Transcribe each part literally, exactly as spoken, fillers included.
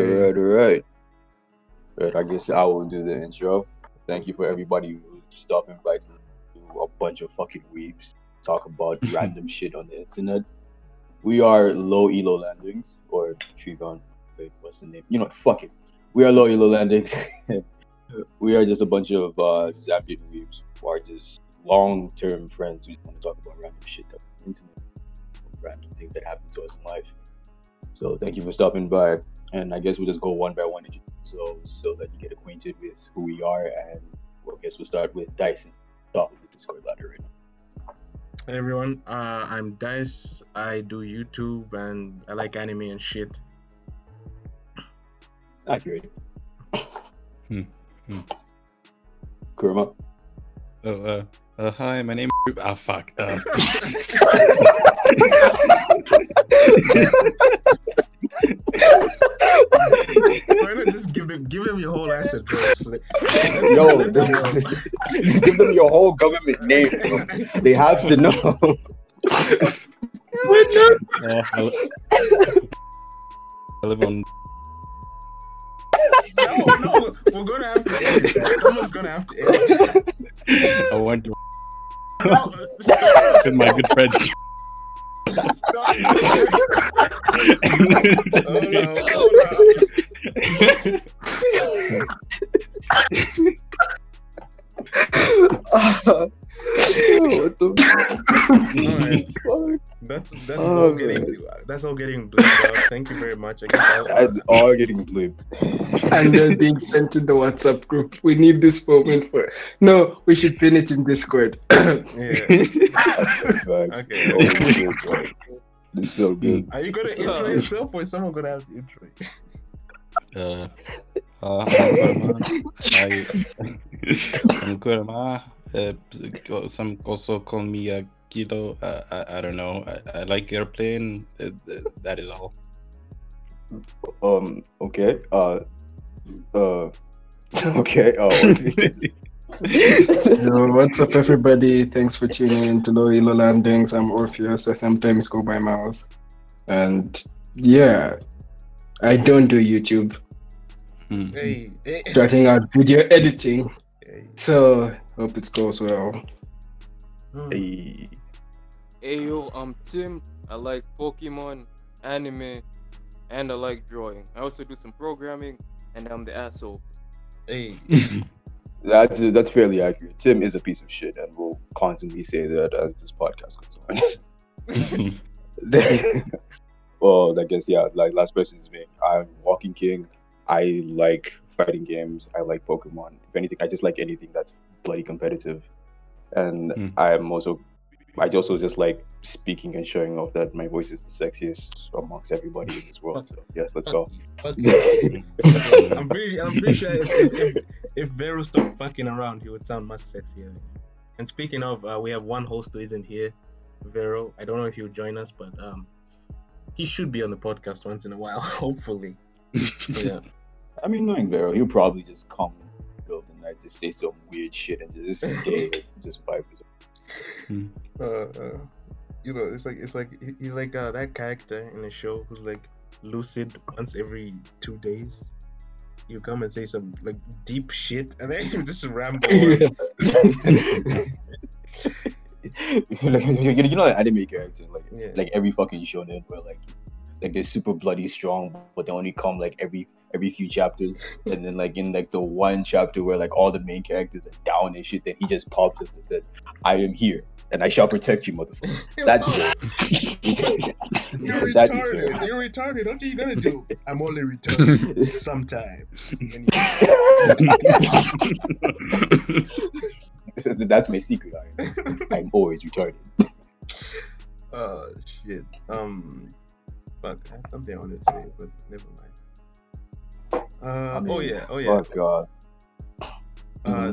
right, all right, all right. But I guess I will do the intro. Thank you for everybody who stopping by to do a bunch of fucking weeps talk about random shit on the internet. We are Loilo Landings or Treebound. Wait, what's the name? You know, fuck it. We are Loilo Landings. We are just a bunch of uh, zappy weeps who are just long-term friends who want to talk about random shit that on the internet, random things that happen to us in life. So thank you for stopping by, and I guess we'll just go one by one so so that you get acquainted with who we are, and I guess we'll start with Dice and start with the Discord ladder right now. Hey everyone, uh, I'm Dice. I do YouTube and I like anime and shit. Accurate. Hmm. hmm. Kurama. Oh, uh, uh, hi, my name is... Ah, oh, fuck. Uh... Why not just give them, give them your whole asset, bro? Like, yo, give them your whole government name, bro. They have to know. We're not... Uh, I, li- I live on... No, no, we're gonna have to edit that. Someone's gonna have to edit that. I want to... No, stop. With my good friend. Stop. Oh no, oh no. What the fuck? All right. That's that's oh, all getting man. that's all getting blipped out. Thank you very much. I guess that's all getting blipped. And then being sent to the WhatsApp group. We need this moment for no. We should pin it in Discord. Yeah. Okay. Oh, good, this so good. Are you gonna it's intro good. yourself, or is someone gonna have to intro? Uh, uh, I'm Kurama. Uh, some also call me a. Uh, You know, uh, I I don't know. I, I like airplane. Uh, uh, that is all. Um. Okay. Uh. Uh. Okay. Oh. Yo, what's up, everybody? Thanks for tuning in to Loilo Landings. I'm Orpheus. I sometimes go by Miles. And yeah, I don't do YouTube. Hmm. Hey, hey. Starting out video editing. So hope it goes well. Hey. Hey yo, I'm Tim. I like Pokemon, anime, and I like drawing. I also do some programming, and I'm the asshole. Hey, that's that's fairly accurate. Tim is a piece of shit, and we'll constantly say that as this podcast goes on. Well, I guess yeah. Like last person is me. I'm Walking King. I like fighting games. I like Pokemon. If anything, I just like anything that's bloody competitive. And mm. I'm also, I also just like speaking and showing off that my voice is the sexiest amongst everybody in this world. So yes, let's go. I'm pretty, I'm pretty sure if, if, if Vero stopped fucking around, he would sound much sexier. And speaking of, uh, we have one host who isn't here, Vero. I don't know if he'll join us, but um, he should be on the podcast once in a while, hopefully. Yeah. I mean, knowing Vero, he'll probably just come. And I just say some weird shit and just stay, just vibe. Uh, uh, you know, it's like it's like he's like uh, that character in a show who's like lucid once every two days. You come and say some like deep shit, and then you just ramble. Yeah. You know, an anime character, like yeah. like every fucking shonen where like like they're super bloody strong, but they only come like every. every few chapters, and then like in like the one chapter where like all the main characters are down and shit, then he just pops up and says, I am here and I shall protect you, motherfucker. That's You're retarded. That is You're retarded. What are you gonna do? I'm only retarded sometimes. That's my secret. I'm always retarded. Oh shit. Um fuck, I have something I wanted to say, but never mind. Uh, I mean, oh yeah, oh yeah. Oh god. Uh, mm.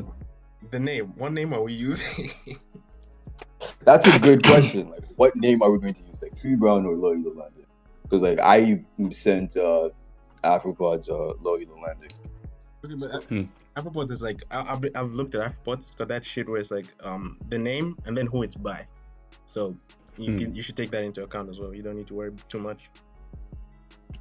The name. What name are we using? That's a good question. Like, what name are we going to use? Like, Treebound or Loilo Landing? Because like I sent uh, Afropods or uh, Loilo Landing. Okay, but so, hmm. Afropods is like I, I've I've looked at Afropods for that shit where it's like um the name and then who it's by. So you hmm. can, you should take that into account as well. You don't need to worry too much.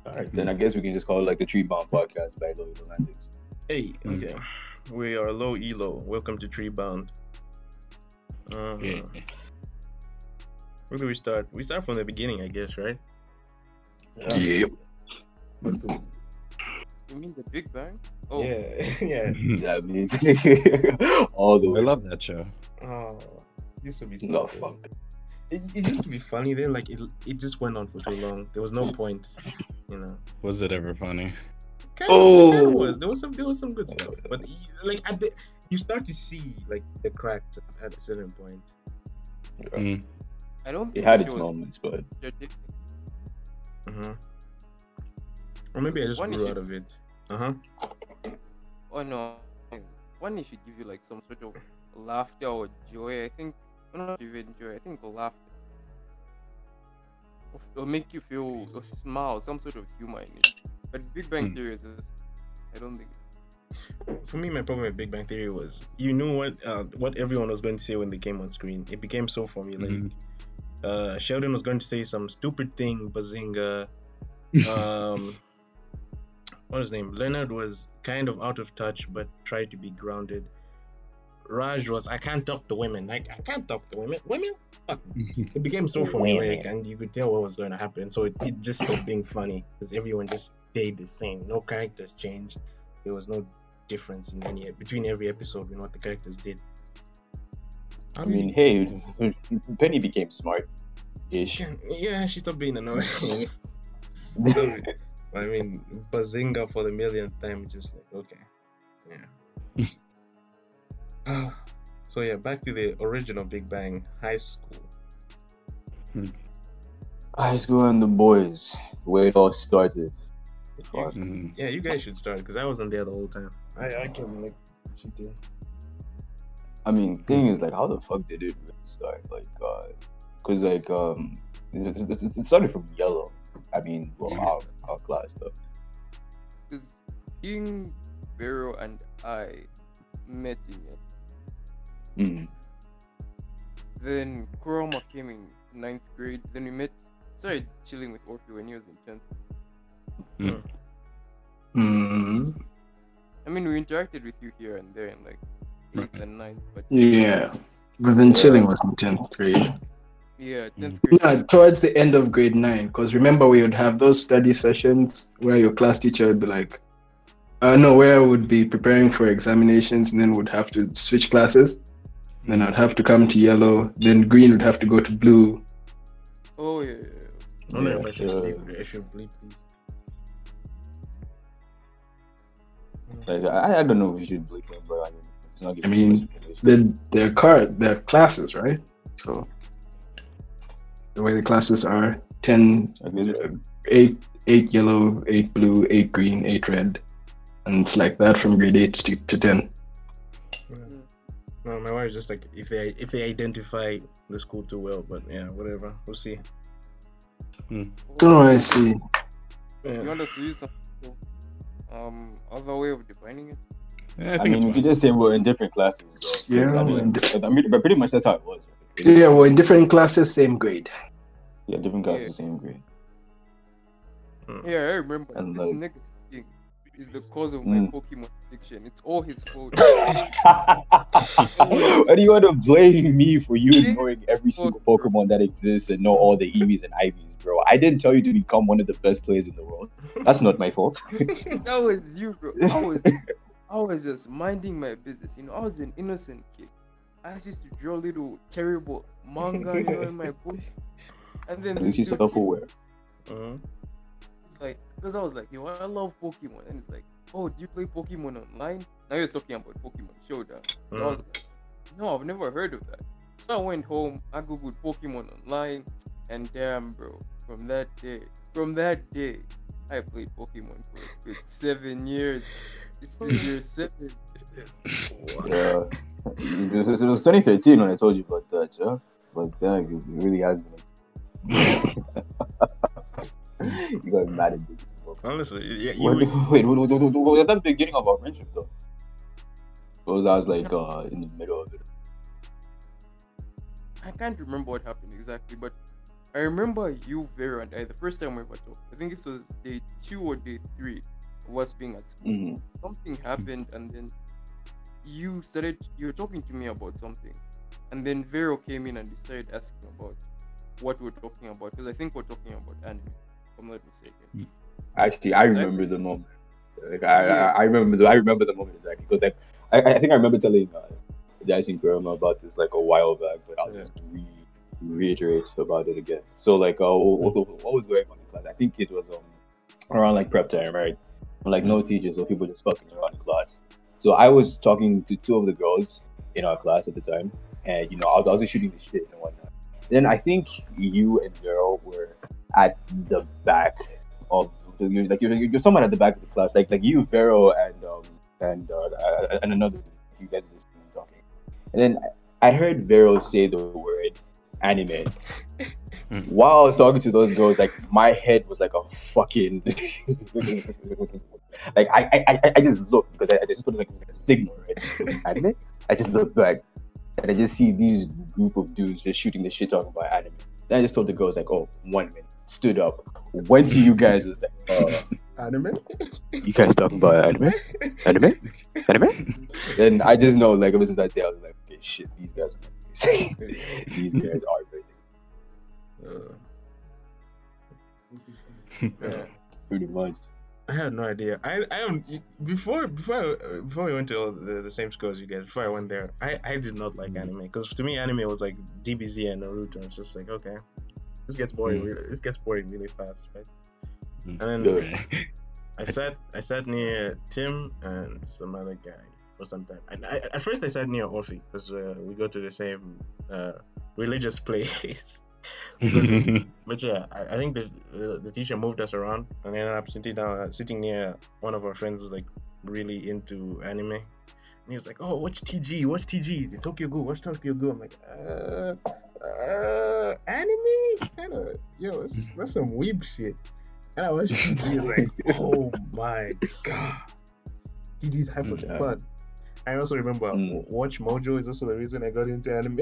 All right, then I guess we can just call it like the Treebound podcast by Loilo Landings. Hey, okay. Mm-hmm. We are low elo. Welcome to Treebound. Uh, yeah. Where can we start? We start from the beginning, I guess, right? Yeah. Yep. Let's go. You mean the Big Bang? Oh. Yeah, yeah. yeah I mean, all the way. I love that show. Oh, this would be so no, fuck. It, it used to be funny then, like it it just went on for too long. There was no point, you know. Was it ever funny? Kind oh, of, kind of was. There was some there was some good stuff, but like at the, you start to see like the cracks at a certain point. Mm. I don't. It had its moments, but. Uh-huh. Or maybe I just one grew issue... out of it. Uh huh. Oh no, one it should give you like some sort of laughter or joy. I think. Not even joy, I think laughter. It'll make you feel or smile, some sort of humor in it. But Big Bang Theory is just, I don't think. For me, my problem with Big Bang Theory was you knew what uh, what everyone was going to say when they came on screen. It became so formulaic. Mm-hmm. Uh, Sheldon was going to say some stupid thing, bazinga. Um, what was his name? Leonard was kind of out of touch, but tried to be grounded. Raj was, I can't talk to women. Like, I can't talk to women. Women? Fuck. It became so formulaic, and you could tell what was going to happen. So it, it just stopped being funny because everyone just stayed the same. No characters changed. There was no difference in any between every episode in what the characters did. I mean, hey, Penny became smart-ish. Yeah, she stopped being annoying. I mean, bazinga for the millionth time. Just like, okay. Yeah. So yeah, back to the original Big Bang, high school. Hmm. High school and the boys, where it all started. Mm. Yeah, you guys should start because I wasn't there the whole time. I, I can't like what you did. I mean, thing is like, how the fuck did it really start? Like, uh, cause like um, it, it, it started from Yellow. I mean, well, our our class stuff. Cause King, Vero, and I met in Yellow. Mm. Then Kurama came in ninth grade. Then we met, started chilling with Orpheus when he was in tenth. Mm. Mm. I mean, we interacted with you here and there in like eighth and ninth, but yeah, but then chilling was in tenth grade. Yeah, tenth grade. Yeah, towards the end of grade nine, because remember we would have those study sessions where your class teacher would be like, uh, no, where I would be preparing for examinations and then would have to switch classes. Then I'd have to come to Yellow. Then Green would have to go to Blue. Oh yeah. I don't know if I should bleep. I should bleep these. Like I, I don't know if you should bleep them, but I mean, it's not. I mean, the their card, their classes, right? So the way the classes are: ten, eight, eight Yellow, eight Blue, eight Green, eight Red, and it's like that from grade eight to, to ten. No, my wife is just like if they if they identify the school too well, but yeah, whatever. We'll see. Hmm. Oh, I see. Yeah. You want us to use some um other way of defining it? Yeah, I, think I mean, we could just say we're in different classes. Though, yeah, I mean, di- I mean, but pretty much that's how it was. Right? Yeah, we're in different classes, same grade. Yeah, different classes, yeah. Same grade. Hmm. Yeah, I remember. And this like, next thing is the cause of my mm. Pokemon addiction. It's all his fault. Why do you want to blame me for you ignoring every single Pokemon that exists and know all the Eevees and Ivies, bro? I didn't tell you to become one of the best players in the world. That's not my fault. That was you, bro. I was, I was just minding my business. You know, I was an innocent kid. I used to draw little terrible manga, you know, in my book. And then this is self-aware. Uh-huh. It's like, because I was like, yo, I love Pokemon. And it's like, oh, do you play Pokemon online? Now you're talking about Pokemon Showdown. So mm. I was like, no, I've never heard of that. So I went home, I googled Pokemon online, and damn, bro, from that day, from that day, I played Pokemon for, for seven years. This is year seven. Yeah. It was twenty thirteen when I told you about that, yeah? But dang, it really has been. You got mad at me. Honestly, yeah. You wait, would... wait, wait, wait, wait, wait, at the beginning of our friendship, though. Because I was like uh, in the middle of it. I can't remember what happened exactly, but I remember you, Vero, and I, the first time we were talking, I think this was day two or day three of us being at school. Mm-hmm. Something happened, and then you started, you were talking to me about something. And then Vero came in and decided asking about what we're talking about, because I think we're talking about anime, if I'm not mistaken. Actually, I remember I, the moment. Like I, yeah. I, I remember, the, I remember the moment exactly. Because like, I, I think I remember telling uh, Dice and Kurama about this like a while back, but I'll yeah. just re reiterate about it again. So like, uh, what, what was going on in class? I think it was um around like prep time, right? Like no teachers or people just fucking around in class. So I was talking to two of the girls in our class at the time, and you know I was, I was just shooting the shit and whatnot. Then I think you and Vero were at the back of the, like you're you're someone at the back of the class, like like you, Vero, and um and uh, and another you guys were just talking. And then I heard Vero say the word anime. While I was talking to those girls, like my head was like a fucking like I, I I just looked because I, I just put it like, it was like a stigma, right? Anime. I just looked back and I just see these group of dudes just shooting the shit talking about anime. Then I just told the girls like, oh, one minute, stood up, went to you guys, was like, uh, anime? You guys talking about anime? Anime? Anime? And I just know like ever since that day I was like, hey, shit, these guys are these guys are crazy. Uh, yeah, pretty much. I have no idea. I I am before before I, before we went to the, the same school as you guys. Before I went there, I, I did not like mm-hmm. anime, because to me anime was like D B Z and Naruto. And it's just like, okay, this gets boring. Mm-hmm. Really, this gets boring really fast, right? Mm-hmm. And then okay. I sat I sat near Tim and some other guy for some time. And I, at first I sat near Orpheus, because uh, we go to the same uh, religious place. to, but yeah, I, I think the, the the teacher moved us around, and I ended up sitting down, uh, sitting near one of our friends who's like really into anime. And he was like, "Oh, watch T G, watch T G, the Tokyo Ghoul, watch Tokyo Ghoul." I'm like, "Uh, uh, anime? Kind of, yo, that's, that's some weeb shit." And I watched T G, like, "Oh my god, T G's hype was yeah. fun." I also remember mm. Watch Mojo is also the reason I got into anime.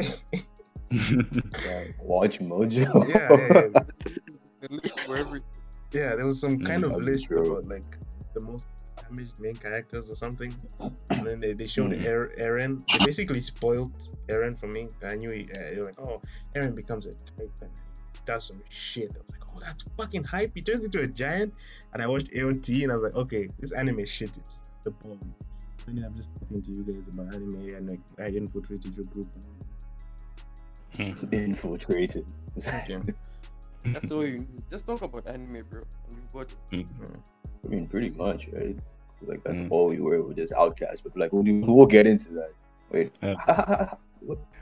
yeah, Watch Mojo. Yeah, yeah, yeah. yeah, there was some kind mm, of list true. about like the most damaged main characters or something. And then they, they showed mm. er- Eren. They basically spoiled Eren for me. I knew he, uh, they were like, oh, Eren becomes a type and does some shit. I was like, oh, that's fucking hype. He turns into a giant. And I watched A O T and I was like, okay, this anime shit is the bomb. And I'm just talking to you guys about anime, and like I infiltrated your group. Infiltrated. Yeah. That's all you need. Just talk about anime, bro. You got it. Mm-hmm. I mean, pretty much, right? Like that's mm-hmm. all we were. We're just outcasts, but like we'll, we'll get into that. Wait. Uh,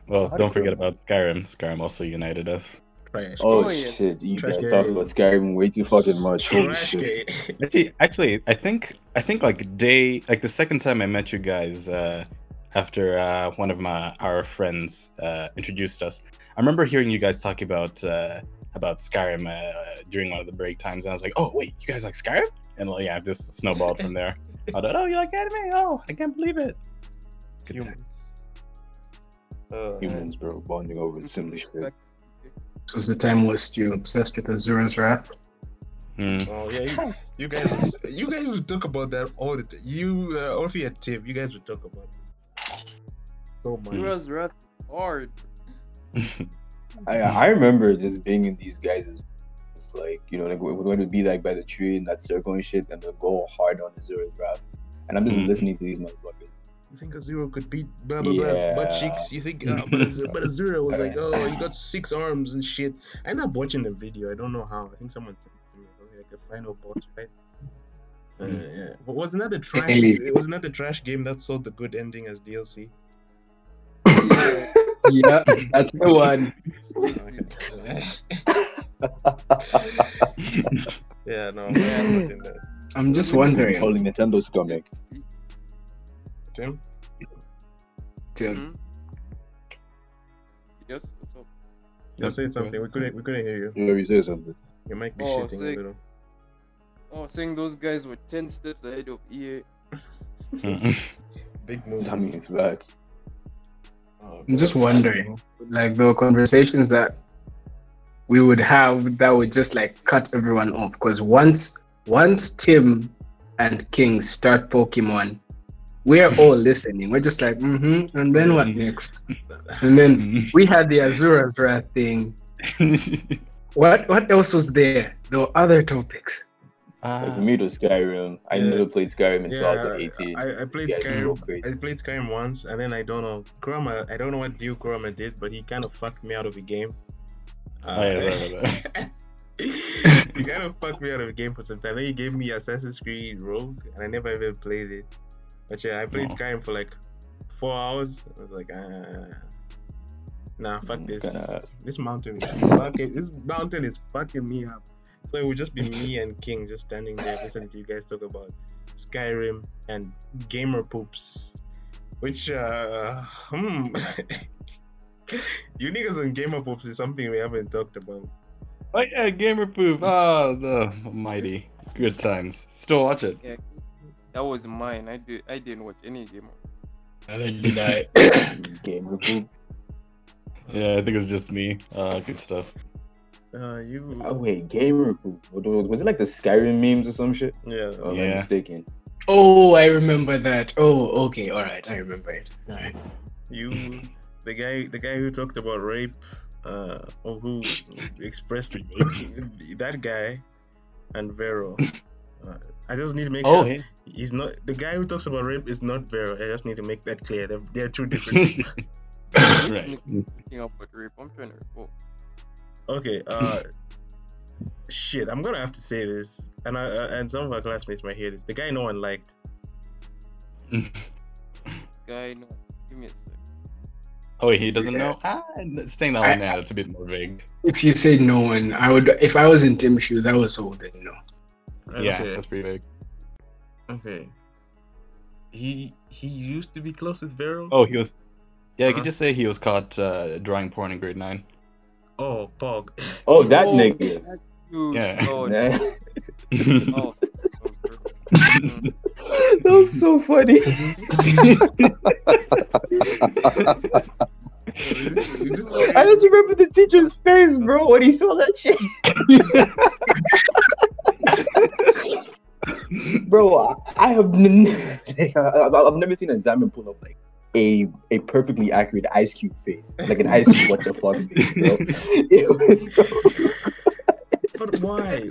well, don't forget about Skyrim. Skyrim also united us. Trash. Oh, oh yeah. shit! You Trash guys game. talk about Skyrim way too fucking much. Holy Trash shit! Game. Actually, actually, I think I think like day like the second time I met you guys. Uh, After uh, one of my our friends uh, introduced us, I remember hearing you guys talk about uh, about Skyrim uh, during one of the break times, and I was like, "Oh wait, you guys like Skyrim?" And like, yeah, just snowballed from there. I thought, "Oh, you like anime? Oh, I can't believe it." Good humans, uh, humans, bro, bonding over silly shit. This was the time was you obsessed with Azura's Wrath. Hmm. Oh yeah, you, you guys, you guys would talk about that all the time. You uh, Orpheus and Tim, you guys would talk about it. So Azura's Wrath hard. I I remember just being in these guys' just like, you know, like we're going to be like by the tree in that circle and shit, and they'll go hard on Azura's Wrath. And I'm just mm. listening to these motherfuckers. You think Azura could beat blah blah yeah. blah butt cheeks? You think uh, but, Azura, but Azura was like, oh, he got six arms and shit. I ended up watching the video. I don't know how. I think someone told me like a final boss fight. Uh, yeah. But wasn't that the trash? It wasn't that the trash game that sold the good ending as D L C? Yeah, yeah, that's the one. yeah, no, man, that. I'm just wondering. Calling Nintendo's comic. Tim? Tim. Mm-hmm. Yes, what's up? You said something. We couldn't. We couldn't hear you. Yeah, you said something. You might be oh, shitting saying, a little. Oh, saying those guys were ten steps ahead of E A. Big move. I mean, right. I'm just wondering, like the conversations that we would have that would just like cut everyone off, because once once Tim and King start Pokemon, we're all listening. We're just like, mm-hmm, and then what next? And then we had the Azura's Wrath thing. What what else was there? There were other topics. Uh, like middle Skyrim. I yeah. never played Skyrim until yeah, I was eighteen. I, I played yeah, Skyrim. I played Skyrim once, and then I don't know. Kurama, I don't know what deal Kurama did, but he kind of fucked me out of the game. Uh, oh, yeah, right, right. He kind of fucked me out of the game for some time. Then he gave me Assassin's Creed Rogue, and I never even played it. But yeah, I played oh. Skyrim for like four hours. I was like, uh, nah, fuck this. God. This mountain is fucking. This mountain is fucking me up. So it would just be me and King just standing there listening to you guys talk about Skyrim and Gamer Poops, which uh hmm you niggas and Gamer Poops is something we haven't talked about. Oh yeah, Gamer Poop. Oh, the mighty good times. Still watch it. Yeah, that was mine. I did. I didn't watch any Gamer. Neither did I. Gamer Poop. Yeah, I think it was just me. Uh, good stuff. Uh, you... Oh wait, Gamer Poop. Was it like the Skyrim memes or some shit? Yeah. Oh, yeah. I'm mistaken. Oh, I remember that. Oh, okay, all right, I remember it. All right. You, the guy, the guy who talked about rape, uh, or who expressed that guy, and Vero. Uh, I just need to make oh, sure hey. he's not the guy who talks about rape is not Vero. I just need to make that clear. They're, they're two different people. Right. I'm trying to report. Okay, uh, shit, I'm gonna have to say this, and I, uh, and some of our classmates might hear this. The guy no one liked. Guy no, give me a sec. Oh, wait, he doesn't yeah. know? Ah, saying that one now, it's a bit more vague. If you say no one, I would, if I was in Tim's shoes, I was sold in no. Right, yeah, okay. That's pretty vague. Okay. He, he used to be close with Vero? Oh, he was, yeah, huh? I could just say he was caught uh, drawing porn in grade nine. Oh, Pog. Oh, that oh, nigga. That dude, yeah. Oh, yeah. Oh, that was so funny. I just remember the teacher's face, bro, when he saw that shit. Bro, I have n- I've never seen a Zaman pull up like A, a perfectly accurate Ice Cube face, like an Ice Cube what the fuck face, bro. It was so... But why?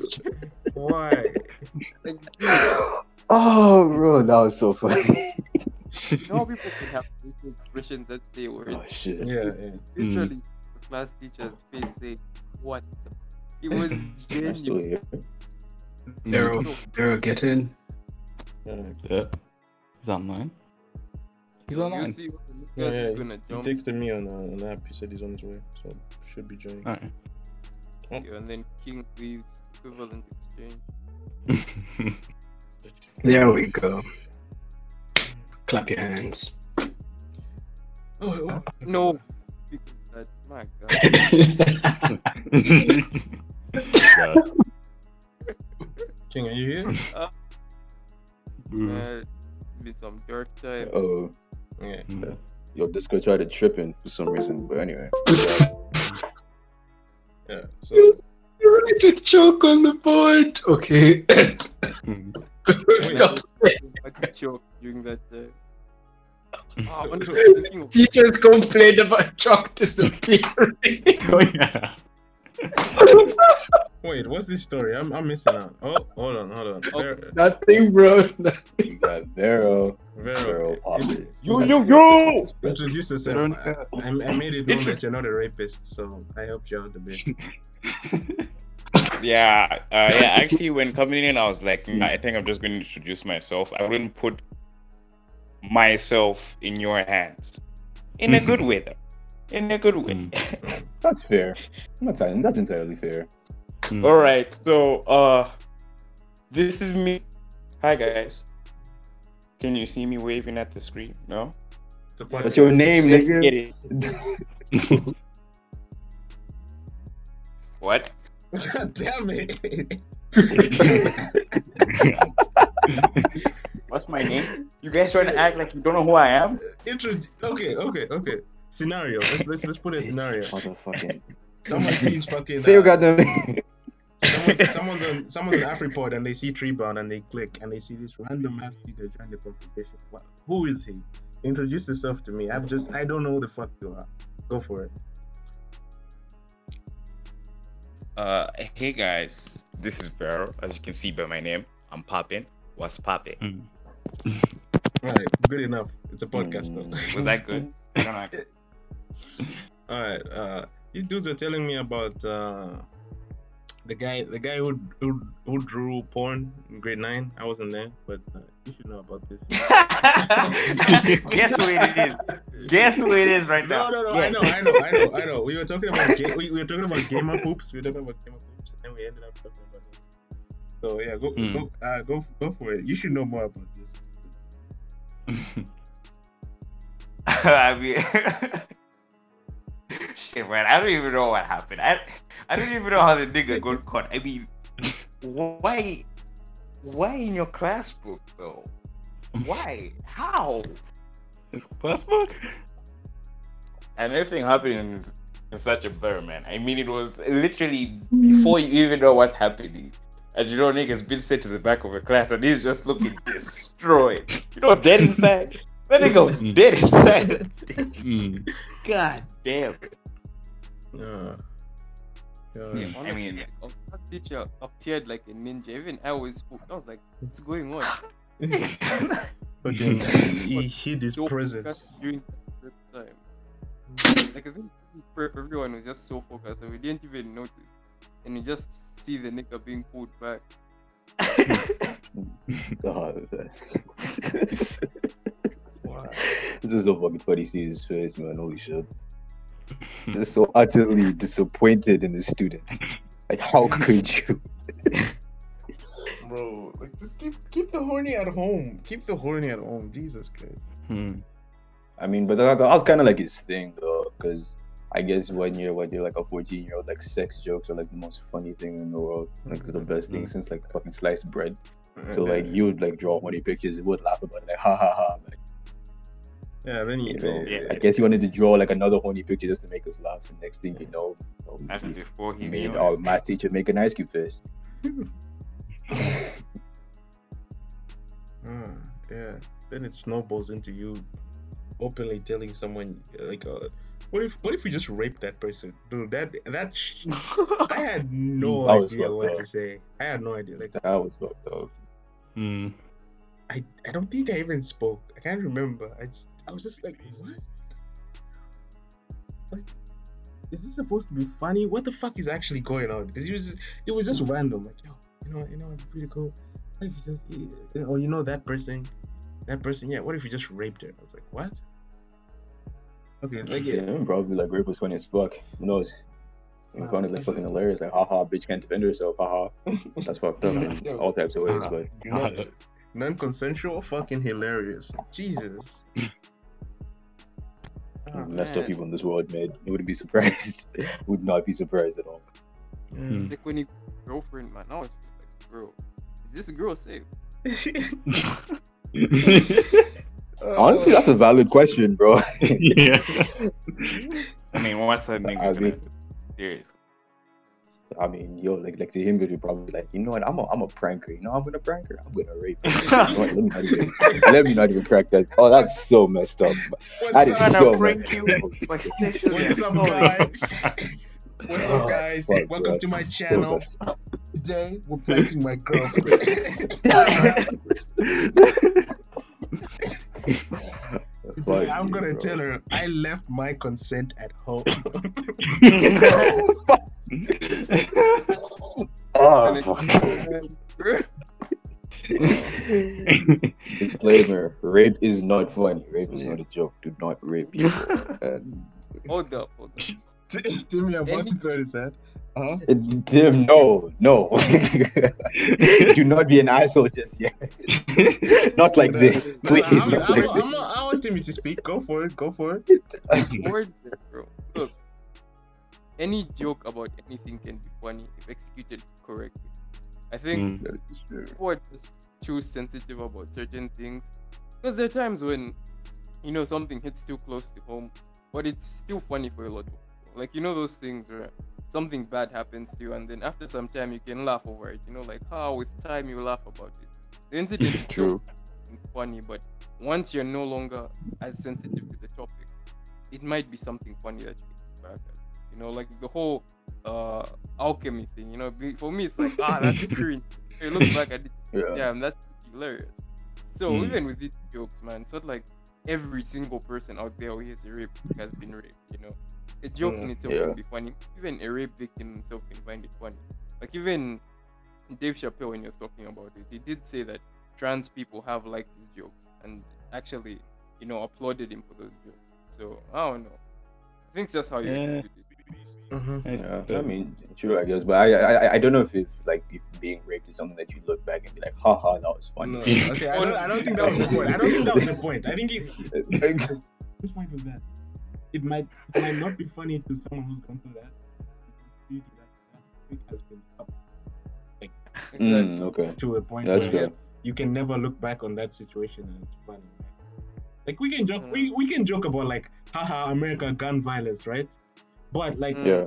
Why? Oh, bro, that was so funny. You know, people can have expressions that say words. Oh shit! Yeah, yeah. Literally, mm. class teacher's face say what? The... It was genuine. Daryl, so... Daryl, get in. Yeah, is that mine? He's online. See yeah, yeah. Gonna jump. He texted me on uh, an app. He said he's on his way, so should be joining. Alright. Oh. Yeah, and then King leaves equivalent exchange. There we go. Clap your hands. Oh, oh. No. My God. God. King, are you here? Uh, mm. uh, be some dark type. Oh. Yeah. Mm. Yo, Discord tried to trip in for some reason, but anyway. Yeah. So you ready to choke on the board? Okay. Stop. I could choke during that day. Oh, so, teachers complained about chalk disappearing. Oh yeah. Wait, what's this story? I'm I'm missing out. Oh, hold on, hold on. Oh, nothing, bro. Nothing. Got Vero. Vero. Vero. Yo, yo, yo! Introduce yourself. I, I made it known that you're not a rapist, so I helped you out a bit. Yeah, uh, yeah. Actually, when coming in, I was like, nah, I think I'm just going to introduce myself. I wouldn't put myself in your hands. In a good way, though. In a good way. Mm. That's fair. I'm not telling, that's entirely fair. Mm. All right. So, uh, this is me. Hi, guys. Can you see me waving at the screen? No? That's your name, nigga. It. What? God damn it. What's my name? You guys trying to act like you don't know who I am? Introdu- okay, okay, okay. Scenario. Let's let's let's put a scenario. Motherfucking Someone sees fucking. Say uh, you got them. Someone's, someone's on someone's an Afropod and they see Treebound and they click and they see this random ass figure join the conversation. Wow. Who is he? Introduce yourself to me. I've just I don't know who the fuck you are. Go for it. Uh, hey guys, this is Vero. As you can see by my name, I'm popping. What's popping? Mm. All right, good enough. It's a podcast mm. though. Was that good? All right. Uh, these dudes are telling me about uh. The guy, the guy who, who who drew porn in grade nine, I wasn't there, but uh, you should know about this. Guess who it is. Guess who it is right no, now. No, no, no. Yes. I know, I know, I know, I know. We were talking about ga- we, we were talking about gamer poops. We were talking about gamer poops, and then we ended up talking about it. So yeah, go mm. go uh, go go for it. You should know more about this. I mean. Shit, man, I don't even know what happened. I I don't even know how the nigga got caught. I mean, why why in your class book though? Why? How? His class book? And everything happened in, in such a blur, man. I mean, it was literally before you even know what's happening. And you know, nigga's been sent to the back of the class and he's just looking destroyed. You know, dead inside. That nigga was dead inside. Mm. God damn it. Uh, yeah, I mean, our teacher appeared like a ninja. Even I was spooked. I was like, what's going on? But then he hid his so presence during the first time. Like, I think everyone was just so focused and we didn't even notice. And you just see the nigga being pulled back. God. Wow. This was so fucking funny to see his face, man. Holy shit. Just so utterly disappointed in the student. Like, how could you? Bro, like, just keep keep the horny at home. Keep the horny at home. Jesus Christ. Hmm. I mean, but that, that was kind of like his thing, though. Because I guess one year, when you're like a fourteen-year-old, like, sex jokes are like the most funny thing in the world. Like, mm-hmm. the best thing mm-hmm. since like fucking sliced bread. Mm-hmm. So, like, you would like draw horny pictures. You would laugh about it. Like, ha ha ha. Like, yeah, then you know, yeah. I guess he wanted to draw like another horny picture just to make us laugh. The next thing you know, you know before he made our math teacher make an ice cube face. mm, yeah, then it snowballs into you openly telling someone like, uh, "What if? What if we just raped that person, dude?" That that sh- I had no I idea what up. to say. I had no idea. Like I was fucked up. Hmm. I, I don't think I even spoke. I can't remember. I just, I was just like, what? Like, is this supposed to be funny? What the fuck is actually going on? Because it was it was just random. Like, yo, you know, you know, it'd be pretty cool. What if you just, you know, oh, you know that person, that person. Yeah, what if you just raped her? I was like, what? Okay, like yeah, yeah. Probably like rape was funny as fuck. Who knows? We found it like fucking hilarious. Like, haha, bitch can't defend herself. Haha, that's fucked up in all types of ways. But you know, non-consensual, fucking hilarious. Jesus. Oh, messed up people in this world, man. You wouldn't be surprised. Would not be surprised at all. Mm. Like when you girlfriend, man, I was just like, bro, is this girl safe? Honestly, that's a valid question, bro. Yeah. I mean, what's that nigga I mean, gonna... Seriously. I mean, yo, like, like to him, you're probably like, you know what? I'm a, I'm a pranker. You know, I'm gonna prank her. I'm gonna rape her. You know let, me not even, let me not even crack that. Oh, that's so messed up. What's that is so messed up. Like, what's up, guys? What's up, guys? Oh, fuck, Welcome bro. to my channel. So Today we're pranking my girlfriend. Dude, I'm gonna bro. tell her I left my consent at home. Oh, disclaimer: rape is not funny. Rape is not a joke. Do not rape people. And... Hold up, hold up. Tim, you're about to throw this at. Huh? Tim, no, no. Do not be an asshole just yet. Not like this. Please. I'm, not I'm, like I'm, this. I'm, I want Timmy to speak. Go for it. Go for it. Word, bro. Look, any joke about anything can be funny if executed correctly. I think mm, people are just too sensitive about certain things. Because there are times when, you know, something hits too close to home, but it's still funny for a lot of people. Like, you know, those things where something bad happens to you, and then after some time you can laugh over it, you know, like how oh, with time you laugh about it. The incident is so funny, but once you're no longer as sensitive to the topic, it might be something funny that you can back at. You know, like the whole uh alchemy thing, you know, for me it's like, ah, that's cringe. You look back at it, yeah, damn, that's hilarious. So mm. even with these jokes, man, it's not like every single person out there who hears a rape has been raped, you know. A joke mm, in itself yeah. can be funny. Even a rape victim himself can find it funny. Like even Dave Chappelle, when he was talking about it, he did say that trans people have liked his jokes and actually, you know, applauded him for those jokes. So I don't know. I think it's just how you yeah. do it. Mm-hmm. Yeah, I mean, true, I guess, but I, I, I don't know if it's like if being raped is something that you look back and be like, haha, that was funny. No, okay, I don't, I don't think that was the point. I don't think that was the point. I think it. Which point was that? It might, it might not be funny to someone who's gone through that. Due to that, it has been up. Like, exactly. mm, okay. To a point That's where fair. you can never look back on that situation and it's funny. Like we can joke, mm. we, we can joke about like, haha, America gun violence, right? But like, yeah.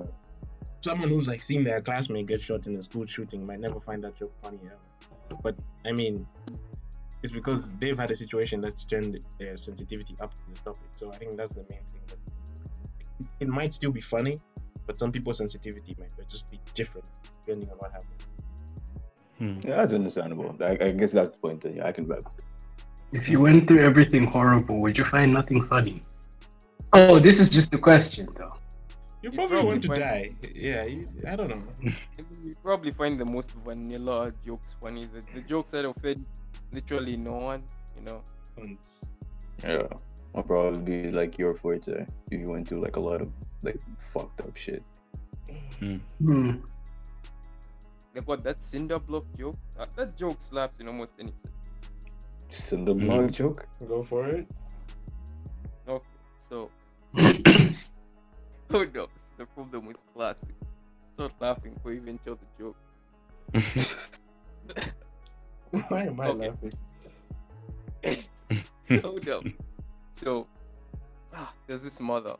someone who's like seeing their classmate get shot in a school shooting might never find that joke funny ever. But I mean, it's because they've had a situation that's turned their sensitivity up to the topic. So I think that's the main thing. That it might still be funny, but some people's sensitivity might just be different depending on what happens. Hmm. Yeah, that's understandable. I, I guess that's the point that yeah, I can back. If you went through everything horrible, would you find nothing funny? Oh, this is just a question, though. You probably, probably want to die. The... Yeah, you, I don't know. You probably find the most vanilla jokes funny. The, the jokes that offend literally no one, you know. Yeah. I'll probably be like your forte if you went through like a lot of like fucked up shit. Mm. Mm. Like what, that cinder block joke? That, that joke slaps in almost any sense. Cinder block mm. joke? Go for it. Okay, so oh no, it's the problem with classic. Start laughing before you even tell the joke. Why am I okay. laughing? Hold up. So, ah, there's this mother,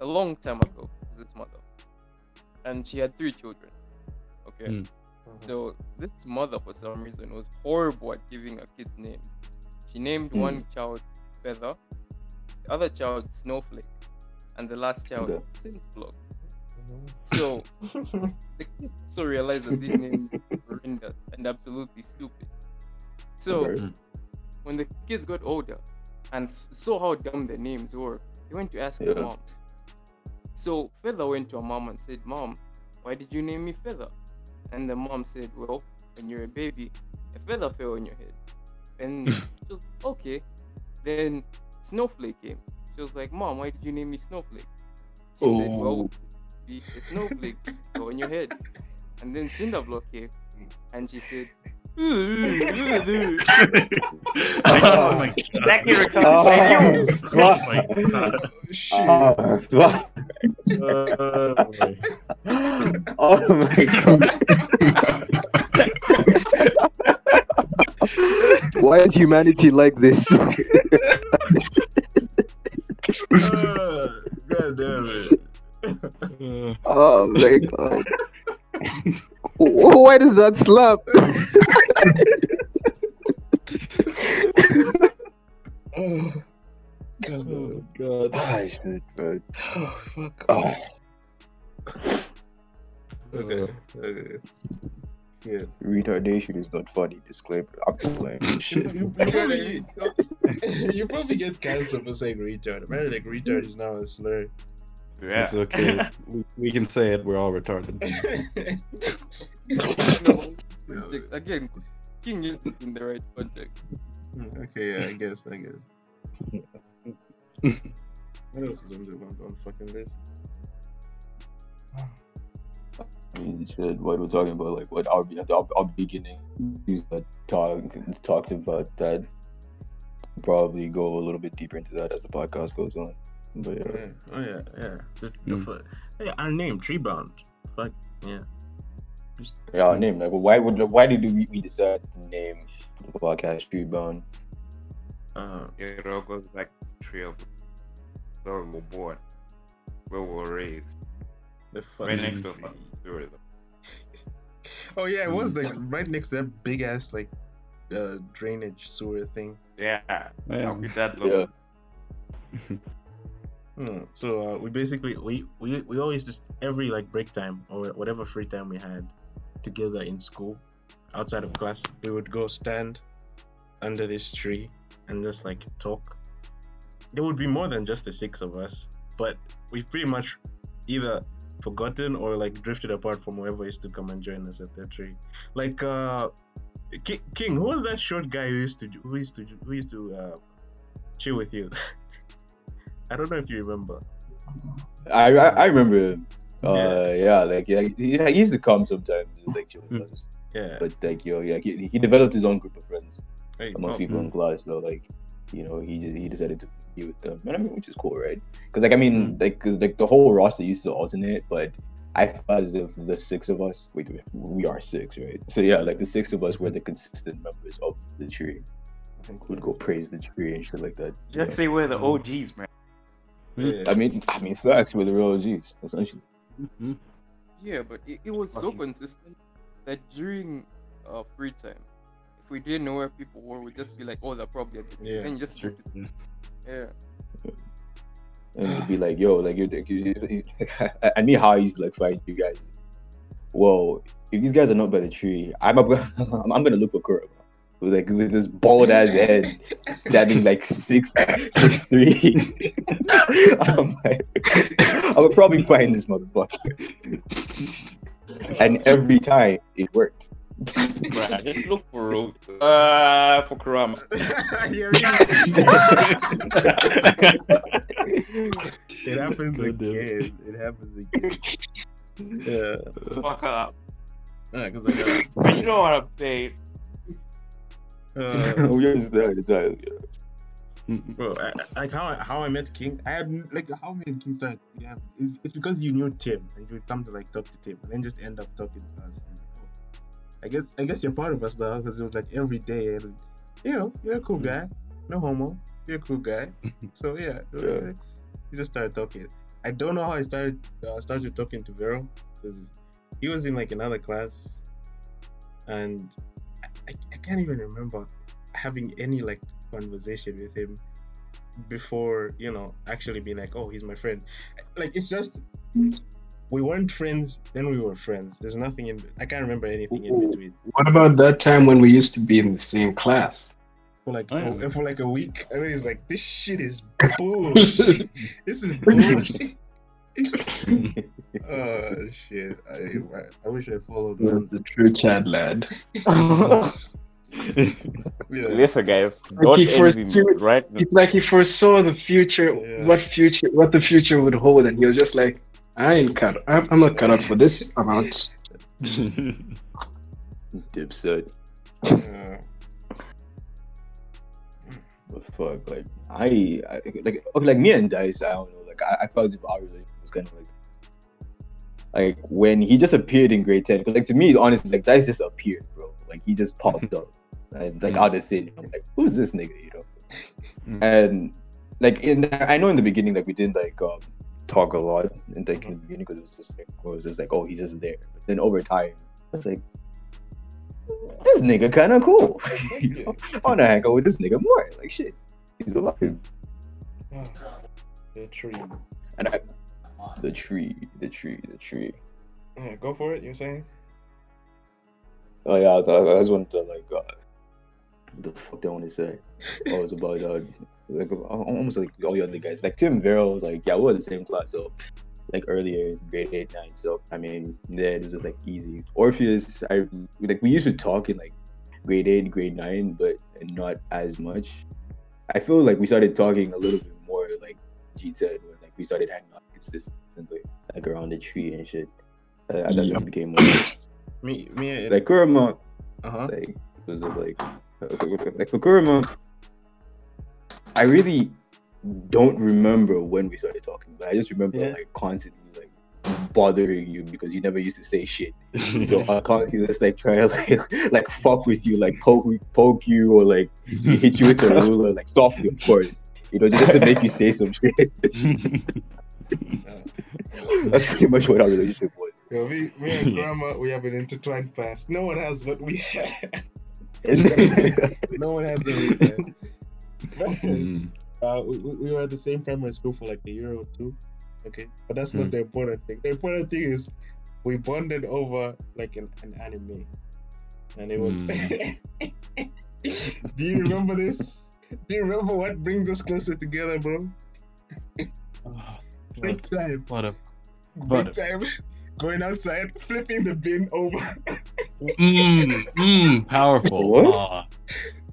a long time ago, there's this mother, and she had three children, okay? Mm. Uh-huh. So, this mother, for some reason, was horrible at giving her kids names. She named mm. one child Feather, the other child Snowflake, and the last child yeah. Silkblock. Mm-hmm. So, the kids also realized that these names were horrendous and absolutely stupid. So, okay. when the kids got older, and saw how dumb the names were, they went to ask yeah. their mom. So Feather went to her mom and said, "Mom, why did you name me Feather?" And the mom said, "Well, when you're a baby, a feather fell on your head." And she was like, "Okay." Then Snowflake came. She was like, "Mom, why did you name me Snowflake?" She oh. said, "Well, the snowflake fell on your head." And then Cinderblock came, and she said, oh my god. That character is oh my god. Why is humanity like this? uh, god damn it. Oh my god. Why does that slap? oh, god. oh god! Oh shit, man! Oh fuck! Oh. Okay, okay. Yeah, retardation is not funny. Disclaimer. I'm playing shit. You probably, you probably get cancelled for saying retard. Apparently, like retard is now a slur. Yeah. It's okay. we, we can say it. We're all retarded. no, no, again, King used it in the right context. Okay, yeah, I guess, I guess. What else is on the on fucking list? I mean, shit. What we're talking about, like what our our, our beginning is that talk, talked about that. Probably go a little bit deeper into that as the podcast goes on. But yeah. yeah. Oh yeah, yeah. The, the mm. foot. Hey, our name, Treebound. Fuck yeah. Just... Yeah, our name. Like, why would why did we, we decide to name the podcast Treebound? Uh, it all goes back to the tree of where we were born, where we were raised, The fucking right next to a oh yeah, it was like right next to that big ass like uh, drainage sewer thing. Yeah, yeah. I'll get that little. Yeah. No, so uh, we basically we, we we always just every like break time or whatever free time we had together in school, outside of class, we would go stand under this tree and just like talk. There would be more than just the six of us, but we've pretty much either forgotten or like drifted apart from whoever used to come and join us at that tree. Like uh, King, King, who was that short guy who used to who used to who used to uh, chill with you? I don't know if you remember. I I, I remember. Uh, yeah. yeah, like yeah, he, he used to come sometimes. Just, like, mm. Yeah. But like yo, yeah, he, he developed his own group of friends hey, amongst oh, people mm. in class. So like, you know, he just he decided to be with them, and I mean, which is cool, right? Because like I mean, mm. like cause, like the whole roster used to alternate, but I felt as if the six of us, wait, we are six, right? So yeah, like the six of us were the consistent members of the tree. Would go praise the tree and shit like that. Let's say we're the O Gs, man. Yeah. I mean, I mean, facts were the real O Gs, essentially. Mm-hmm. Yeah, but it, it was so consistent that during uh, free time, if we didn't know where people were, we'd just be like, "Oh, they're probably at the yeah, and just sure. yeah. And it'd be like, "Yo, like, you're, you're, you're, I need how I used to like fight you guys. Well, if these guys are not by the tree, I'm a, I'm gonna look for Kurama. With like with this bald ass head dabbing like six, six three. I'm like, I would probably find this motherfucker. And every time it worked. Bruh, just look for Rogue. Uh, for Kurama. It happens again. It happens again. Yeah. Fuck up. Yeah, cause I got... But you know what I'm saying. Uh, we just there, there, yeah. Bro, I, like how how I met King, I had like how many Kings are yeah, it's, it's because you knew Tim and you would come to like talk to Tim and then just end up talking to us. And, oh, I guess I guess you're part of us now because it was like every day and you know you're a cool guy, no homo, you're a cool guy. So yeah, yeah. You just started talking. I don't know how I started uh, started talking to Vero because he was in like another class and. I, I can't even remember having any like conversation with him before, you know, actually being like, oh, he's my friend. Like, it's just we weren't friends, then we were friends. There's nothing in, I can't remember anything in between. What about that time when we used to be in the same class? For like, oh. for like a week. I mean, it's like, this shit is bullshit. This is bullshit. Oh shit! I, I I wish I followed. That was the true Chad lad. yeah. Listen, guys, it's like, he foresaw, right it's like he foresaw the future, yeah. what future, what the future would hold, and he was just like, "I ain't cut. I'm, I'm not cut out for this amount." Dipset. Yeah. But fuck, like I, I like okay, like me and Dice. I don't know. Like I, I felt our relationship was kind of like. Like when he just appeared in grade ten, because like to me, honestly, like Dice just appeared, bro. Like he just popped up, and like out of thin. I'm like, who's this nigga, you know? Mm. And like, in, I know in the beginning, like we didn't like um, talk a lot, and like in the beginning, because it was just like, it was just like, oh, he's just there. But then over time, I was like, this nigga kind of cool. You know? I wanna hang out with this nigga more. Like shit, he's alive. Oh, the tree. And I. The tree, the tree, the tree. Yeah, go for it. You're saying? Oh yeah, I, I just wanted to like, uh, what the fuck do I want to say? Oh, it's about uh, like almost like all the other guys, like Tim, Vero, like yeah, we were in the same class, so like earlier grade eight, nine. So I mean, yeah, it was just like easy. Orpheus, I like we used to talk in like grade eight, grade nine, but not as much. I feel like we started talking a little bit more like G ten when like we started hanging out. Consistently, like around the tree and shit. Uh, I thought yep. it became more me, me, like Kurama. Uh huh. Like, it was just like, like for Kurama, I really don't remember when we started talking, but I just remember yeah. like constantly like bothering you because you never used to say shit. So I constantly just like try to like, like fuck with you, like poke, poke you, or like hit you with a ruler, like softly, of course, you know, just to make you say some shit. That's pretty much what our relationship was. Yeah, we, me and Grandma, we have an intertwined past. No one has what we have. No one has what we have. Mm. Uh, we, we were at the same primary school for like a year or two. Okay, but that's not mm. the important thing. The important thing is we bonded over like an, an anime, and it was. Mm. Do you remember this? Do you remember what brings us closer together, bro? Oh, big time. What a big time. Going outside, flipping the bin over. Mmm, mmm, powerful. Oh.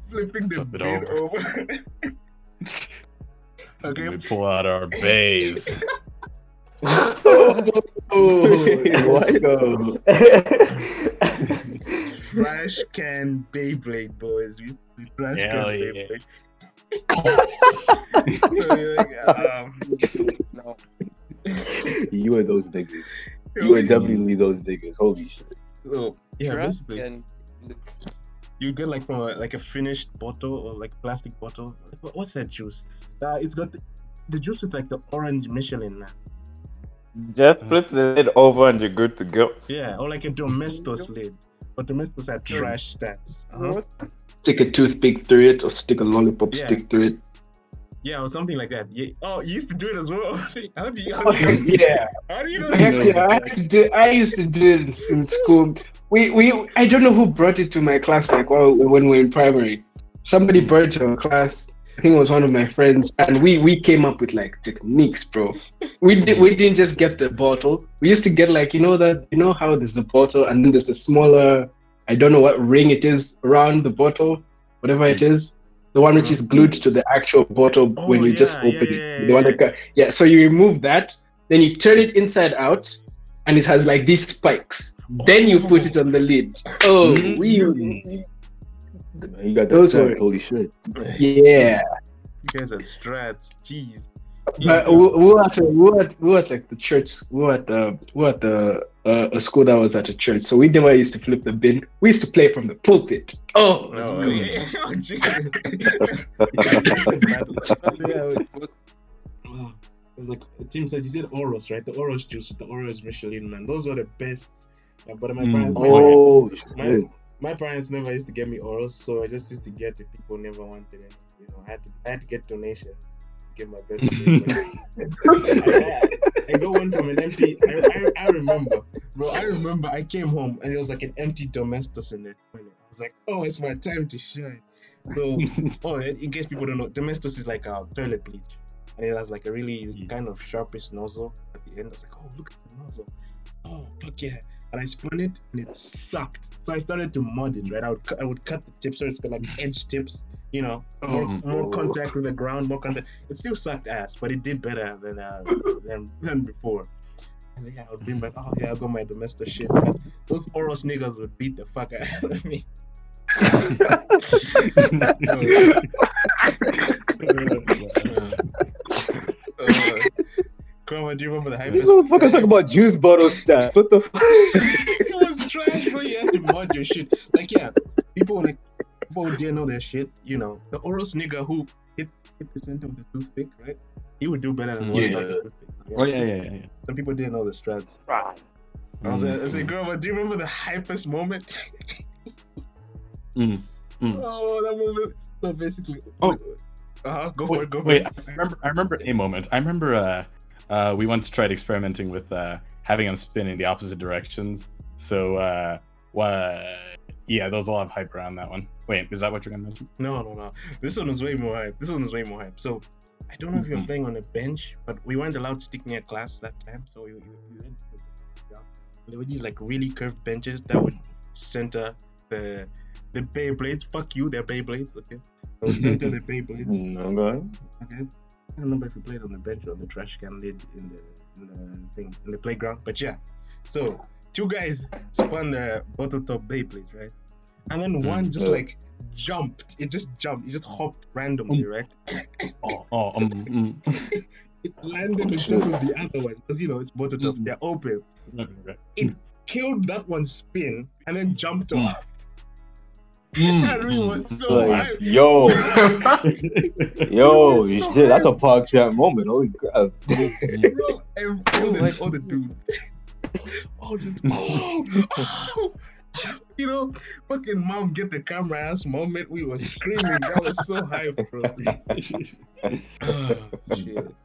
Flipping the Flip bin over. over. Okay. We pull out our bays. Oh, oh, trash can Bayblade, boys. We, we trash Hell can yeah. Bayblade. So you're like, um, no. You are those niggas. You are definitely those niggas. Holy shit. So yeah, Trust basically, and... you get like from a, like a finished bottle or like plastic bottle. What's that juice? Uh, it's got the, the juice with like the orange Michelin. Just flip the lid over and you're good to go. Yeah, or like a Domestos lid, but Domestos have trash stats. Uh-huh. Stick a toothpick through it, or stick a lollipop yeah. stick through it. Yeah, or something like that. Yeah. Oh, you used to do it as well. How do you? How do you yeah. How do you know? I used to do. I used to do it in school. We we. I don't know who brought it to my class. Like well, when we were in primary, somebody brought it to our class. I think it was one of my friends, and we we came up with like techniques, bro. We did we didn't just get the bottle. We used to get like you know that you know how there's a bottle and then there's a smaller. I don't know what ring it is around the bottle, whatever it is, the one which is glued to the actual bottle oh, when you yeah, just open yeah, it. Yeah, the one yeah. That, yeah, so you remove that, then you turn it inside out, and it has like these spikes. Oh. Then you put it on the lid. Oh, we. You got those were holy shit. Yeah. You guys are strats, jeez. But we were at a, we were at we were at like the church. We were at the we were at the uh, a school that was at a church. So we never used to flip the bin. We used to play from the pulpit. Oh, that's oh, yeah. Oh, it was like Tim said. You said Oros, right? The Oros juice with the Oros Michelin, man. Those were the best. Yeah, but my parents, mm. oh, my, my, my parents never used to get me Oros, so I just used to get if people never wanted it. You know, I had to I had to get donations. Give my best. I, I, I got one from an empty. I, I I remember, bro. I remember. I came home and it was like an empty Domestos in the toilet. I was like, oh, it's my time to shine. So, oh, in case people don't know, Domestos is like a toilet bleach, and it has like a really yeah. kind of sharpish nozzle at the end. I was like, oh, look at the nozzle. Oh, fuck yeah! And I spun it, and it sucked. So I started to mod it. Right, I would cu- I would cut the tips, so it's got like edge tips. You know, more, oh, more contact with the ground, more contact. It still sucked ass, but it did better than uh, than, than before. And yeah, I would bring back, oh yeah, I got my domestic shit. But those Oros niggas would beat the fuck out of me. Come on, do you remember the hype? These motherfuckers talking about juice bottle stats. What the fuck? It was trash, bro. You had to mod your shit. Like, yeah, people were like, people didn't know their shit, you know. The Oros nigga who hit, hit the center with the toothpick, right? He would do better than one yeah. like the toothpick. Yeah. Oh yeah, yeah, yeah. Some people didn't know the strats. Right. I was mm. like, I said, girl, but do you remember the hypest moment? mm. Mm. Oh, that moment. So basically, oh, uh huh. Go wait, for it. Go wait, for it. I remember. I remember a moment. I remember. Uh, uh, we once tried experimenting with uh having them spin in the opposite directions. So, uh, what? Yeah, there was a lot of hype around that one. Wait, is that what you're gonna mention? No, no, no. This one was way more hype. This one was way more hype. So, I don't know if you're playing on a bench, but we weren't allowed to stick near class that time. So we, we, we went to yeah. They would use like really curved benches that would center the the Beyblades. Fuck you, they're Beyblades. Okay, they would center the Beyblades. No, no. Okay. I don't remember if we played on the bench or the trash can lid in the, in the thing in the playground, but yeah. So. Two guys spun the bottle top Beyblade, right? And then one just like jumped. It just jumped. It just hopped randomly, um, right? oh, oh, um, mm. It landed in front of the other one because you know it's bottle tops. Mm. They're open. Okay, right. It killed that one's spin and then jumped off. Henry was so like, hyped. Yo, yo, so shit, hyped. That's a pog chat moment. Holy crap. Bro, and bro, like all the dudes, all just, oh, oh, you know, fucking mom get the camera ass moment. We were screaming. That was so hyped, bro. Oh, shit.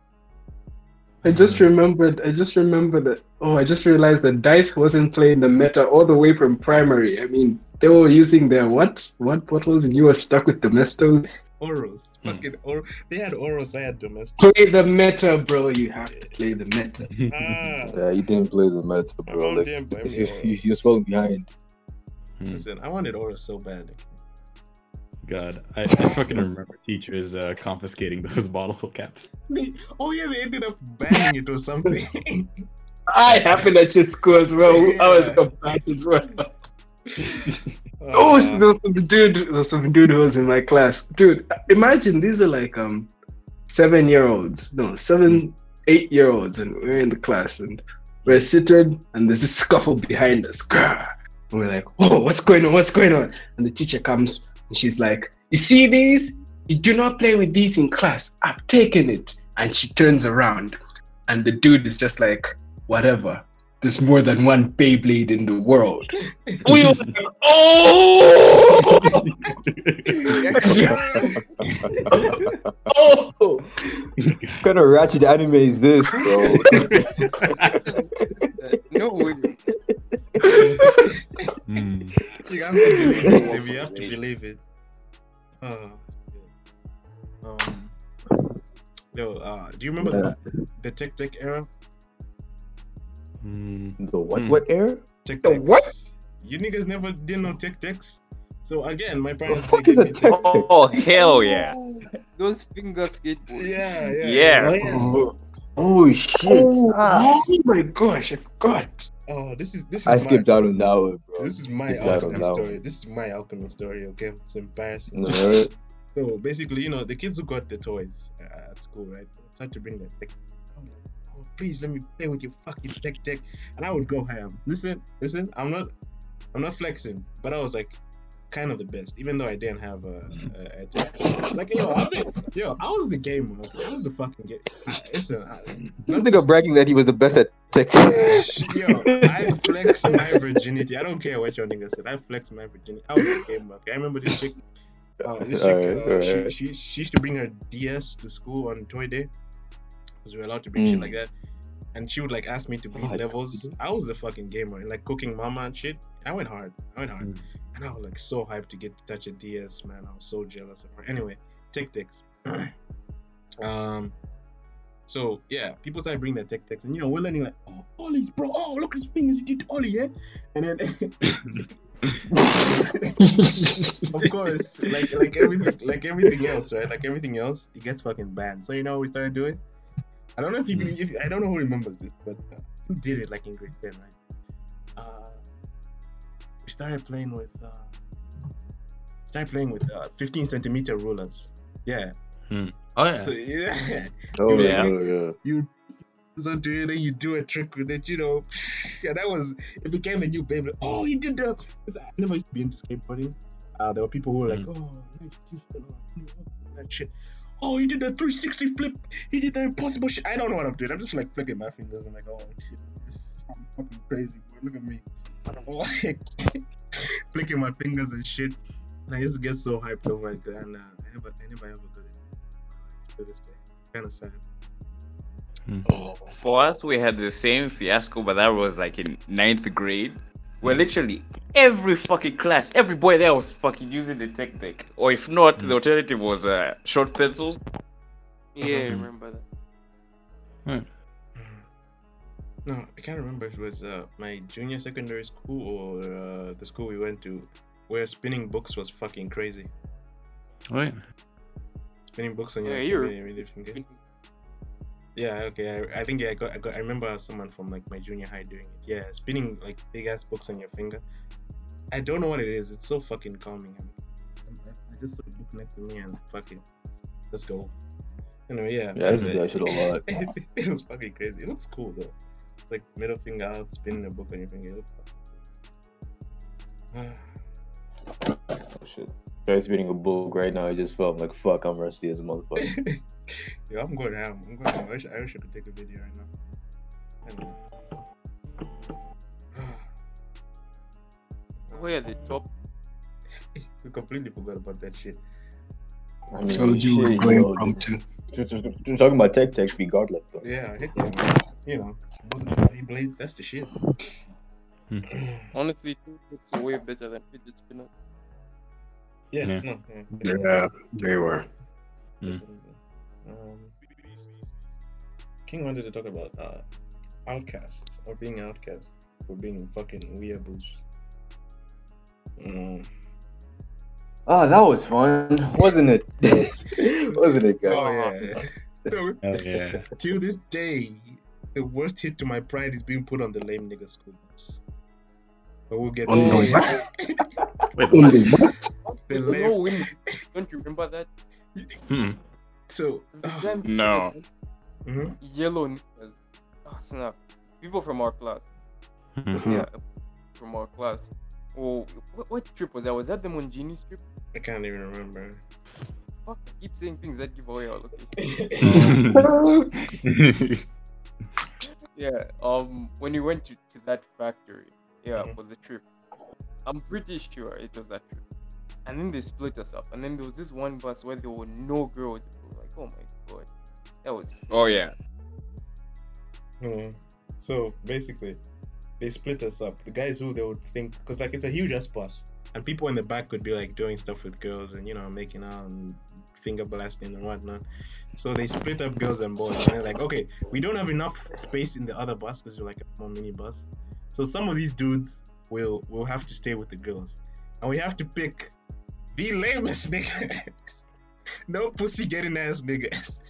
I just remembered, I just remembered that, oh, I just realized that Dice wasn't playing the meta all the way from primary. I mean, they were using their what? What portals? And you were stuck with Domestos? Oros. Mm. Fucking Oros. They had Oros, I had Domestos. Play the meta, bro. You have to play the meta. Ah. Yeah, you didn't play the meta, bro. Like, didn't play you, you, you're so behind. Hmm. Listen, I wanted Oros so bad. God, I, I fucking remember teachers uh, confiscating those bottle caps. They, oh yeah, they ended up banning it or something. I happened at your school as well. Yeah. I was compliant as well. Uh, oh, there was some dude, there was some dude who was in my class. Dude, imagine these are like um, seven-year-olds, no, seven, eight-year-olds, and we're in the class and we're seated, and there's this scuffle behind us. And we're like, oh, what's going on? What's going on? And the teacher comes. She's like, you see these? You do not play with these in class. I've taken it. And she turns around. And the dude is just like, whatever. There's more than one Bayblade in the world. We were like, oh! Oh! What kind of ratchet anime is this, bro? No way. Mm. You have to believe it. If you have to believe it. Uh, um, yo, uh, do you remember yeah. the, the Tech Deck era? Mm. The what? Mm. What era? Tech Deck. What? You niggas never didn't know Tech Decks. So again, my parents. What is a Tech Deck? Oh, oh hell yeah! Those finger skateboards. Yeah, yeah. Yeah. yeah. Oh, oh shit! Oh, ah. Oh my gosh! I forgot. Oh, this is this is. I my, skipped out on that one, bro. This is my alchemy story. This is my alchemy story. Okay, it's embarrassing. Right. So basically, you know, the kids who got the toys uh, at school, right? Start to bring that. Tech. I'm like, oh, please let me play with your fucking tech tech, and I would go ham. Listen, listen, I'm not, I'm not flexing, but I was like, kind of the best, even though I didn't have a, a, a tech. Like yo, I mean, yo, I was the gamer. I was the fucking game. I, listen, I, I think I'm bragging that he was the best at. Yo, I flexed my virginity. I don't care what your nigga said. I flexed my virginity. I was a gamer. Okay? I remember this chick. Uh, this chick right, uh, right. She, she she used to bring her D S to school on toy day, because we were allowed to bring mm. shit like that. And she would like ask me to beat oh, levels. I was the fucking gamer and like cooking mama and shit. I went hard. I went hard, mm. and I was like so hyped to get to touch a D S, man. I was so jealous of her. Anyway, Tic Tics. um. So yeah, people started bringing their tech techs, and you know we're learning like, oh, ollies, bro, oh look at his fingers, he did ollie, yeah, and then of course, like like everything, like everything else, right? Like everything else, it gets fucking banned. So you know what we started doing. I don't know if you, mm. if, I don't know who remembers this, but uh, who did it like in grade ten, right? Uh, we started playing with, uh, started playing with uh, fifteen centimeter rulers, yeah. Mm. Oh yeah. So, yeah. Oh yeah. yeah. You onto it and you do a trick with it, you know. Yeah, that was it became a new baby. Oh, he did that. I never used to be into skateboarding. Uh, there were people who were like, mm. oh, that shit. Oh, he did that three sixty flip. He did that impossible shit. I don't know what I'm doing. I'm just like flicking my fingers. I'm like, oh shit, this is fucking crazy. Boy. Look at me. I'm like flicking my fingers and shit. And I used to get so hyped over it, and uh, I never, I never ever got it. To this day. Kind of sad. Hmm. Oh. For us, we had the same fiasco, but that was like in ninth grade, where literally every fucking class, every boy there was fucking using the tech deck. Or if not, hmm. the alternative was uh, short pencils. Yeah, I remember that. Right. No, I can't remember if it was uh, my junior secondary school or uh, the school we went to, where spinning books was fucking crazy. Right. Spinning books on your yeah, really finger. Yeah, okay. I, I think yeah, I got, I got. I remember someone from like my junior high doing it. Yeah, spinning like big ass books on your finger. I don't know what it is. It's so fucking calming. I, I just saw a book next to me and fucking, let's go. Anyway, yeah. Yeah, I used to do that shit a lot. It was fucking crazy. It looks cool though. It's like middle finger out, spinning a book on your finger. It looks cool. that shit. Started reading a book right now. I just felt like, fuck, I'm rusty as a motherfucker. Yo, I'm going ham. I'm going ham. I wish I, wish I could take a video right now. Anyway. Where the top? We completely forgot about that shit. I mean, told you we're going yo, from two. We're talking about Tech Deck, be godlike though. Yeah, heck yeah. You know, Bayblade, that's the shit. Honestly, it's way better than fidget spinners. Yeah, yeah. No, yeah. yeah, they were. Mm. Um, King wanted to talk about uh, outcasts or being outcast or being fucking weeaboos. Mm. Ah, that was fun, wasn't it? wasn't it, guys? Oh yeah. So, oh, yeah. Till this day, the worst hit to my pride is being put on the lame nigga school bus. But we'll get on there. What? Wait, on the what? The lame. Don't you remember that? Hmm. So uh, no. Mm-hmm. Yellow niggas. Oh snap! People from our class. Mm-hmm. Yeah, from our class. Oh, what, what trip was that? Was that the Mongini's trip? I can't even remember. Fuck, I keep saying things that give away our location. Yeah, um, when you went to, to that factory, yeah, mm-hmm. for the trip, I'm pretty sure it was that trip. And then they split us up, and then there was this one bus where there were no girls. We were like, oh my god, that was. Oh yeah. Mm. So basically, they split us up. The guys who they would think, because like it's a huge ass bus, and people in the back could be like doing stuff with girls and you know making out and finger blasting and whatnot. So they split up girls and boys. And they're like, okay, we don't have enough space in the other bus because you're like a small mini bus. So some of these dudes will will have to stay with the girls, and we have to pick the lamest niggas, no pussy getting ass niggas,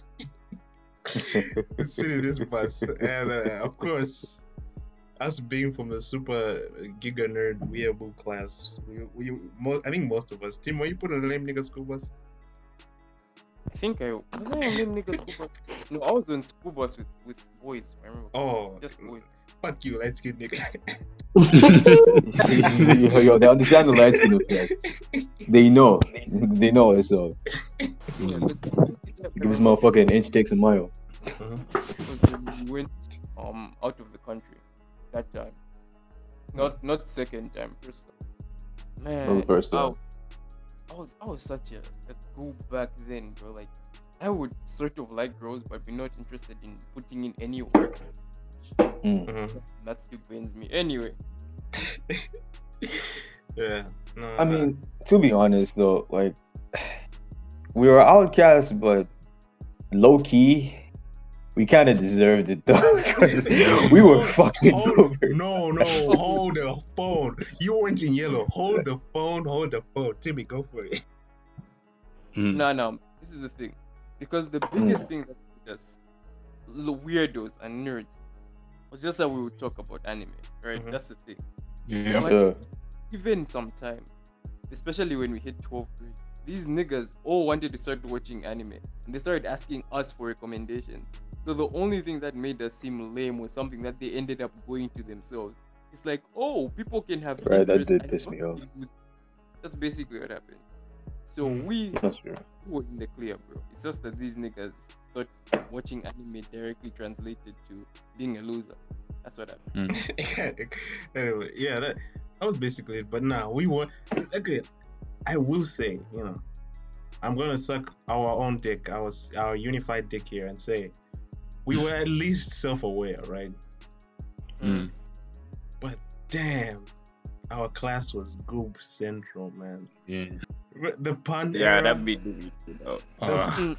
to sit in this bus. And uh, of course, us being from the super giga nerd weeaboo class, we, we, most, I think most of us. Tim, were you put on the lame nigga school bus? I think I was I on lame nigga school bus. No, I was on school bus with, with boys. I remember. Oh, just boys. Fuck you, light skin nigga. yo, yo, they understand the light skin effect. They know, they know. So give us motherfucker an inch takes a mile. Uh-huh. We went um out of the country. That time, not not second time, first time. Man, oh, first time. I, I was I was such a, a cool back then, bro. Like, I would sort of like girls, but be not interested in putting in any work. Mm-hmm. That still pains me. Anyway. Yeah. No, I no. mean, to be honest though, like we were outcasts, but low key. We kind of deserved it though, because we were fucking hold, No, no, hold the phone. You went in yellow. Hold the phone, hold the phone. Timmy, go for it. Mm. No, no, this is the thing. Because the biggest mm. thing that made us weirdos and nerds was just that we would talk about anime, right? Mm-hmm. That's the thing. Yeah. But yeah. Even sometimes, especially when we hit twelfth grade, these niggas all wanted to start watching anime. And they started asking us for recommendations. So the only thing that made us seem lame was something that they ended up going to themselves. It's like, oh, people can have right. That did piss me off. That's basically what happened. So mm, we, we were in the clear, bro. It's just that these niggas thought watching anime directly translated to being a loser. That's what happened. Mm. Anyway, yeah, that that was basically it. But nah, we were okay. I will say, you know, I'm gonna suck our own dick, our our unified dick here, and say. We were at least self-aware, right? Mm. But damn, our class was Goob Central, man. Yeah. The pun. Yeah, era, that beat me. Oh. Uh.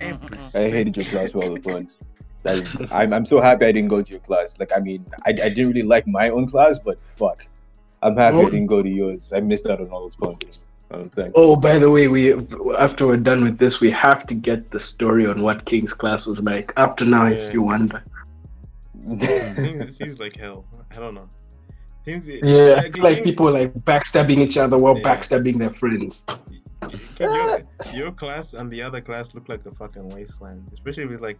I hated your class for all the puns. Like, I'm I'm so happy I didn't go to your class. Like, I mean, I I didn't really like my own class, but fuck, I'm happy oh. I didn't go to yours. I missed out on all those puns. Oh, by the way, we after we're done with this, we have to get the story on what King's class was like. Up to now, yeah. I still wonder. Yeah, it, seems, it seems like hell. I don't know. It seems it, yeah, like, it's like King, people like backstabbing each other while yeah. backstabbing their friends. King, your, your class and the other class look like a fucking wasteland, especially with like,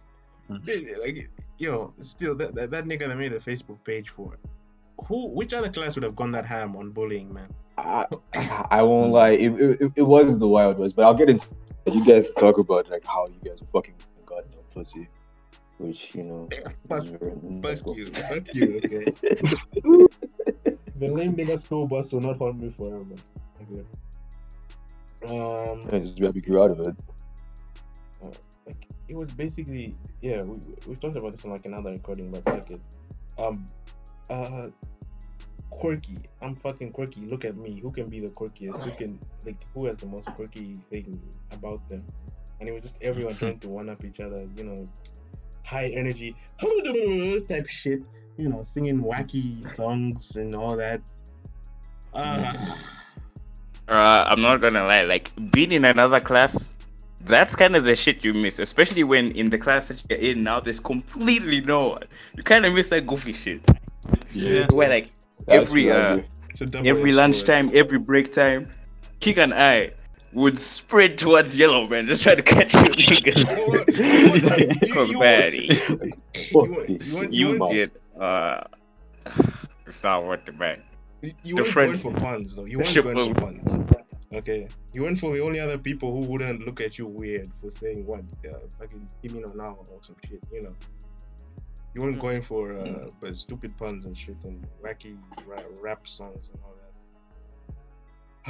mm-hmm. like yo, still that, that that nigga that made the Facebook page for it. Who? Which other class would have gone that ham on bullying, man? I, I won't lie, it, it, it was the Wild West, but I'll get into it. You guys talk about like how you guys are fucking goddamn pussy, which, you know, fuck, fuck you, fuck you, okay. The lame nigga school bus will not haunt me forever. Okay. Um, yeah, just be happy to get out of it. Uh, like, it was basically, yeah, we, we've talked about this in like another recording, but fuck it. Um, uh, quirky. I'm fucking quirky. Look at me. Who can be the quirkiest? Who can, like, who has the most quirky thing about them? And it was just everyone trying to one up each other, you know, high energy type shit, you know, singing wacky songs and all that. Uh, Uh, I'm not gonna lie, like, being in another class, that's kind of the shit you miss, especially when in the class that you're in now, there's completely no one. You kind of miss that goofy shit. Yeah. Where, like, that's every uh, every lunchtime, every break time, Kick and I would spread towards yellow, man, just try to catch you niggas. You would get, uh, it's not worth it, man. You weren't going for puns, though. You weren't going for puns. Okay. You went for the only other people who wouldn't look at you weird for saying what, uh, fucking Kimino now or some shit, you know. You weren't going for uh, mm. but stupid puns and shit and wacky ra- rap songs and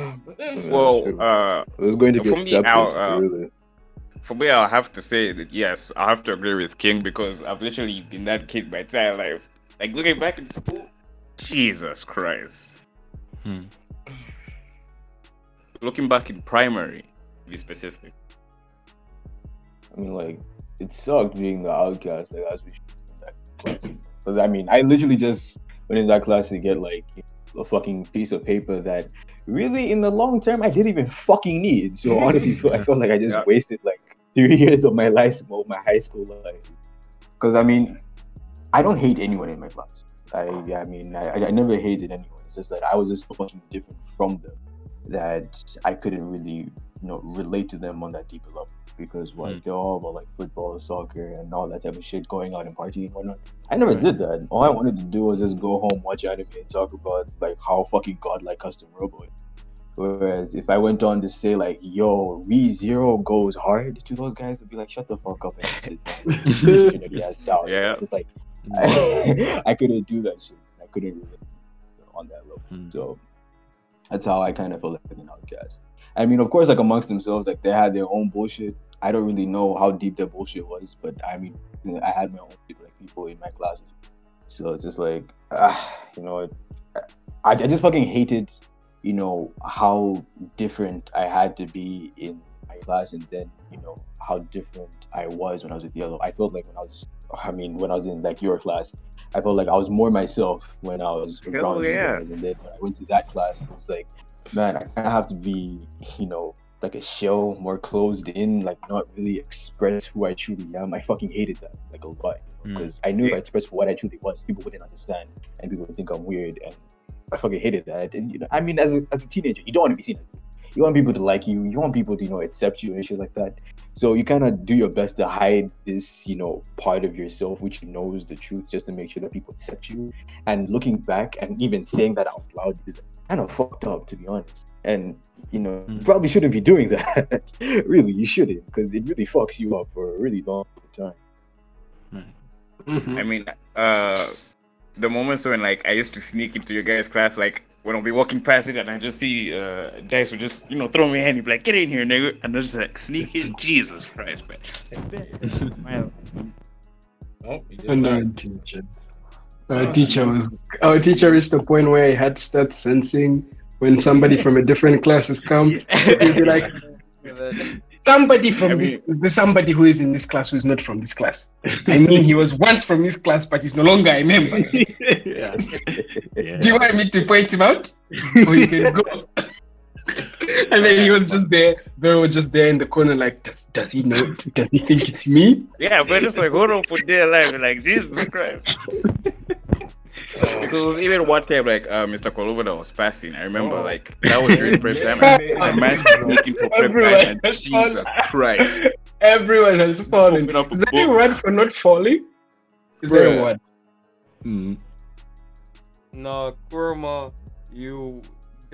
all that. But, uh, well, uh, it was going to get me out. Uh, really. For me, I'll have to say that, yes, I have to agree with King because I've literally been that kid my entire life. Like, looking back in school, Jesus Christ. Hmm. Looking back in primary, to be specific. I mean, like, it sucked being the outcast, like, as we should in that class. Because, I mean, I literally just went in that class to get, like, a fucking piece of paper that really, in the long term, I didn't even fucking need. So, honestly, I felt like I just yeah. wasted, like, three years of my life, of my high school life. Because, I mean, I don't hate anyone in my class. I, I mean, I, I never hated anyone. It's just that I was just so fucking different from them that I couldn't really, you know, relate to them on that deeper level because what mm. they're all about like football, soccer, and all that type of shit, going out and partying and whatnot. I never right. did that. All I wanted to do was just go home, watch anime, and talk about like how fucking godlike Custom Robo is. Whereas if I went on to say like, yo, ReZero goes hard to those guys, they'd be like, shut the fuck up and sit down. Yeah. It's just like. I, I couldn't do that shit. I couldn't relate on that level. Mm. So that's how I kind of felt like an outcast. I mean, of course, like amongst themselves, like they had their own bullshit. I don't really know how deep their bullshit was, but I mean, I had my own people, like people in my classes. So it's just like, ah, you know, it, I, I just fucking hated, you know, how different I had to be in my class, and then you know how different I was when I was with yellow. I felt like when I was. I mean, when I was in like your class, I felt like I was more myself when I was around you guys, and then when I went to that class, it's like, man, I kind of have to be, you know, like a shell, more closed in, like not really express who I truly am. I fucking hated that like a lot because mm. I knew if I expressed what I truly was, people wouldn't understand and people would think I'm weird, and I fucking hated that. And you know, I mean, as a, as a teenager, you don't want to be seen as weird. You want people to like you. You want people to, you know, accept you and shit like that. So you kind of do your best to hide this, you know, part of yourself, which knows the truth, just to make sure that people accept you. And looking back and even saying that out loud is kind of fucked up, to be honest. And, you know, mm. you probably shouldn't be doing that. Really, you shouldn't, because it really fucks you up for a really long time. Mm-hmm. I mean, uh, the moments when, like, I used to sneak into your guys' class, like, when I'll be walking past it and I just see uh, Dice would just, you know, throw me a hand and be like, get in here, nigga. And I just like, sneak in. Jesus Christ, man. Oh, and our teacher. Our teacher was, our teacher reached the point where I had to start sensing when somebody from a different class has come. He'd be like, somebody from this, somebody who is in this class who is not from this class. I mean, he was once from this class, but he's no longer a member. Yeah. Yeah. Do you want me to point him out? Or you can go. And then he was just there. Vero was just there in the corner, like, does does he know? Does he think it's me? Yeah, but it's like, hold on for dear life. Like, Jesus Christ. So it was even one time, like, uh, Mister Kolovo that was passing. I remember, oh. like, that was during prep time. I managed to sneak in for prep time. And Jesus Christ. Everyone has fallen. Is there any word for not falling? Is Bruh. there a word? Hmm. No, Kurama, you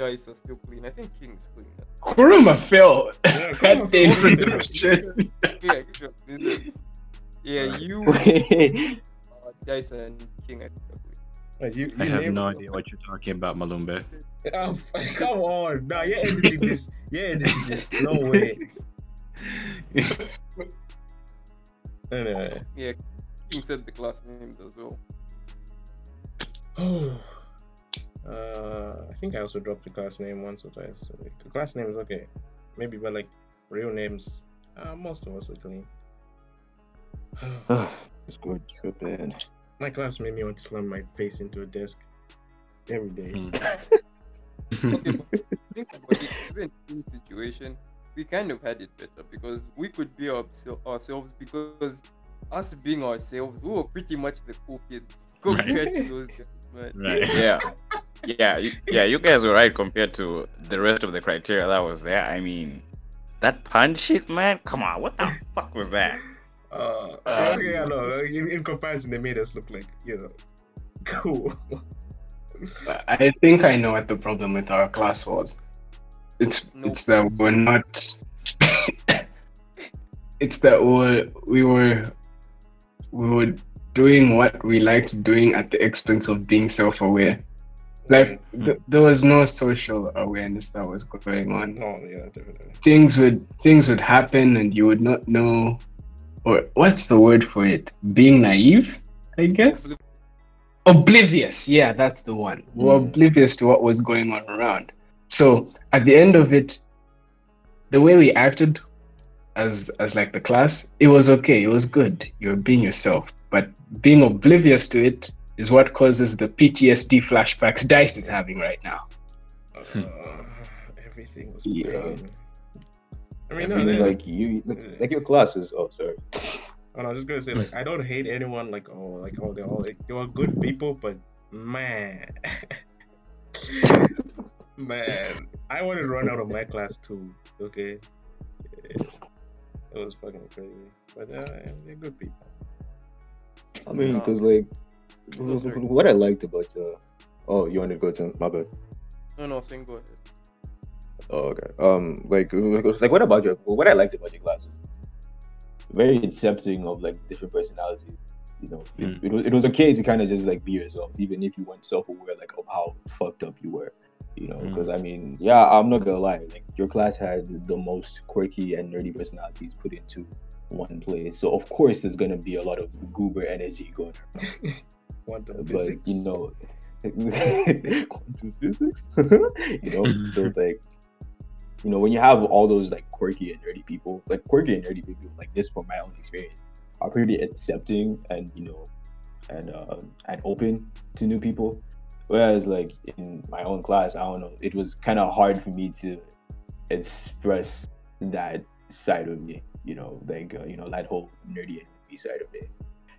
dice are still clean. I think King's clean. Kurama fell. Yeah, that thing was a different shit. Yeah, sure. Yeah, you, uh, Dice and King, I think are clean. Wait, you, you I have no them? idea what you're talking about, Malumbe. Um, come on, nah, you're editing this. You're editing this. No way. Anyway. Yeah, King said the class names as well. Oh. Uh, I think I also dropped the class name once or twice. So like, the class name is okay, maybe, but like real names, uh, most of us are clean. Oh, it's good, it's so bad. My class made me want to slam my face into a desk every day. Mm. Okay, but think about it. Even in the situation, we kind of had it better because we could be our, ourselves because us being ourselves, we were pretty much the cool kids compared right. to those guys. But... Right. Yeah. Yeah, you, yeah, you guys were right compared to the rest of the criteria that was there. I mean, that pun shit, man. Come on, what the fuck was that? Uh, um, okay, I know. In, in comparison, they made us look like, you know, cool. I think I know what the problem with our class was. It's no it's that we're not. It's that we're, we were we were doing what we liked doing at the expense of being self-aware. Like, th- there was no social awareness that was going on. No, yeah, definitely. Things would things would happen, and you would not know, or what's the word for it? Being naive, I guess. Oblivious. Yeah, that's the one. Mm. We're oblivious to what was going on around. So at the end of it, the way we acted, as as like the class, it was okay. It was good. You're being yourself, but being oblivious to it is what causes the P T S D flashbacks Dice is having right now. Uh, everything was yeah. bad. I mean, everything, no, like you, like, like your classes. Oh, sorry. Oh, no, I was just gonna say, like, I don't hate anyone. Like, oh, like, oh, they're all, like, they were good people, but man, man, I wanted to run out of my class too. Okay, it, it was fucking crazy, but uh, they're good people. I mean, because like. What I liked about uh oh you wanted to go to my bad. No no same go ahead. Oh okay. Um like like what about your what I liked about your classes? Very accepting of like different personalities. You know, mm. it, it was it was okay to kind of just like be yourself, even if you weren't self-aware like of how fucked up you were. You know, because mm. I mean, yeah, I'm not gonna lie, like your class had the most quirky and nerdy personalities put into one place. So of course there's gonna be a lot of goober energy going around. Quantum but physics. You know, quantum physics. You know, so like, you know, when you have all those like quirky and nerdy people, like quirky and nerdy people, like this from my own experience, are pretty accepting and you know, and uh, and open to new people. Whereas like in my own class, I don't know, it was kind of hard for me to express that side of me. You know, like uh, you know that whole nerdy side of me.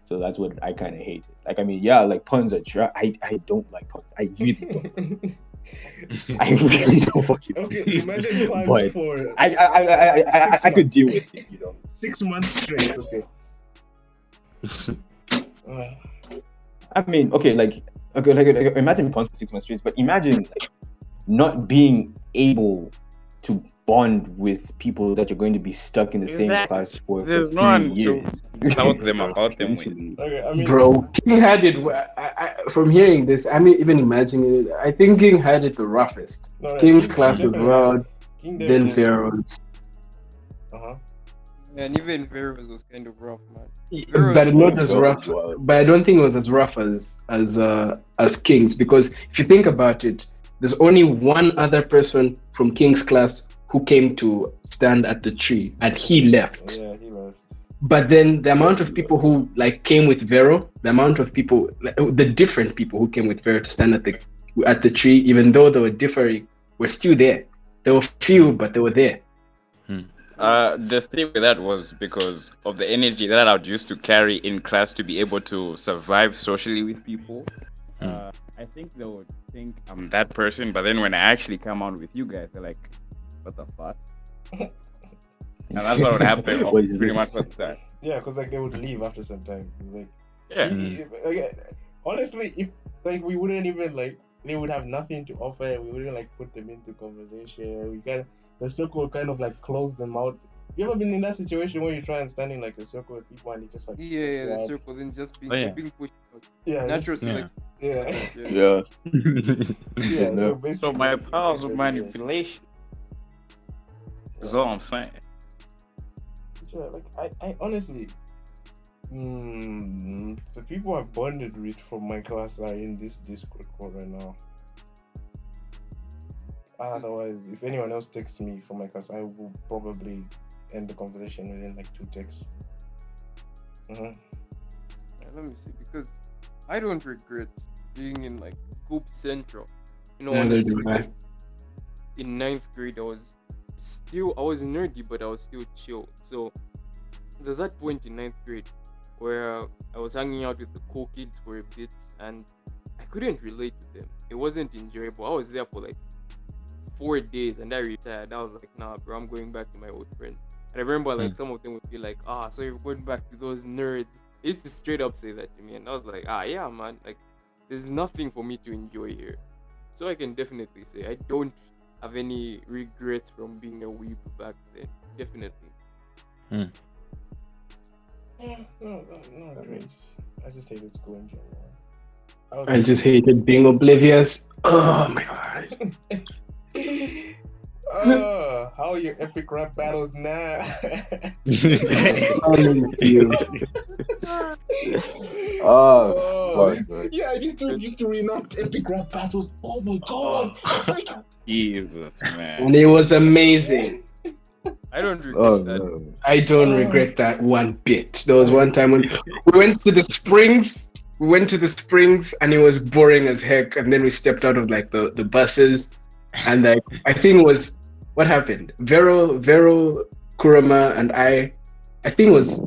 So that's what I kind of hate. Like, I mean, yeah, like puns are trash. I, I don't like puns. I really don't. I really don't fucking. Okay, imagine puns but for. I I I I, I, I could deal with it, you know. Six months straight. Okay. uh, I mean, okay, like, okay, like, like imagine puns for six months straight, but imagine like, not being able to bond with people that you're going to be stuck in the exactly. same class for, for three years. Count them or out them with. Okay, I mean, bro, King had it. I, I, from hearing this, I mean, even imagining it, I think King had it the roughest. No, right, King's King, class was round, then Vero's. Uh huh. And even Vero's was kind of rough, man. Vero's but not as rough. Well. But I don't think it was as rough as as uh, as King's, because if you think about it, there's only one other person from King's class who came to stand at the tree, and he left. Yeah, he left. But then the amount of people who like came with Vero, the amount of people, the different people who came with Vero to stand at the at the tree, even though they were differing, were still there. There were few, but they were there. Hmm. Uh, the thing with that was because of the energy that I used to carry in class to be able to survive socially with people. Hmm. Uh, I think they would think I'm that person, but then when I actually come out with you guys, they're like, what the fuck? And that's what would happen. What is pretty much what's that. Yeah, because like they would leave after some time. Like, yeah. If, if, like, honestly, if like we wouldn't even like they would have nothing to offer. We wouldn't like put them into conversation. We kind of, the circle kind of like close them out. You ever been in that situation where you try and stand in like a circle with people and you just like yeah, yeah the circle then just being, oh, yeah. being pushed out. Yeah, natural select. Yeah, yeah, yeah. yeah. yeah so, basically, so my powers of manipulation. That's all I'm saying. Yeah, like I, I honestly, mm, the people I bonded with from my class are in this Discord call right now. Otherwise, if anyone else texts me from my class, I will probably end the conversation within like two texts. Mm-hmm. Yeah, let me see, because I don't regret being in like Goop Central. You know, yeah, honestly, like, in ninth grade, I was. Still, I was nerdy, but I was still chill. So there's that point in ninth grade where I was hanging out with the cool kids for a bit, and I couldn't relate to them. It wasn't enjoyable. I was there for like four days, and I retired. I was like, nah, bro, I'm going back to my old friends. And I remember like mm. some of them would be like, ah, so you're going back to those nerds. They used to straight up say that to me, and I was like, ah, yeah, man. Like, there's nothing for me to enjoy here. So I can definitely say I don't have any regrets from being a weeb back then, definitely. Hmm. Yeah, no, no, no regrets. I just hated school in general. I, I just hated being oblivious. Oh my god. Oh, how are your epic rap battles now? Oh, fuck. Yeah, I used to used to reenact epic rap battles. Oh my god. Oh. Jesus, man. And it was amazing. I don't regret oh, that. No. I don't regret that one bit. There was one time when we went to the springs. We went to the springs and it was boring as heck. And then we stepped out of like the, the buses. And like, I think it was, what happened? Vero, Vero, Kurama and I, I think it was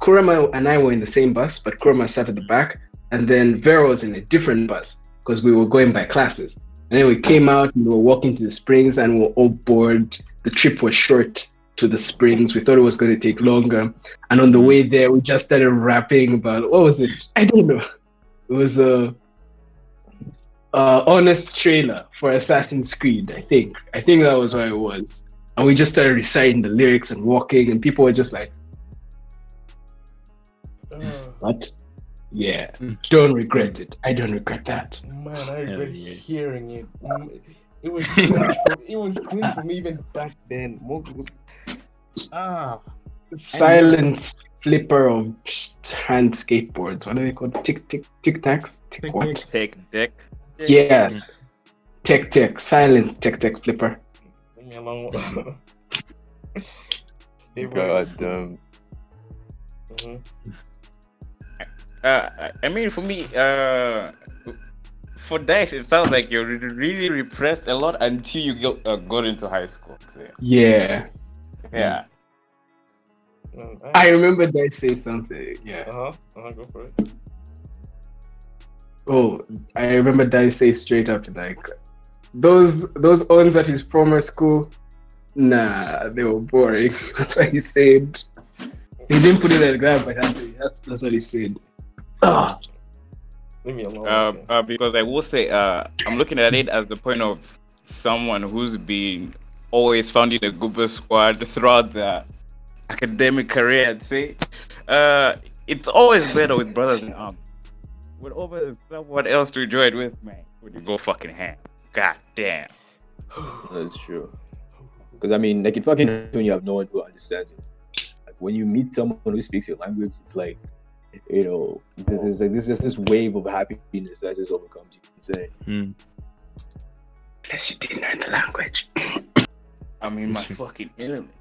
Kurama and I were in the same bus, but Kurama sat at the back. And then Vero was in a different bus because we were going by classes. And then we came out and we were walking to the springs and we were all bored. The trip was short to the springs. We thought it was going to take longer. And on the way there, we just started rapping about, what was it? I don't know. It was a, a honest trailer for Assassin's Creed, I think. I think that was what it was. And we just started reciting the lyrics and walking and people were just like, what? Yeah, mm. Don't regret it. I don't regret that. Man, I regret yeah. hearing it. It was cringe for, it was cringe for me even back then. Most of us, ah, silent flipper of hand skateboards. What are they called? Tick tick tick tacks. Tick what? Tech Deck. Yeah, Tech Deck. Silent Tech Deck flipper. Leave me alone. God damn. Mm-hmm. Uh, I mean, for me, uh, for Dice, it sounds like you really repressed a lot until you go, uh, got into high school. So. Yeah. Yeah. Um, I... I remember Dice say something. Yeah. Uh-huh. Uh-huh. Go for it. Oh, I remember Dice say straight up, like, those those owns at his former school, nah, they were boring. That's why he said. He didn't put it like that, but that's, that's what he said. Uh, Leave me alone. Uh, uh, because I will say, uh, I'm looking at it at the point of someone who's been always found in the Goober squad throughout their academic career. I'd say, uh, it's always better with brothers in arms. With over someone else to enjoy it with, man, would you go fucking ham? God damn. That's true. Because I mean, like, it fucking when you have no one who understands you. Like, when you meet someone who speaks your language, it's like, you know, there's like this just this wave of happiness that just overcomes you. Insane. Mm. Unless you didn't learn the language. I'm in my fucking element.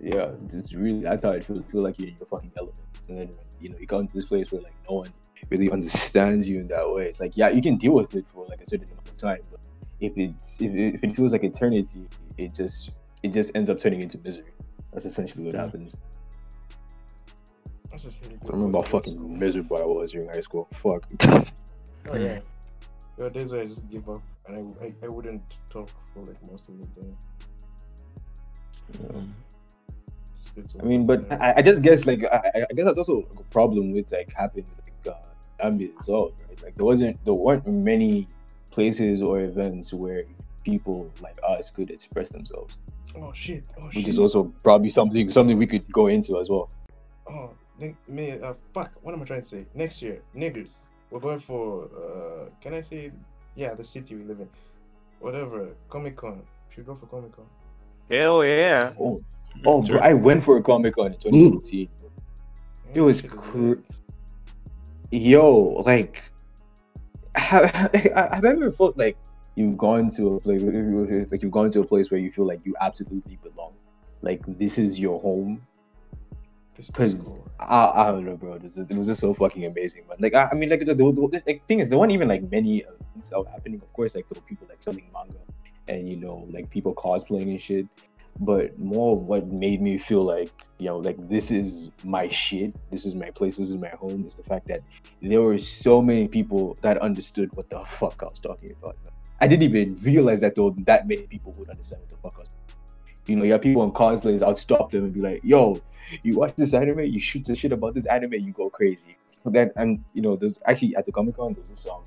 Yeah, it's really that's how it feels. Feel like you're in your fucking element, and then you know you come to this place where like no one really understands you in that way. It's like yeah, you can deal with it for like a certain amount of time, but if it's if it, if it feels like eternity, it just it just ends up turning into misery. That's essentially what yeah. happens. I remember how fucking miserable I was during high school. Fuck. Oh yeah. There were days where I just give up and I, I, I wouldn't talk for like most of the day. Yeah. I mean, but I, I just guess like I, I guess that's also a problem with like happening like uh, ambient itself, right? Like there wasn't there weren't many places or events where people like us could express themselves. Oh shit! Oh Which shit! Which is also probably something something we could go into as well. Oh, man, uh, fuck! What am I trying to say? Next year, niggers, we're going for. Uh, can I say? Yeah, the city we live in. Whatever, Comic Con. Should go for Comic Con. Hell yeah! Oh, oh bro, I went for a Comic Con in twenty seventeen. Mm. It was cr- yo like. Have, have I ever felt like you've gone to a place like you've gone to a place where you feel like you absolutely belong, like this is your home? Because I, I don't know, bro. It was, just, it was just so fucking amazing, man. Like I, I mean, like the, the, the like, thing is, there weren't even like many uh, things out happening. Of course, like there were people like selling manga, and you know, like people cosplaying and shit. But more of what made me feel like, you know, like this is my shit, this is my place, this is my home, is the fact that there were so many people that understood what the fuck I was talking about. I didn't even realize that though that many people would understand what the fuck I was talking about. You know, you have people on cosplays, I'll stop them and be like, yo, you watch this anime, you shoot the shit about this anime, you go crazy. But then, and you know, there's actually at the Comic Con, there was this song,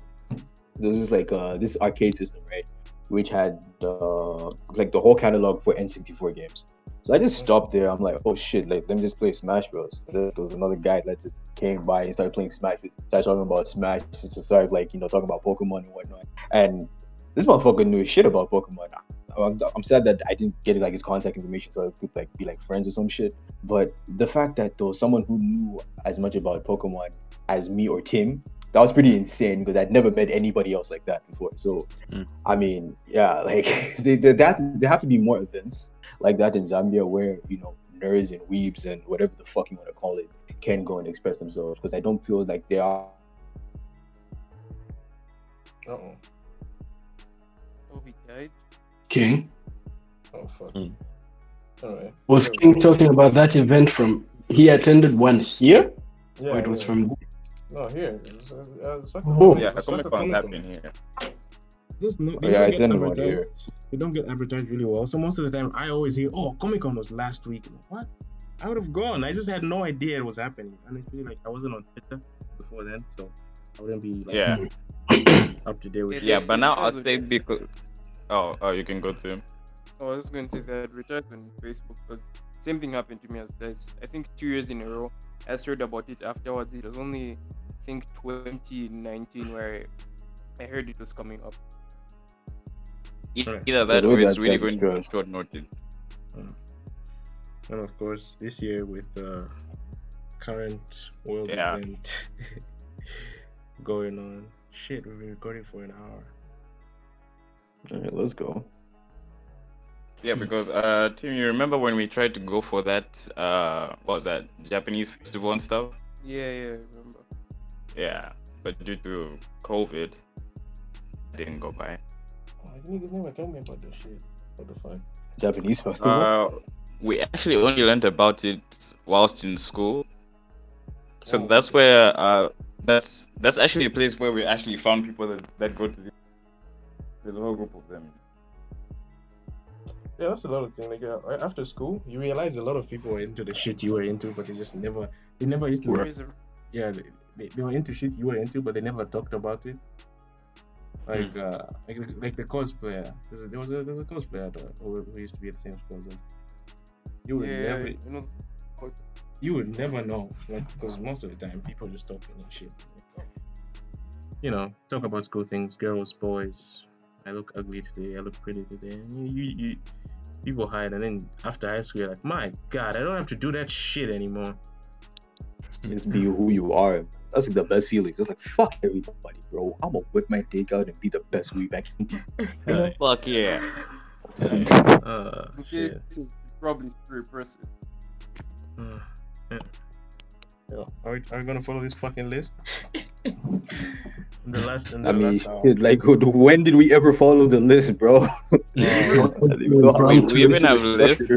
there was this like, uh, this arcade system, right? Which had uh, like the whole catalog for N sixty-four games. So I just stopped there. I'm like, oh shit, like let me just play Smash Bros. There was another guy that just came by and started playing Smash. Started talking about Smash. Started like, you know, talking about Pokemon and whatnot. And this motherfucker knew shit about Pokemon. I'm, I'm sad that I didn't get like his contact information so I could like be like friends or some shit. But the fact that though someone who knew as much about Pokemon as me or Tim, that was pretty insane because I'd never met anybody else like that before. So, mm. I mean, yeah, like they, they, that there have to be more events like that in Zambia where, you know, nerds and weebs and whatever the fuck you want to call it can go and express themselves because I don't feel like they are. Uh-oh. Obi died. King? Oh, fuck. Mm. All right. Was King yeah, we... talking about that event from, he attended one here? Yeah, or it was yeah. from No, here. It's, uh, it's like oh, a, yeah, it's like a Comic Con happening here. This, no, they oh, yeah, don't get advertised. Here. They don't get advertised really well. So most of the time, I always hear, "Oh, Comic Con was last week." Like, what? I would have gone. I just had no idea it was happening, and it's really like I wasn't on Twitter before then, so I wouldn't be like, yeah up to date with. Yeah, yeah but now I'll say because oh, oh, you can go to him. Oh, I was just going to say that advertised on Facebook because same thing happened to me as Dice. I think two years in a row. I heard about it afterwards. It was only. I think twenty nineteen where I heard it was coming up. Either that or it's really going to be short notice. And of course, this year with the uh, current world yeah. event going on. Shit, we've been recording for an hour. Alright, let's go. Yeah, because uh, Tim, you remember when we tried to go for that, uh, what was that, Japanese festival and stuff? Yeah, yeah, I remember. Yeah, but due to COVID, I didn't go by. Oh, you never told me about this shit. What the fuck? Japanese festival? Uh, we actually only learned about it whilst in school. So oh, that's okay. where, uh, that's that's actually a place where we actually found people that, that go to the. There's a whole group of them. Yeah, that's a lot of things. Like uh, after school, you realize a lot of people were into the shit you were into, but they just never, they never used to. Right. Yeah. They, They, they were into shit you were into, but they never talked about it. Like, mm. uh, like, like the cosplayer. There's a, there was a, there's a cosplayer that, who, who used to be at the same school as us. You would yeah, never, you know, you would never know, like, because most of the time people just talk and shit. You know, talk about school things, girls, boys. I look ugly today. I look pretty today. You, you, you people hide, and then after high school, you're like, my God, I don't have to do that shit anymore. Just be who you are. That's like the best feeling. Just like fuck everybody, bro. I'ma whip my dick out and be the best weeb I can be. uh, fuck yeah. Uh, shit. Probably three person. Uh, yeah. Yeah. Are we are we gonna follow this fucking list? the last. And the I mean, last shit, like when did we ever follow the list, bro? Yeah. we, we even have lists.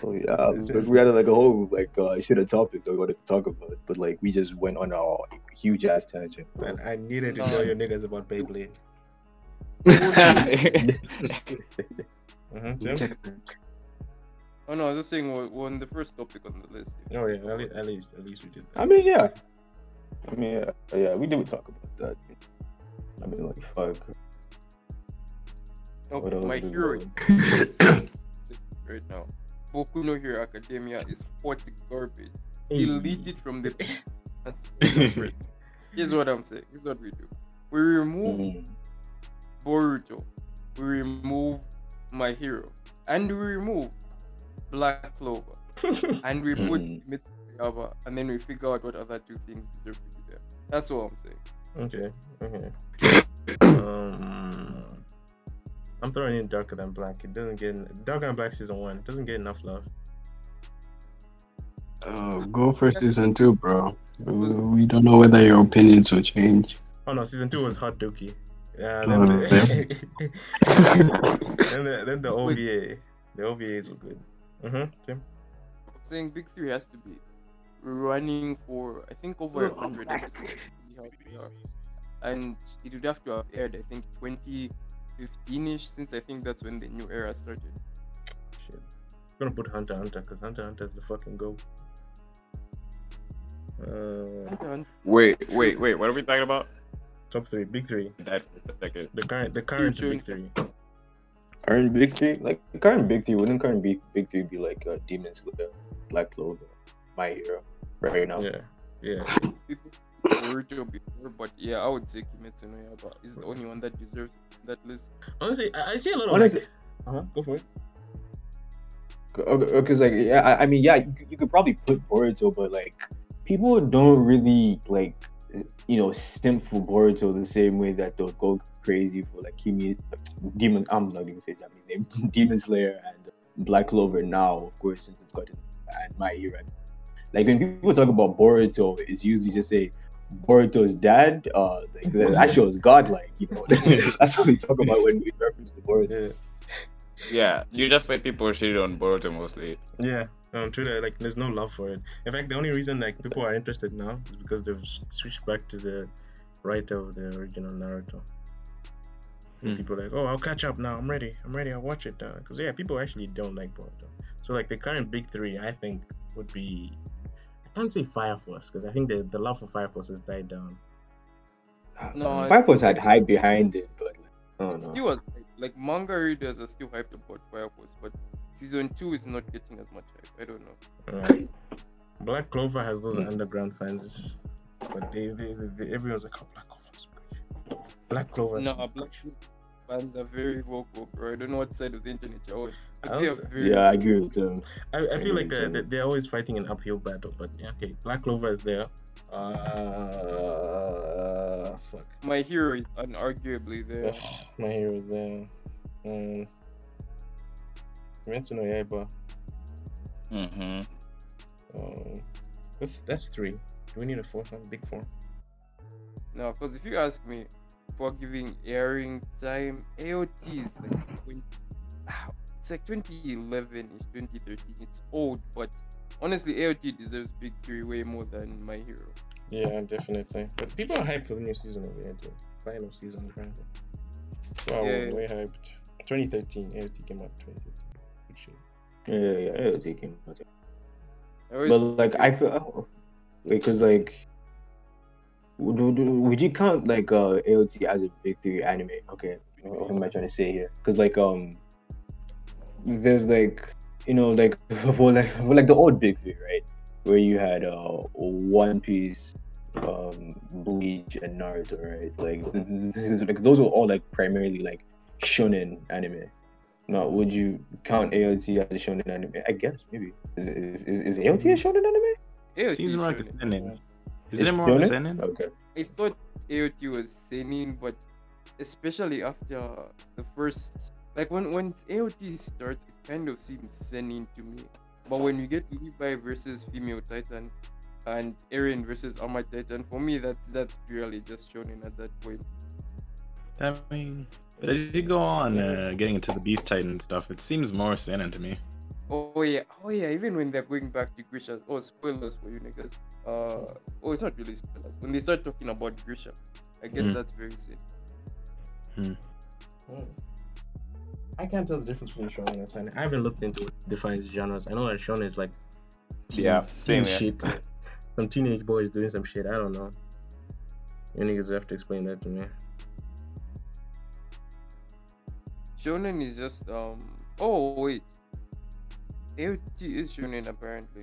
So yeah, but we had like a whole like uh, shit of topics that we wanted to talk about, but like we just went on a huge ass tangent. Man, I needed to um, tell your niggas about Bayblade. uh-huh, oh no, I was just saying we're, we're on the first topic on the list. Oh yeah, at least, at least, at least we did. That. I mean, yeah, I mean, yeah, yeah, we did talk about that. I mean, like, fuck. Oh, My Hero. Right now, Boku no Hero Academia is hot garbage. Hey. Delete it from the. That's right. Here's what I'm saying. Here's what we do. We remove mm. Boruto. We remove My Hero, and we remove Black Clover, and we put Mitsuba, and then we figure out what other two things deserve to be there. That's all I'm saying. Okay, okay. um, I'm throwing in Darker Than Black. It doesn't get Darker Than Black season one. It doesn't get enough love. Oh, go for season two, bro. We don't know whether your opinions will change. Oh no, season two was hot dookie. Yeah, then, oh, the, then the then the O V A, the O V As were good. Mhm. Tim, saying big three has to be running for I think over a hundred episodes, and it would have to have aired I think twenty fifteen ish, since I think that's when the new era started. Shit, I'm gonna put Hunter x Hunter because Hunter x Hunter is the fucking go. Uh, Hunter, Hunter. Wait, wait, wait. What are we talking about? Top three, big three. That second. The current, the current big three. Current big three, like the current big three. Wouldn't current big big three be like uh, Demon Slayer, Black Clover, My Hero, right now? Yeah, yeah. Boruto before, but yeah, I would say Kimetsu no Yaiba is the only one that deserves that list. Honestly, I, I see a lot of. Honestly, like... uh huh. Go for it. Okay, because like yeah, I, I mean yeah, you, you could probably put Boruto, but like people don't really like. You know, simp for Boruto the same way that they'll go crazy for like Kimi, Demon. I'm not even saying Japanese name, Demon Slayer and Black Clover now, of course, since it's got and My Hero. Like when people talk about Boruto, it's usually just say Boruto's dad. Uh, like that show is godlike. You know, that's what we talk about when we reference to Boruto. Yeah, you just find people shit on Boruto mostly. Yeah. Um, Twitter, like, there's no love for it. In fact, the only reason like people are interested now is because they've switched back to the writer of the original Naruto. Mm. People are like, oh, I'll catch up now. I'm ready. I'm ready. I'll watch it now. Because yeah, people actually don't like Boruto. So like the current big three, I think would be, I can't say Fire Force because I think the the love for Fire Force has died down. No, Fire Force had hype behind it, but oh, no. Still was like, like manga readers are still hyped about Fire Force, but. Season two is not getting as much hype. I don't know. Right. Black Clover has those mm. underground fans, but they, they, they, they everyone's like, oh, Black Clover's great. Black Clover. No, Black Clover fans are very vocal, bro. I don't know what side of the internet you're on. Also, very... Yeah, I agree with them. I, I feel like uh, they're always fighting an uphill battle, but yeah, okay. Black Clover is there. Uh, fuck. My Hero is unarguably there. My Hero is there. Um, Kimetsu no Yaiba. Mhm. Um, that's that's three. Do we need a fourth one? Big four. No, because if you ask me, for giving airing time, A O T is like twenty. It's like twenty eleven, twenty thirteen. It's old, but honestly, A O T deserves big three way more than My Hero. Yeah, definitely. But people are hyped for the new season of A O T. Final season, apparently. Wow, yeah, way hyped. twenty thirteen, A O T came out. twenty thirteen. Yeah, yeah, yeah, it'll take him. But like, I feel because oh, like, do, do, would you count like uh A O T as a big three anime? Okay, what am I trying to say here? Because like um, there's like you know like for like for like the old big three, right? Where you had uh One Piece, um Bleach, and Naruto, right? Like, th- th- th- like those were all like primarily like shonen anime. No, would you count A O T as a shonen anime? I guess maybe. Is is is, is A O T a shonen anime? A O T seems more like seinen. Is it more seinen? Okay. I thought A O T was seinen, but especially after the first, like when when A O T starts, it kind of seems seinen to me. But when you get Levi versus Female Titan and Eren versus Armored Titan, for me that's that's purely just shonen at that point. I mean. But as you go on, uh, getting into the Beast Titan stuff, it seems more seinen to me. Oh yeah, oh yeah. Even when they're going back to Grisha. Oh, spoilers for you niggas. Uh, oh, it's not really spoilers. When they start talking about Grisha, I guess mm. that's very seinen. Hmm. Mm. I can't tell the difference between shonen and seinen. I haven't looked into what defines genres. I know that shonen is like teen, yeah, same teen shit. Some teenage boys doing some shit. I don't know. You niggas have to explain that to me. Shonen is just um oh wait, A O T is shonen apparently.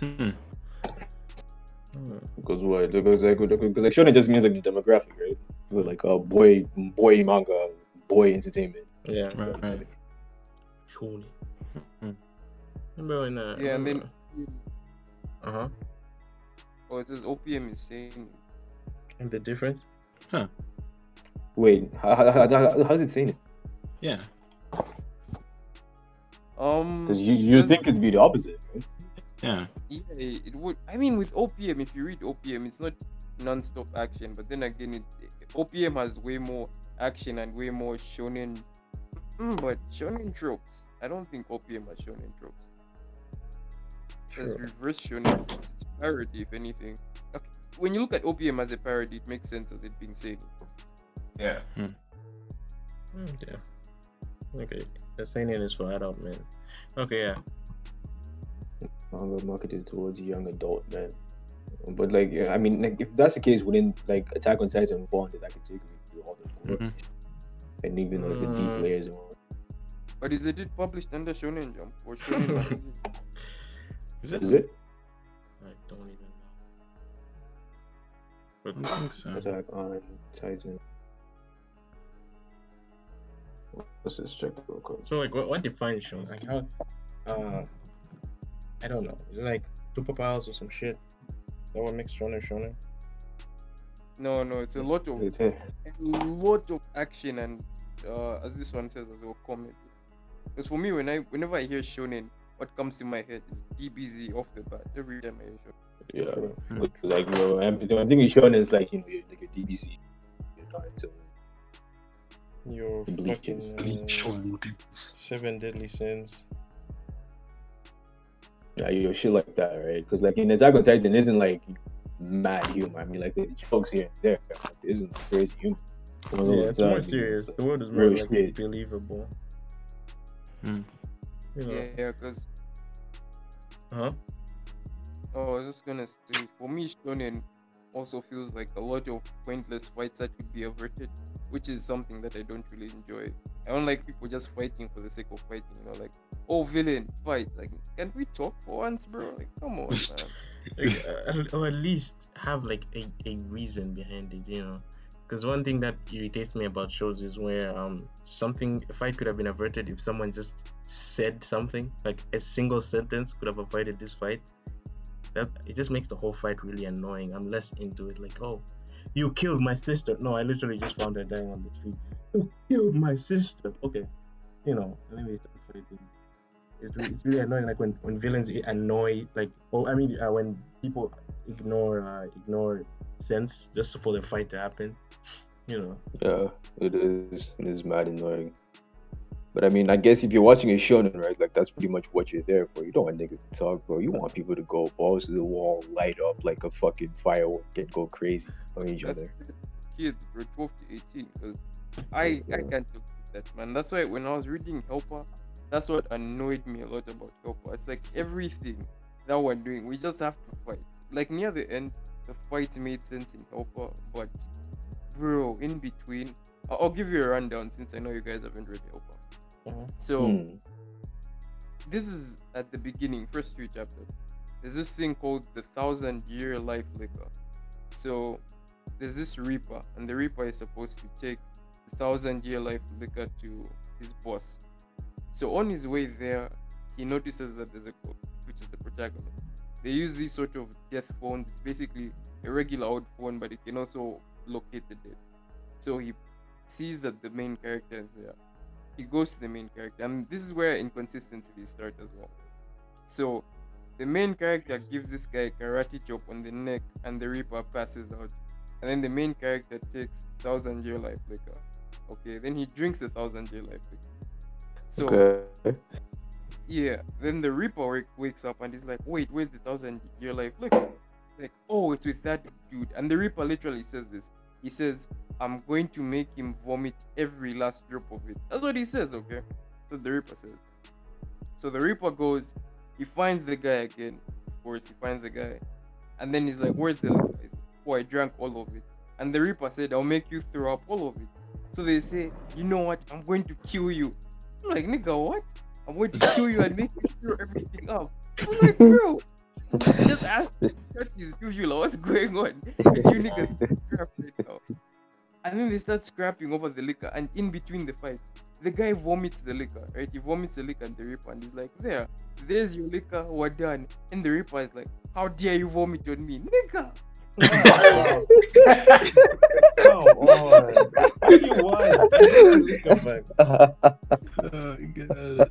Hmm. Because what? Because like, because like shonen just means like the demographic, right? Like a uh, boy, boy manga, boy entertainment. Yeah, right, right. Shonen. Mm-hmm. Uh, yeah, and then. Uh huh. Oh, it says O P M is saying. And the difference? Huh. Wait, how, how, how, how, how's it saying it? Yeah. Um. Because you you think it'd be the opposite, right? Yeah. Yeah, it would. I mean, with O P M, if you read O P M, it's not non-stop action, but then again, it, O P M has way more action and way more shonen. Mm, but shonen tropes, I don't think O P M has shonen tropes. Sure. There's reverse shonen tropes. It's parody, if anything. Okay. When you look at O P M as a parody, it makes sense as it being said. Yeah. Hmm. Yeah. Okay. The seinen is for adult men. Okay. Yeah. Manga marketed towards young adult men, but like yeah, I mean, like if that's the case, wouldn't like Attack on Titan fall into that category through all the mm-hmm. and even like the deep layers? But is it published under Shonen Jump or Shonen Magazine? Is it? Is it? I don't even know. But I think so. Attack on Titan. Let's just check the real quick. So like, what, what defines shonen? Like how? Uh, I don't know. Is it like superpowers or some shit? Is that what makes shonen shonen? No, no. It's a lot of a lot of action and uh, as this one says as well, comedy. Because for me, when I whenever I hear shonen, what comes to my head is D B Z off the bat every time I hear shonen. Yeah, mm-hmm. Like no, I think with shonen is like you know like a D B Z. You're trying to. Your fucking uh, seven deadly sins. Yeah, you know, shit like that, right? Because like in Attack on Titan, isn't like mad humor. I mean, like there's jokes here and there. But it isn't like, crazy humor. Yeah, it's time, more serious. Like, the world is more like shit. Believable. Hmm. You know. Yeah, yeah, because. Huh? Oh, I was just gonna say. For me, shonen also feels like a lot of pointless fights that could be averted, which is something that I don't really enjoy. I don't like people just fighting for the sake of fighting, you know, like, oh, villain, fight. Like, can we talk for once, bro? Like, come on, man. Or at least have, like, a, a reason behind it, you know? Because one thing that irritates me about shows is where um something, a fight could have been averted if someone just said something. Like, a single sentence could have avoided this fight. That, it just makes the whole fight really annoying. I'm less into it. Like, oh, you killed my sister. No, I literally just found her dying on the tree. You killed my sister. Okay, you know. Let me start fighting. It's really, it's really annoying. Like when, when villains annoy, like oh, I mean, uh, when people ignore uh, ignore sense just for the fight to happen. You know. Yeah, it is. It is mad annoying. But I mean, I guess if you're watching a shonen, right, like that's pretty much what you're there for. You don't want niggas to talk, bro. You want people to go balls to the wall, light up like a fucking firework, and go crazy on each that's other. Kids, bro, twelve to eighteen, because I, yeah. I can't do that, man. That's why when I was reading Helper, that's what annoyed me a lot about Helper. It's like everything that we're doing, we just have to fight. Like near the end, the fights made sense in Helper, but bro, in between, I'll give you a rundown since I know you guys haven't read Helper. So hmm. this is at the beginning, first three chapters. There's this thing called the thousand year life liquor. So there's this reaper, and the reaper is supposed to take the thousand year life liquor to his boss. So on his way there, he notices that there's a code, which is the protagonist. They use these sort of death phones. It's basically a regular old phone, but it can also locate the dead. So he sees that the main character is there. He goes to the main character, and this is where inconsistencies start as well. So the main character gives this guy a karate chop on the neck, and the reaper passes out, and then the main character takes thousand year life liquor. Okay, then he drinks a thousand year life liquor. So okay. Yeah, then the reaper wakes up and he's like, wait, where's the thousand year life liquor? Like, oh, it's with that dude. And the reaper literally says this. He says, I'm going to make him vomit every last drop of it. That's what he says, okay? So the Reaper says. So the Reaper goes, he finds the guy again. Of course, he finds the guy. And then he's like, where's the liquor? He's like, oh, I drank all of it. And the Reaper said, I'll make you throw up all of it. So they say, you know what? I'm going to kill you. I'm like, nigga, what? I'm going to kill you and make you screw everything up. I'm like, bro. Just ask the church is usual. What's going on? You niggas scrap right now. And then they start scrapping over the liquor. And in between the fight, the guy vomits the liquor, right? He vomits the liquor and the Reaper. And he's like, there, there's your liquor. We're done. And the Reaper is like, how dare you vomit on me? Nigga. Wow. Come on. You won. Liquor, man. Oh, God.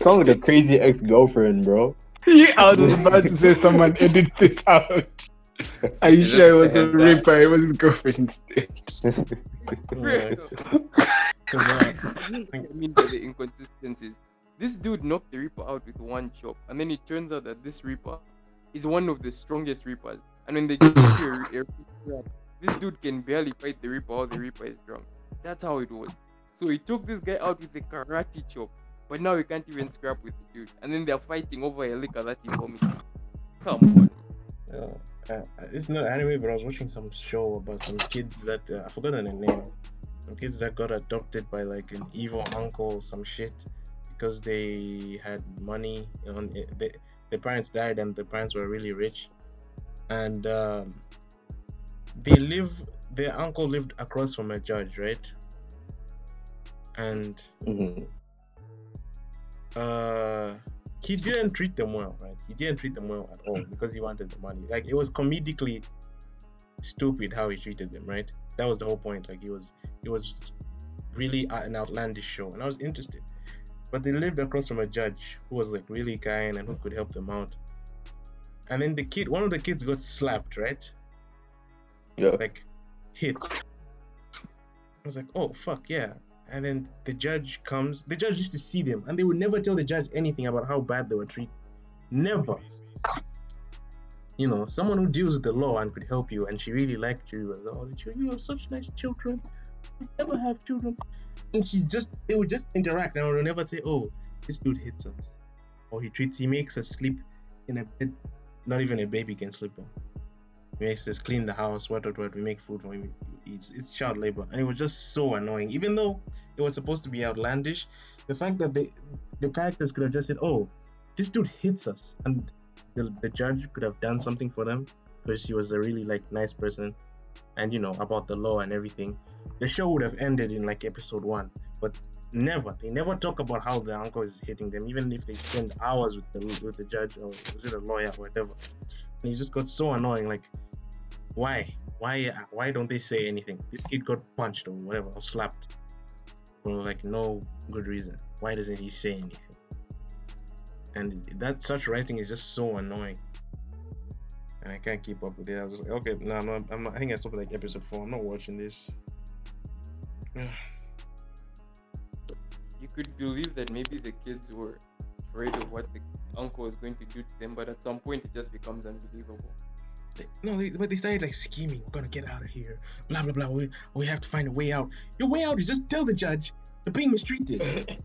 Song with a crazy ex-girlfriend, bro. Yeah, I was about to say someone edit this out. Are you sure it was the Reaper? It was his girlfriend instead. I mean, by the inconsistencies, this dude knocked the Reaper out with one chop, and then it turns out that this Reaper is one of the strongest Reapers. And when they get to a, a Reaper, this dude can barely fight the Reaper while the Reaper is drunk. That's how it was. So he took this guy out with a karate chop. But now we can't even scrap with the dude. And then they're fighting over a liquor that is vomiting. Come on. Uh, uh, it's not anime, but I was watching some show about some kids that, uh, I forgot the name. Some kids that got adopted by like an evil uncle or some shit. Because they had money. On it. They, their parents died and their parents were really rich. And um, they live, their uncle lived across from a judge, right? And... Mm-hmm. Uh, he didn't treat them well, right? He didn't treat them well at all because he wanted the money. Like, it was comedically stupid how he treated them, right? That was the whole point. Like, it was, it was really an outlandish show, and I was interested. But they lived across from a judge who was like really kind and who could help them out. And then the kid, one of the kids got slapped, right? Yeah. Like, hit. I was like, oh fuck yeah. And then the judge comes. The judge used to see them, and they would never tell the judge anything about how bad they were treated. Never. You know, someone who deals with the law and could help you, and she really liked you, and all the children, you are such nice children. You never have children. And she just, they would just interact, and would never say, "Oh, this dude hits us," or he treats, he makes us sleep in a bed. Not even a baby can sleep on. He makes us clean the house, what, what, what, we make food for him. It's, it's child labor, and it was just so annoying. Even though it was supposed to be outlandish, the fact that they, the characters could have just said, oh, this dude hits us, and the, the judge could have done something for them, because he was a really like nice person, and you know, about the law and everything. The show would have ended in like episode one, but never, they never talk about how the uncle is hitting them, even if they spend hours with the, with the judge, or is it a lawyer or whatever. And it just got so annoying. Like, why? Why why don't they say anything? This kid got punched or whatever, or slapped for like no good reason. Why doesn't he say anything? And that such writing is just so annoying, and I can't keep up with it. I was just like, okay, no, no, I'm not, I think I stopped like episode four. I'm not watching this. You could believe that maybe the kids were afraid of what the uncle was going to do to them, but at some point it just becomes unbelievable. No, they, but they started like scheming. We're gonna get out of here. Blah blah blah. We, we have to find a way out. Your way out is just tell the judge they're being mistreated.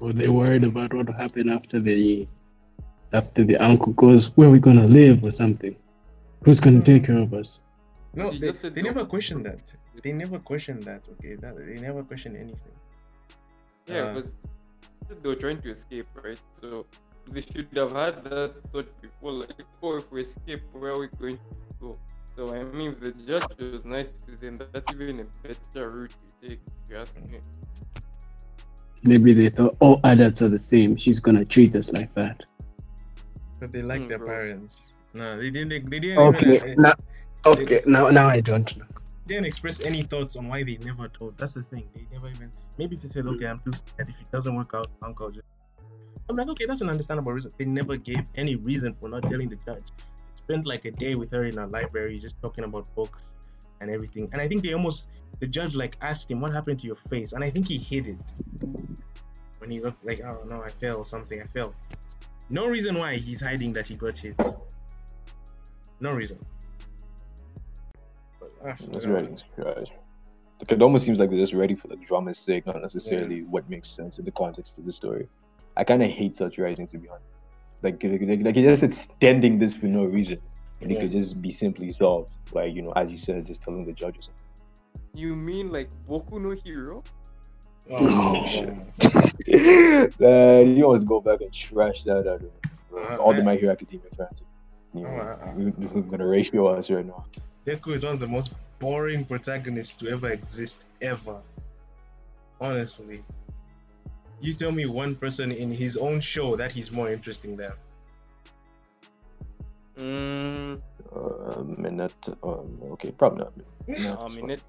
Were they worried about what happened after the after the uncle goes? Where are we gonna live or something? Who's gonna take care of us? No, they, they never questioned that. They never questioned that. Okay, that, they never questioned anything. Yeah, because uh, they were trying to escape, right? So. They should have had that thought before, like, oh, if we escape, where are we going to go? So, I mean, if the judge was nice to them, that's even a better route to take, if you ask me. Maybe they thought all adults are the same, she's gonna treat us like that. But they like mm, their bro. parents. No, they didn't. They, they didn't okay, even, uh, now, okay. They, now, now I don't know. They didn't express any thoughts on why they never told. That's the thing, they never even. Maybe if they said, okay, I'm too scared, if it doesn't work out, Uncle just. I'm like, okay, that's an understandable reason. They never gave any reason for not telling the judge. Spent like a day with her in a library, just talking about books and everything. And I think they almost, the judge like asked him, what happened to your face? And I think he hid it. When he looked like, oh no, I fell or something, I fell. No reason why he's hiding that he got hit. No reason. But, ah, that's really trash. Like, it almost seems like they're just ready for the drama's sake, not necessarily yeah. what makes sense in the context of the story. I kind of hate such writing, to be honest. Like, like, like you're just extending this for no reason. And yeah. It could just be simply solved by, you know, as you said, just telling the judge or something. You mean like Boku no Hero? Oh, oh shit. uh, you always go back and trash that out of uh, all man. The My Hero Academia fans. You know, uh, we're going to ratio us right now. Deku is one of the most boring protagonists to ever exist, ever. Honestly. You tell me one person in his own show that he's more interesting than. Mm. Uh, Minette, um, okay, probably not. Minette uh, Minette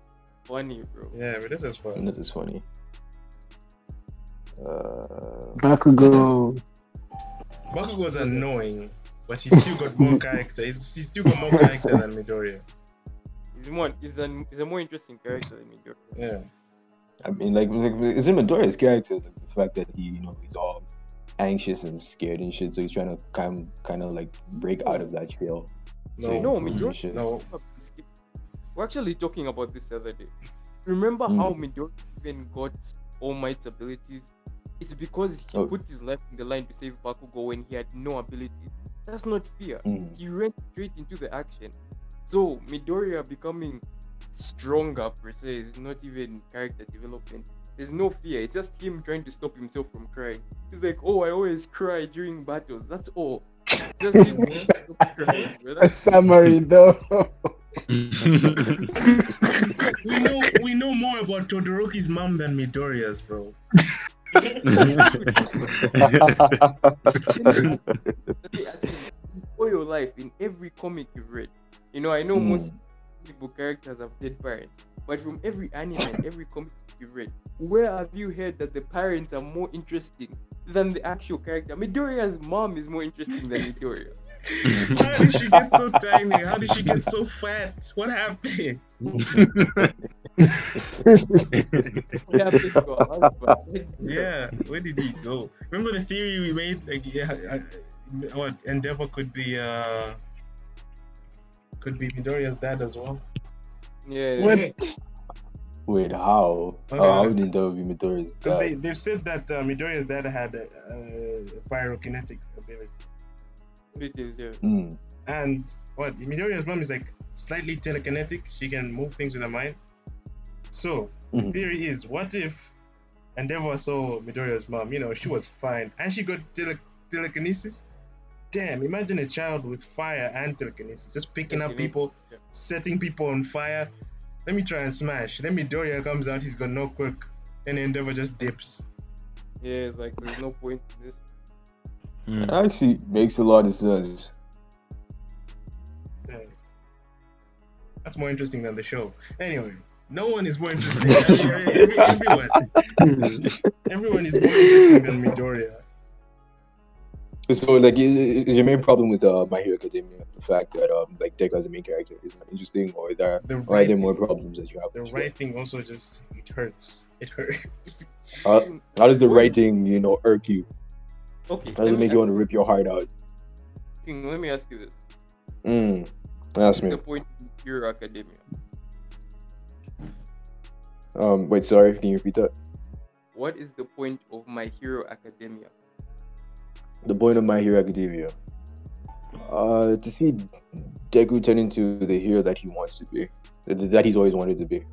funny. funny, bro. Yeah, Minette is funny. Minette is funny. Uh, Bakugo. Bakugo's annoying, but he's still got more character. He's, he's still got more character than Midoriya. He's more. He's a. He's a more interesting character than Midoriya. Yeah. I mean, like, like it's in Midoriya's character, the fact that he, you know, he's all anxious and scared and shit, so he's trying to kind, kind of like break out of that shell. No, so, no, Midoriya. No. We're actually talking about this the other day. Remember mm. how Midoriya even got All Might's abilities? It's because he oh. put his life in the line to save Bakugo when he had no abilities. That's not fear. Mm. He went straight into the action. So Midoriya becoming stronger per se is not even character development. There's no fear. It's just him trying to stop himself from crying. He's like, oh, I always cry during battles. That's all. It's just him trying to stop crying, bro. That's a summary though. we know we know more about Todoroki's mom than Midoriya's, bro. For your life, in every comic you've read, you know, I know mm. most people characters have dead parents, but from every anime and every comic you've read, where have you heard that the parents are more interesting than the actual character? Midoriya's mom is more interesting than Midoriya. How did she get so tiny? How did she get so fat? What happened? What happened to her husband? Yeah, where did he go? Remember the theory we made? Like, yeah, I, what Endeavor could be uh could be Midoriya's dad as well. Yeah. yeah. What? Wait, how? Okay. Oh, how did Endeavor be Midoriya's dad? They, they've said that uh, Midoriya's dad had a, a pyrokinetic ability. It is, yeah. Mm. And what Midoriya's mom is like slightly telekinetic. She can move things with her mind. So mm-hmm. the theory is, what if Endeavor saw Midoriya's mom? You know, she was fine, and she got tele- telekinesis. Damn! Imagine a child with fire and telekinesis, just picking telekinesis. up people, yeah. setting people on fire. Let me try and smash. Then Midoriya comes out. He's got no quirk, and Endeavor just dips. Yeah, it's like there's no point in this. Mm. It actually makes a lot of sense. So, that's more interesting than the show. Anyway, no one is more interesting. Every, every, everyone, everyone is more interesting than Midoriya. So, like, is your main problem with uh, My Hero Academia the fact that um, like Deku as the main character is not interesting, or there the writing, are there more problems that you have? The writing also just it hurts. It hurts. Uh, how does the writing, you know, irk you? Okay, doesn't make you want to rip your heart out. King, let me ask you this. Mm, ask me. What's the point of your academia? Um, wait, sorry, can you repeat that? What is the point of My Hero Academia? The point of My Hero Academia? Uh, to see Deku turn into the hero that he wants to be, that he's always wanted to be.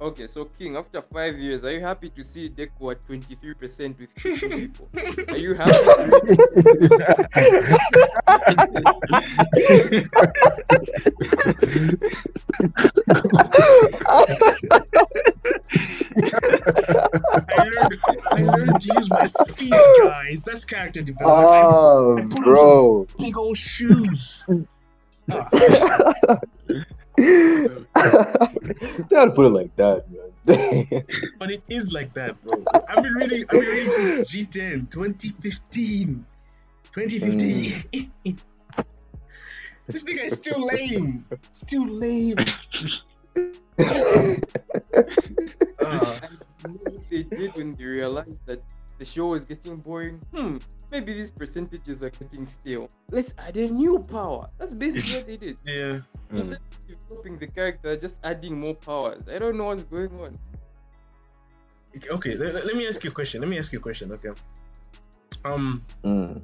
Okay, so King, after five years, are you happy to see Deku at twenty-three percent with people? Are you happy? I, learned, I learned to use my feet, guys. That's character development. Oh, I, I bro. Big old shoes. Ah. Don't put it like that, man. But it is like that, bro. I've been reading, I've been reading since G ten, twenty fifteen, twenty fifteen. Mm. This nigga is still lame, still lame. uh, they did when they realized that the show was getting boring. Hmm, maybe these percentages are getting stale. Let's add a new power. That's basically what they did. Yeah. Instead mm. of developing the character, just adding more powers. I don't know what's going on. Okay, let, let me ask you a question. Let me ask you a question, okay? Um, mm.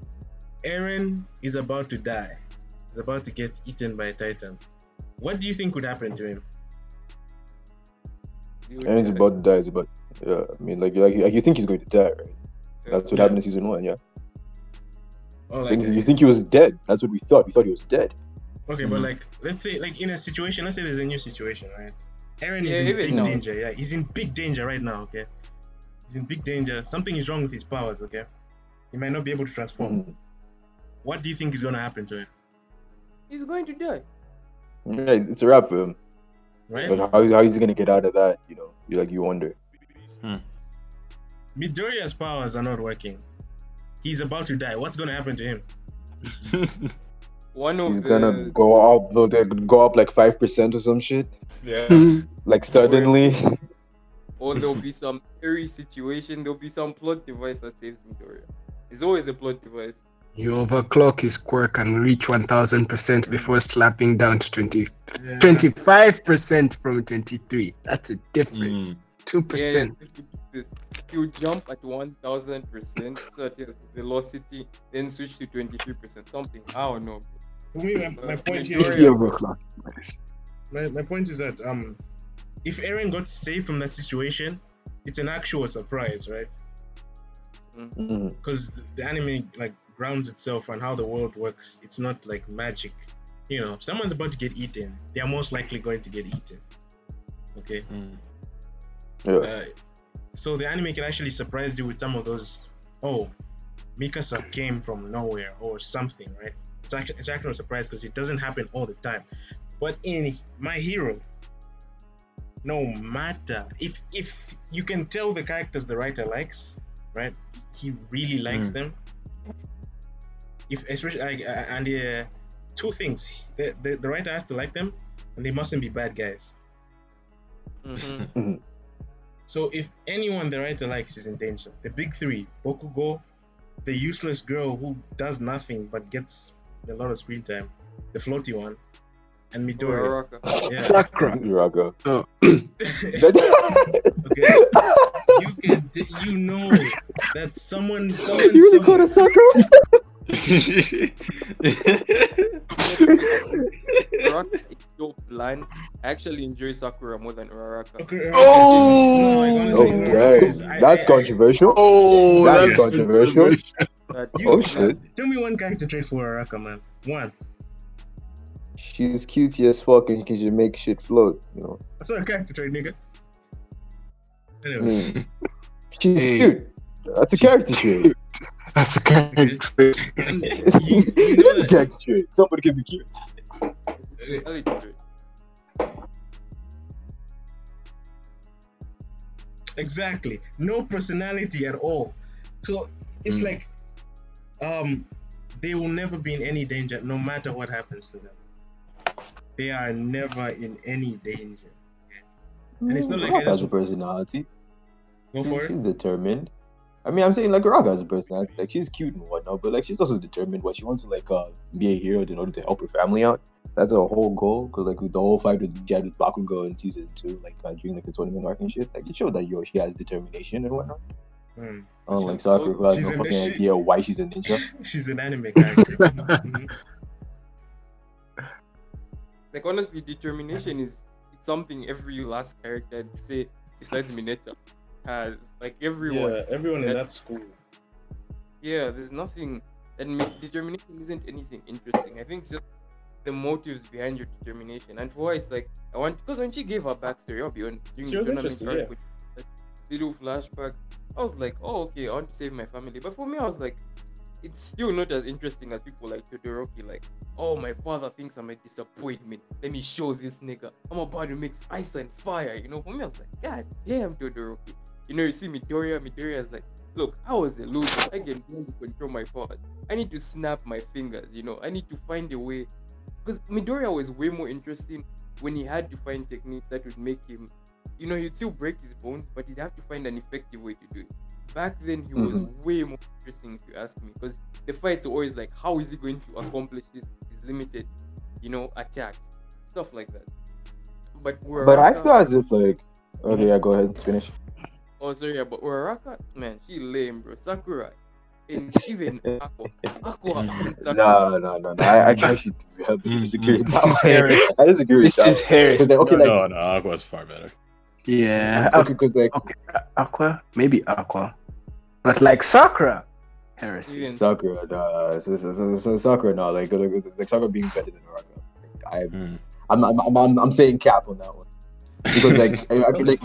Eren is about to die. He's about to get eaten by a Titan. What do you think would happen to him? Eren's about to die. Is about, yeah, I mean, like, like, like you think he's going to die, right? That's what yeah. happened in season one, yeah. Oh, like, you think he was dead? That's what we thought. We thought he was dead. Okay, mm-hmm. but like, let's say, like, in a situation, let's say there's a new situation, right? Eren is yeah, in big no. danger. Yeah, he's in big danger right now. Okay, he's in big danger. Something is wrong with his powers. Okay, he might not be able to transform. Mm-hmm. What do you think is going to happen to him? He's going to die. Yeah, it's a wrap for him. Right? But how, how is he going to get out of that? You know, you like you wonder. Hmm. Midoriya's powers are not working. He's about to die. What's going to happen to him? One of He's the... gonna go up, go up like five percent or some shit. Yeah. Like suddenly. Or there'll be some eerie situation. There'll be some plot device that saves Midoriya. There's always a plot device. You overclock his quirk and reach one thousand percent before slapping down to twenty, twenty-five yeah. percent from twenty-three. That's a difference. Mm. Two percent. Yeah, you jump at one thousand percent, such as velocity, then switch to twenty-three percent. Something I don't know. Me, my, my point here is overclock. My my point is that um, if Eren got saved from that situation, it's an actual surprise, right? Because mm-hmm. the anime like. grounds itself on how the world works. It's not like magic, you know. If someone's about to get eaten, they are most likely going to get eaten. Okay. Mm. Yeah. Uh, so the anime can actually surprise you with some of those. Oh, Mikasa came from nowhere or something, right? It's actually it's actually a surprise because it doesn't happen all the time. But in My Hero, no matter if if you can tell the characters the writer likes, right? He really likes mm. them. If especially like, uh, and uh, two things, the, the the writer has to like them, and they mustn't be bad guys. Mm-hmm. So if anyone the writer likes is in danger, the big three: Bokugo, the useless girl who does nothing but gets a lot of screen time, the floaty one, and Midoriya. Oh, yeah. Sakura. Uraka. Oh. Okay. You can, you know that someone. someone you really someone... called a Sakura. Uraraka is so bland. I actually enjoy Sakura more than Uraraka. Okay, oh, no, oh right. I, that's I, controversial. I, oh, that that's controversial. controversial. That you, oh shit! Man, tell me one character trait for Uraraka, man. One. She's cute as fuck, and she can make shit float. You know. That's not a character trait, nigga. Anyway. Mm. She's hey. cute. That's a She's character cute. trait. That's a character trait. It is a character trait. Somebody can be cute. Exactly. No personality at all. So it's mm. like, um, they will never be in any danger, no matter what happens to them. They are never in any danger. And it's not like Uraraka has a personality. Go for it. She's determined. I mean, I'm saying like Uraraka has a personality. Like she's cute and whatnot, but like she's also determined. What she wants to like uh, be a hero in order to help her family out. That's her whole goal. Because like with the whole fight with Jad with Bakugo in season two, like uh, during like the tournament arc and shit, like it showed that yo she has determination and whatnot. Mm. Unlike Sakura, who has she's no fucking she... idea why she's a ninja. She's an anime character. mm-hmm. Like honestly, determination is. Something every last character, I'd say, besides Mineta, has. Like everyone. Yeah, everyone that, in that school. Yeah, there's nothing. And determination isn't anything interesting. I think just the motives behind your determination. And for her, it's like, I want. Because when she gave her backstory, I'll be on. During she was interesting, yeah. With, like, little flashback. I was like, oh, okay, I want to save my family. But for me, I was like, it's still not as interesting as people like Todoroki. Like, oh, my father thinks I'm a disappointment. Let me show this nigga. I'm about to mix ice and fire. You know, for me, I was like, God damn, Todoroki. You know, you see Midoriya. Midoriya is like, look, I was a loser. I can control my powers. I need to snap my fingers. You know, I need to find a way. Because Midoriya was way more interesting when he had to find techniques that would make him, you know, he'd still break his bones, but he'd have to find an effective way to do it. Back then, he mm-hmm. was way more interesting, if you ask me, because the fights are always like, how is he going to accomplish his, his limited, you know, attacks, stuff like that. But Uraraka, but I feel as if like, oh yeah, go ahead, finish. Oh sorry, yeah, but Uraraka, man, she lame, bro. Sakura, Even no, no, no, no. I, I can actually help you. Disagree. This is Harris. I disagree with that. This is Harris. No, like, no, no, Aqua's far better. Yeah. Okay, because like okay, Aqua, maybe Aqua, but like Sakura, Harris. Sakura, no, so, so, so Sakura, no, like, like, like Sakura being better than Uraka. I, mm. I'm, I'm, I'm, I'm, I'm saying cap on that one because like, I, I can, like,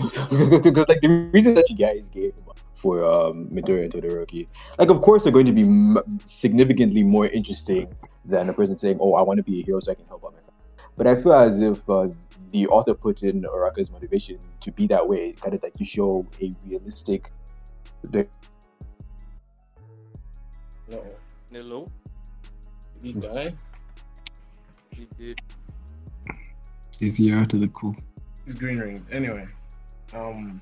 because like the reason that you guys gave for um, Midoriya and Todoroki, like of course they're going to be m- significantly more interesting than a person saying, oh, I want to be a hero so I can help out my family. But I feel as if uh, the author put in Uraka's motivation to be that way, kind of like to show a realistic... Hello? Hello? Did he die? He did. He's here to the cool. He's green ring. Anyway, um...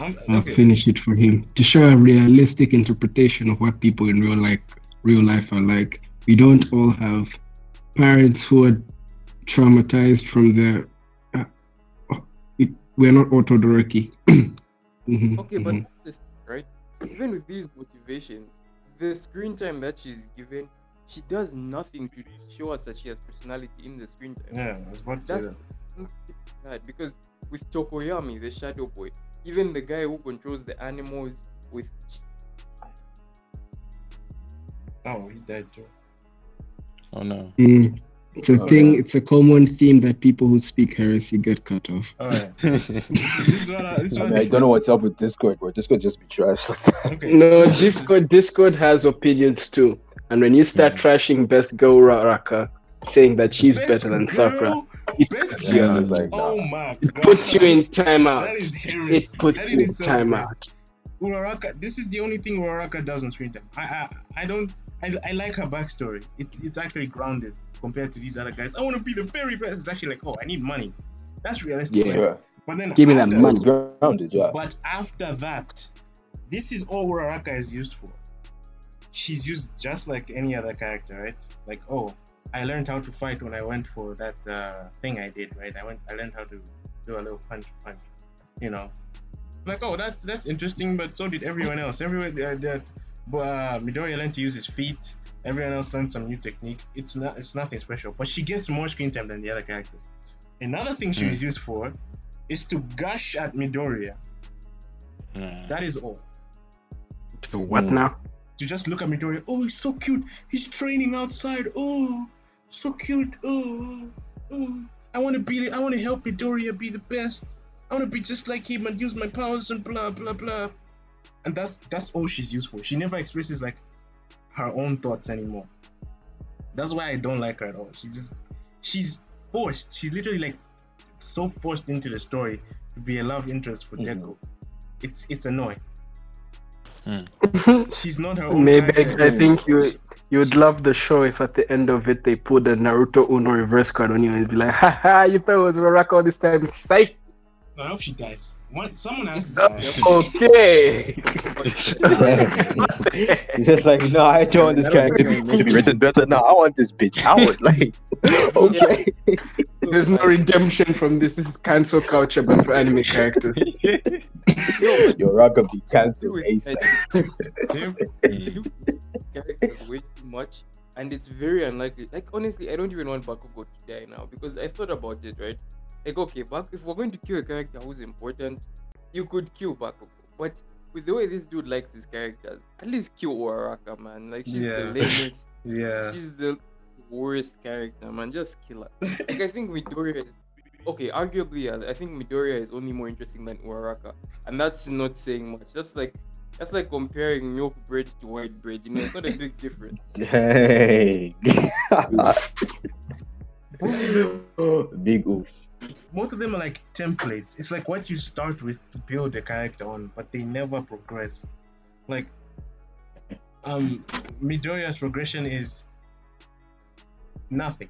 I'm, I'll okay. finish it for him to show a realistic interpretation of what people in real life, real life are like. We don't all have parents who are traumatized from the. Uh, it, we're not all Todoroki. mm-hmm, okay, mm-hmm. But this, right? Even with these motivations, the screen time that she's given, she does nothing to show us that she has personality in the screen time. Yeah, I was about to That's say that. Bad because with Tokoyami, the shadow boy. Even the guy who controls the animals with... Oh, he died too. Oh no. Mm. It's a oh, thing, yeah. It's a common theme that people who speak heresy get cut off. Oh, yeah. this one, uh, this I, mean, one I don't know what's up with Discord, bro. Discord just be trash. Okay. No, Discord Discord has opinions too. And when you start yeah. trashing Best Girl Uraka, saying that she's Best better than girl? Sakura, It, yeah, like, nah. oh my God. It puts you in timeout. That is it puts that you in timeout. Uraraka, this is the only thing Uraraka does on screen time. I, I, I don't. I, I like her backstory. It's, it's actually grounded compared to these other guys. I want to be the very best. It's actually like, oh, I need money. That's realistic. Yeah. Right? But then give me that money. Grounded, yeah. But after that, this is all Uraraka is used for. She's used just like any other character, right? Like, oh. I learned how to fight when I went for that uh, thing I did, right? I went, I learned how to do a little punch, punch, you know. Like, oh, that's that's interesting, but so did everyone else. Everyone, uh, that, uh, Midoriya learned to use his feet. Everyone else learned some new technique. It's not, it's nothing special, but she gets more screen time than the other characters. Another thing she mm. was used for is to gush at Midoriya. Mm. That is all. To what now? To just look at Midoriya. Oh, he's so cute. He's training outside. Oh. So cute. Oh, oh. I want to be. I want to help Midoriya be the best. I want to be just like him and use my powers and blah blah blah. And that's that's all she's used for. She never expresses like her own thoughts anymore. That's why I don't like her at all. She just she's forced. She's literally like so forced into the story to be a love interest for mm-hmm. Deku. It's it's annoying. Mm. She's not her own. Maybe I, I think you. You'd love the show if at the end of it they put the Naruto Uno reverse card on you and be like, haha, you thought it was Uraraka all this time, psych! I hope she dies. One, someone has to die. Okay! Just like, no, I don't want this character to be, to be written better. No, I want this bitch out. Like, okay. There's no redemption from this. This is cancel culture, but for anime characters. Uraraka be cancelled ASAP. Characters way too much, and it's very unlikely. Like, honestly, I don't even want Bakugo to die now because I thought about it, right? Like, okay, Bak- if we're going to kill a character who's important, you could kill Bakugo, but with the way this dude likes his characters, at least kill Uraraka, man. Like, she's yeah. the lamest, yeah, she's the worst character, man. Just kill her. Like, I think Midoriya is okay, arguably, I think Midoriya is only more interesting than Uraraka, and that's not saying much. That's like That's like comparing milk bread to white bread. You know, it's not a big difference. Dang. Big oof. Most of them are like templates. It's like what you start with to build a character on, but they never progress. Like, um, Midoriya's progression is nothing.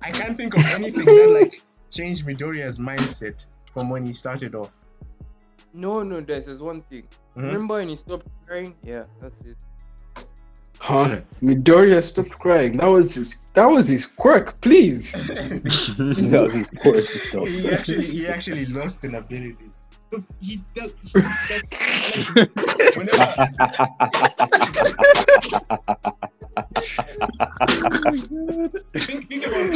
I can't think of anything that like changed Midoriya's mindset from when he started off. No, no, there's one thing. Mm-hmm. Remember when he stopped crying? Yeah, that's it. Huh? Midoriya stopped crying. That was his. That was his quirk. Please. That was his quirk. He actually, he actually lost an ability. does he does he expect like, whenever oh think, think about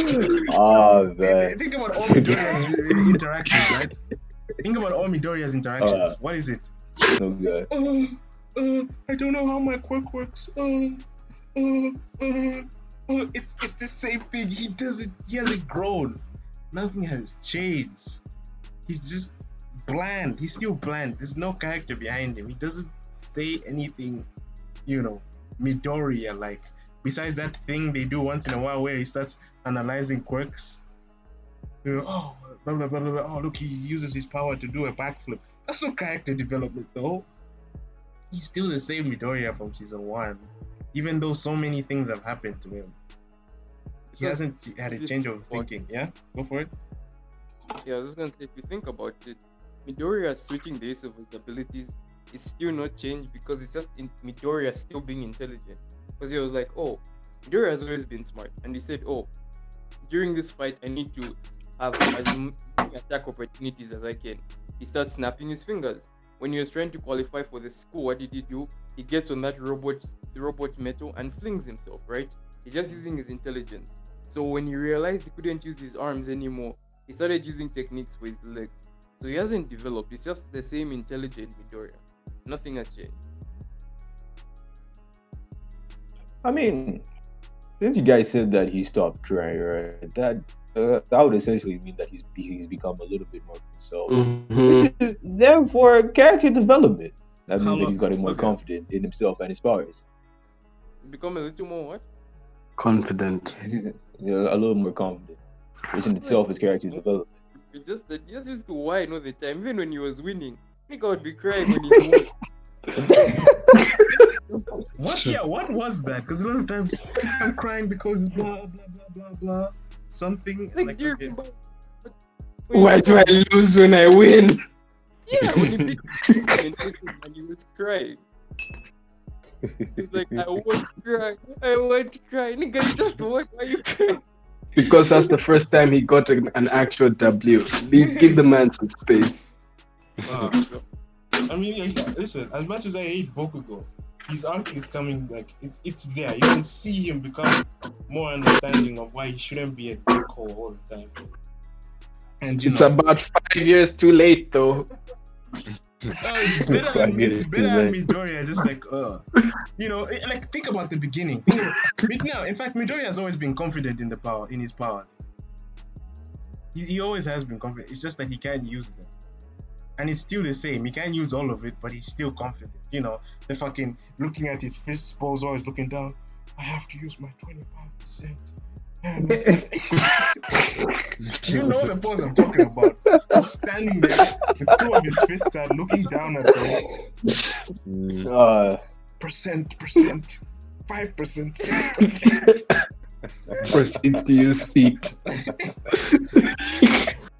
oh, man. think about all Midoriya's interactions, right? Think about all Midoriya's interactions. Uh, what is it? So good. Uh, uh, I don't know how my quirk works. Uh, uh, uh, uh, it's it's the same thing. He doesn't. He hasn't grown. Nothing has changed. He's just bland. He's still bland. There's no character behind him. He doesn't say anything, you know, Midoriya like. Besides that thing they do once in a while where he starts analyzing quirks. You know, oh, blah, blah, blah, blah, blah. Oh, look, he uses his power to do a backflip. That's no character development, though. He's still the same Midoriya from season one, even though so many things have happened to him. He hasn't had a change of thinking. Yeah, go for it. Yeah, I was just gonna say, if you think about it, Midoriya switching the use of his abilities is still not changed because it's just in- Midoriya still being intelligent. Because he was like, oh, Midoriya has always been smart, and he said, oh, during this fight, I need to have as many attack opportunities as I can. He starts snapping his fingers. When he was trying to qualify for the school, what did he do? He gets on that robot, the robot metal, and flings himself. Right? He's just using his intelligence. So when he realized he couldn't use his arms anymore, he started using techniques for his legs. So he hasn't developed. It's just the same intelligent Midoriya. Nothing has changed. I mean, since you guys said that he stopped trying, right? That uh, that would essentially mean that he's he's become a little bit more himself, mm-hmm. which is therefore character development. That means How that he's gotten more okay. confident in himself and his powers. Become a little more what? Confident. Yeah, a little more confident, which in itself is character development. It's just that he just used to whine all the time, even when he was winning. I think I would be crying when he won. What? Yeah, what was that? Because a lot of times I'm crying because blah blah blah blah blah something. Like, like do you okay. remember? Why do I lose when I win? Yeah, when he beat him and he was crying. He's like, I won't cry, I won't cry. Nigga, you just won't. Why you crying? Because that's the first time he got an, an actual W. Leave, give the man some space. Wow. I mean, like, listen, as much as I hate Bokugo, his arc is coming, like, it's it's there. You can see him become more understanding of why he shouldn't be a dickhole all the time. And you It's know, about five years too late, though. No, it's better than, it's better than Midoriya, just like, uh, you know, it, like, think about the beginning. Think about, no, in fact, Midoriya has always been confident in the power, in his powers. He, he always has been confident. It's just that he can't use them. And it's still the same. He can't use all of it, but he's still confident. You know, the fucking looking at his fist pose, always looking down. I have to use my twenty-five percent. You know the pose I'm talking about. He's standing there, the two of his fists are looking down at the uh, percent, percent, five percent, six percent. Proceeds to use feet.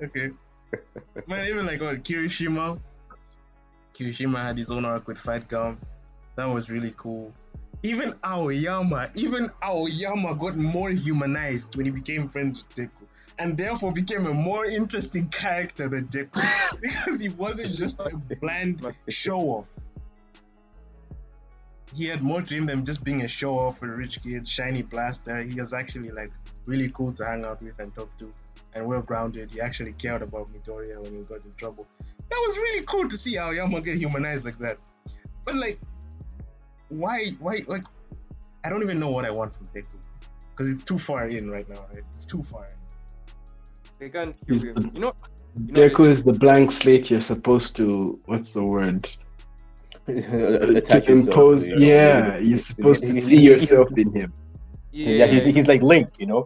Okay. Man, even like what Kirishima. Kirishima had his own arc with Fight Gum. That was really cool. Even Aoyama, even Aoyama got more humanized when he became friends with Deku, and therefore became a more interesting character than Deku because he wasn't just a bland show-off. He had more to him than just being a show-off, a rich kid, shiny blaster. He was actually like really cool to hang out with and talk to, and well-grounded. He actually cared about Midoriya when he got in trouble. That was really cool to see Aoyama get humanized like that. But like, Why, why, like, I don't even know what I want from Deku because it's too far in right now, right? It's too far in. They can't kill him. The, you know, you Deku know, is the blank slate you're supposed to, what's the word? to impose, yourself, yeah, yeah, you're supposed to see yourself in him. Yeah, yeah he's, he's like Link, you know?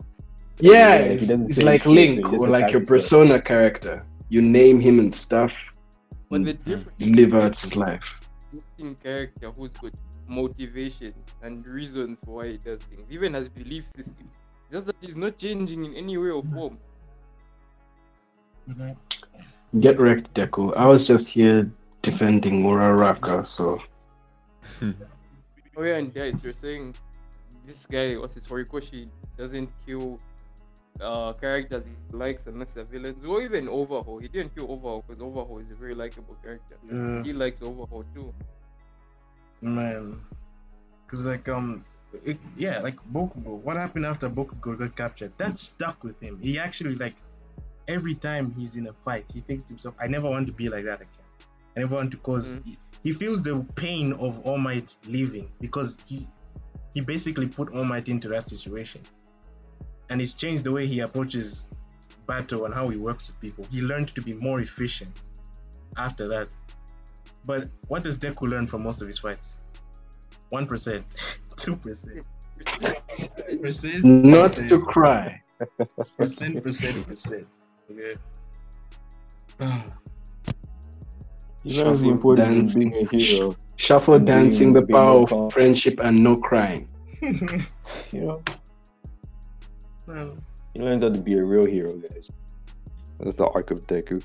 Yeah, yeah it's, like it's like Link so or like your persona stuff. Character. You name him and stuff, but the difference you live out his life. Character who's good. Motivations and reasons for why he does things, even his belief system, just that he's not changing in any way or form. Get wrecked, Deku. I was just here defending Muraraka, so. Oh, yeah, and guys, you're saying this guy, what's his Horikoshi, doesn't kill uh, characters he likes and looks at villains, or even Overhaul. He didn't kill Overhaul because Overhaul is a very likable character. Yeah. He likes Overhaul too. Man, because like um, it, yeah, like Bokugo. What happened after Bokugo got captured? That stuck with him. He actually like every time he's in a fight, he thinks to himself, "I never want to be like that again. I never want to cause." Mm-hmm. He, he feels the pain of All Might leaving because he he basically put All Might into that situation, and it's changed the way he approaches battle and how he works with people. He learned to be more efficient after that. But what does Deku learn from most of his fights? One percent, two percent, percent. Not percent, to cry. Percent, percent, percent. Okay. Shuffle dancing, being a hero. Shuffle dancing, the power of friendship and no crying. You know, well, he learns how to be a real hero, guys. That's the arc of Deku.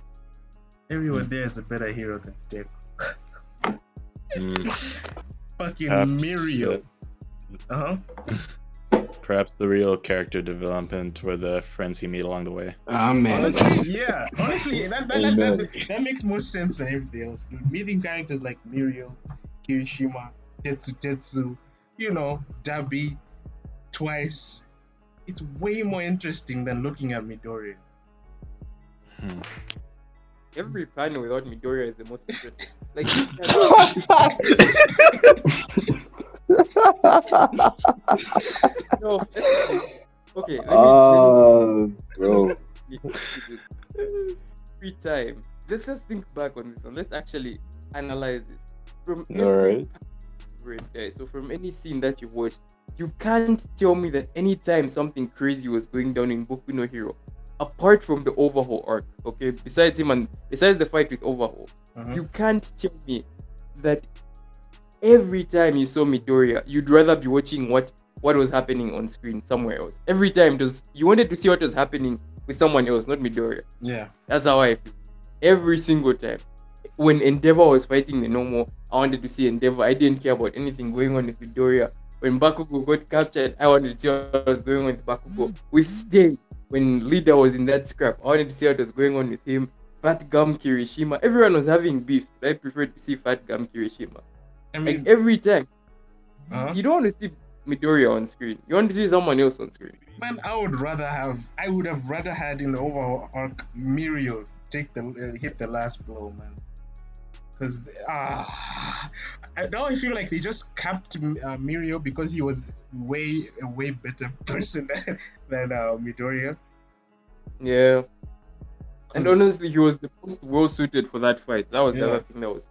Everyone there is a better hero than Deku. Mm. Fucking perhaps, Mirio. Uh huh. Perhaps the real character development were the friends he made along the way. Ah, man. Honestly, yeah. Honestly, that that, that, that that makes more sense than everything else. Meeting characters like Mirio, Kirishima, Tetsu Tetsu, you know, Dabi, Twice. It's way more interesting than looking at Midoriya. Hmm. Every panel without Midoriya is the most interesting. Like, no, okay. Let me, uh, let me, bro. Free time. Let's just think back on this one. Let's actually analyze this. From all right. So from any scene that you've watched, you can't tell me that any time something crazy was going down in Boku no Hero, apart from the Overhaul arc, okay, besides him and besides the fight with Overhaul, mm-hmm. you can't tell me that every time you saw Midoriya, you'd rather be watching what, what was happening on screen somewhere else. Every time does you wanted to see what was happening with someone else, not Midoriya. Yeah. That's how I feel. Every single time. When Endeavor was fighting the Nomo, I wanted to see Endeavor. I didn't care about anything going on with Midoriya. When Bakugo got captured, I wanted to see what was going on with Bakugo. With Stain, when Leader was in that scrap, I wanted to see what was going on with him. Fat Gum Kirishima, everyone was having beefs, but I preferred to see Fat Gum Kirishima. I mean, like every time, uh-huh. you don't want to see Midoriya on screen. You want to see someone else on screen. Man, I would rather have, I would have rather had in the Overhaul arc Mirio take the uh, hit the last blow, man. Because ah, uh, now I feel like they just capped uh, Mirio because he was way a way better person than, than uh, Midoriya. Yeah, and honestly, he was the most well suited for that fight. That was yeah. the other thing that was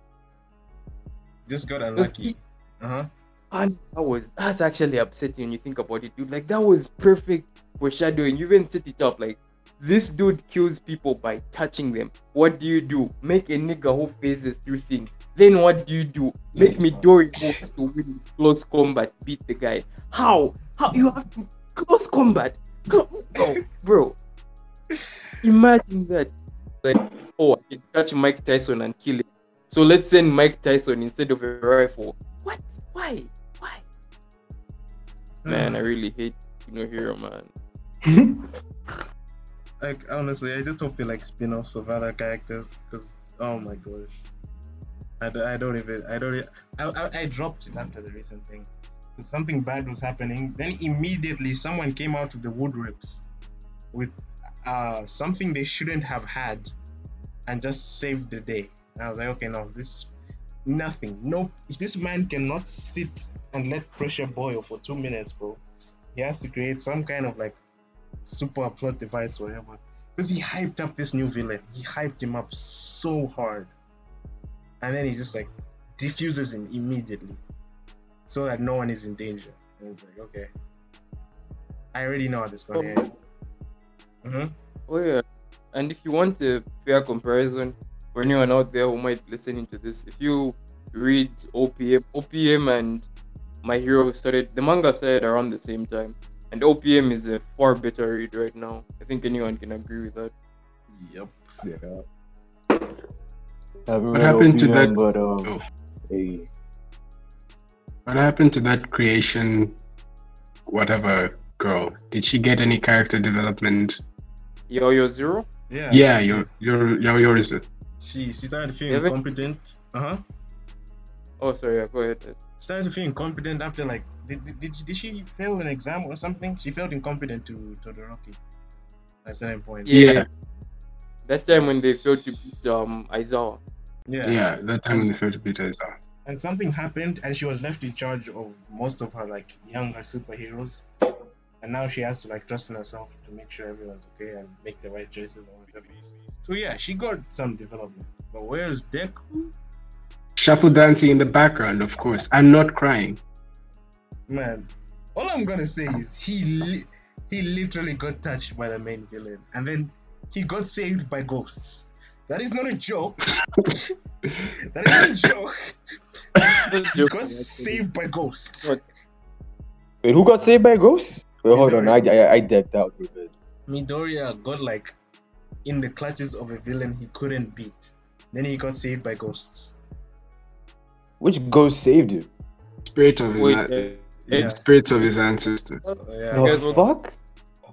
just got unlucky. Uh huh. And that was that's actually upsetting when you think about it, dude. Like that was perfect foreshadowing. You even set it up like. This dude kills people by touching them. What do you do? Make a nigga who phases through things. Then what do you do? Make Midori who has to win close combat beat the guy. How? How you have to close combat? Come, oh, bro. Imagine that. Like, oh, I can catch Mike Tyson and kill him. So let's send Mike Tyson instead of a rifle. What? Why? Why? Man, I really hate No Hero, man. Like honestly, I just hope they like spin-offs of other characters, cause oh my gosh, I, do, I don't even I don't even, I, I I dropped it after the recent thing, cause something bad was happening. Then immediately someone came out of the woodworks with uh something they shouldn't have had, and just saved the day. And I was like, okay, no, this nothing. No, this man cannot sit and let pressure boil for two minutes, bro. He has to create some kind of like. Super plot device, whatever. Because he hyped up this new villain. He hyped him up so hard. And then he just like diffuses him immediately. So that no one is in danger. And it's like, okay. I already know how this is going to end. Mm-hmm. Oh yeah. And if you want a fair comparison for anyone out there who might be listening to this, if you read O P M, O P M and My Hero started, the manga started around the same time. And O P M is a far better read right now. I think anyone can agree with that. Yep. Yeah. What happened O P M, to that? But, um, oh. hey. What happened to that creation, whatever girl, did she get any character development? Yo-Yo Zero? Yeah. Yeah, yo, yo, yo, yo is it? She, she started feeling incompetent. Uh-huh. Oh, sorry, yeah, go ahead. Started to feel incompetent after, like, did, did did she fail an exam or something? She felt incompetent to Todoroki at a certain point. Yeah. yeah. That time when they failed to beat um Aizawa. Yeah. Yeah, that time when they failed to beat Aizawa. And something happened and she was left in charge of most of her, like, younger superheroes. And now she has to, like, trust in herself to make sure everyone's okay and make the right choices and whatever. So yeah, she got some development. But where's Deku? Shapu dancing in the background, of course. I'm not crying. Man, all I'm gonna say is he li- he literally got touched by the main villain, and then he got saved by ghosts. That is not a joke. That is not a joke. He got saved by ghosts. Wait, who got saved by ghosts? Wait, hold on, I I, I decked out with it. Midoriya got, like, in the clutches of a villain he couldn't beat. Then he got saved by ghosts. Which ghost saved you? Spirit of his, Wait, uh, yeah. spirits of his ancestors. Oh, yeah. No, fuck?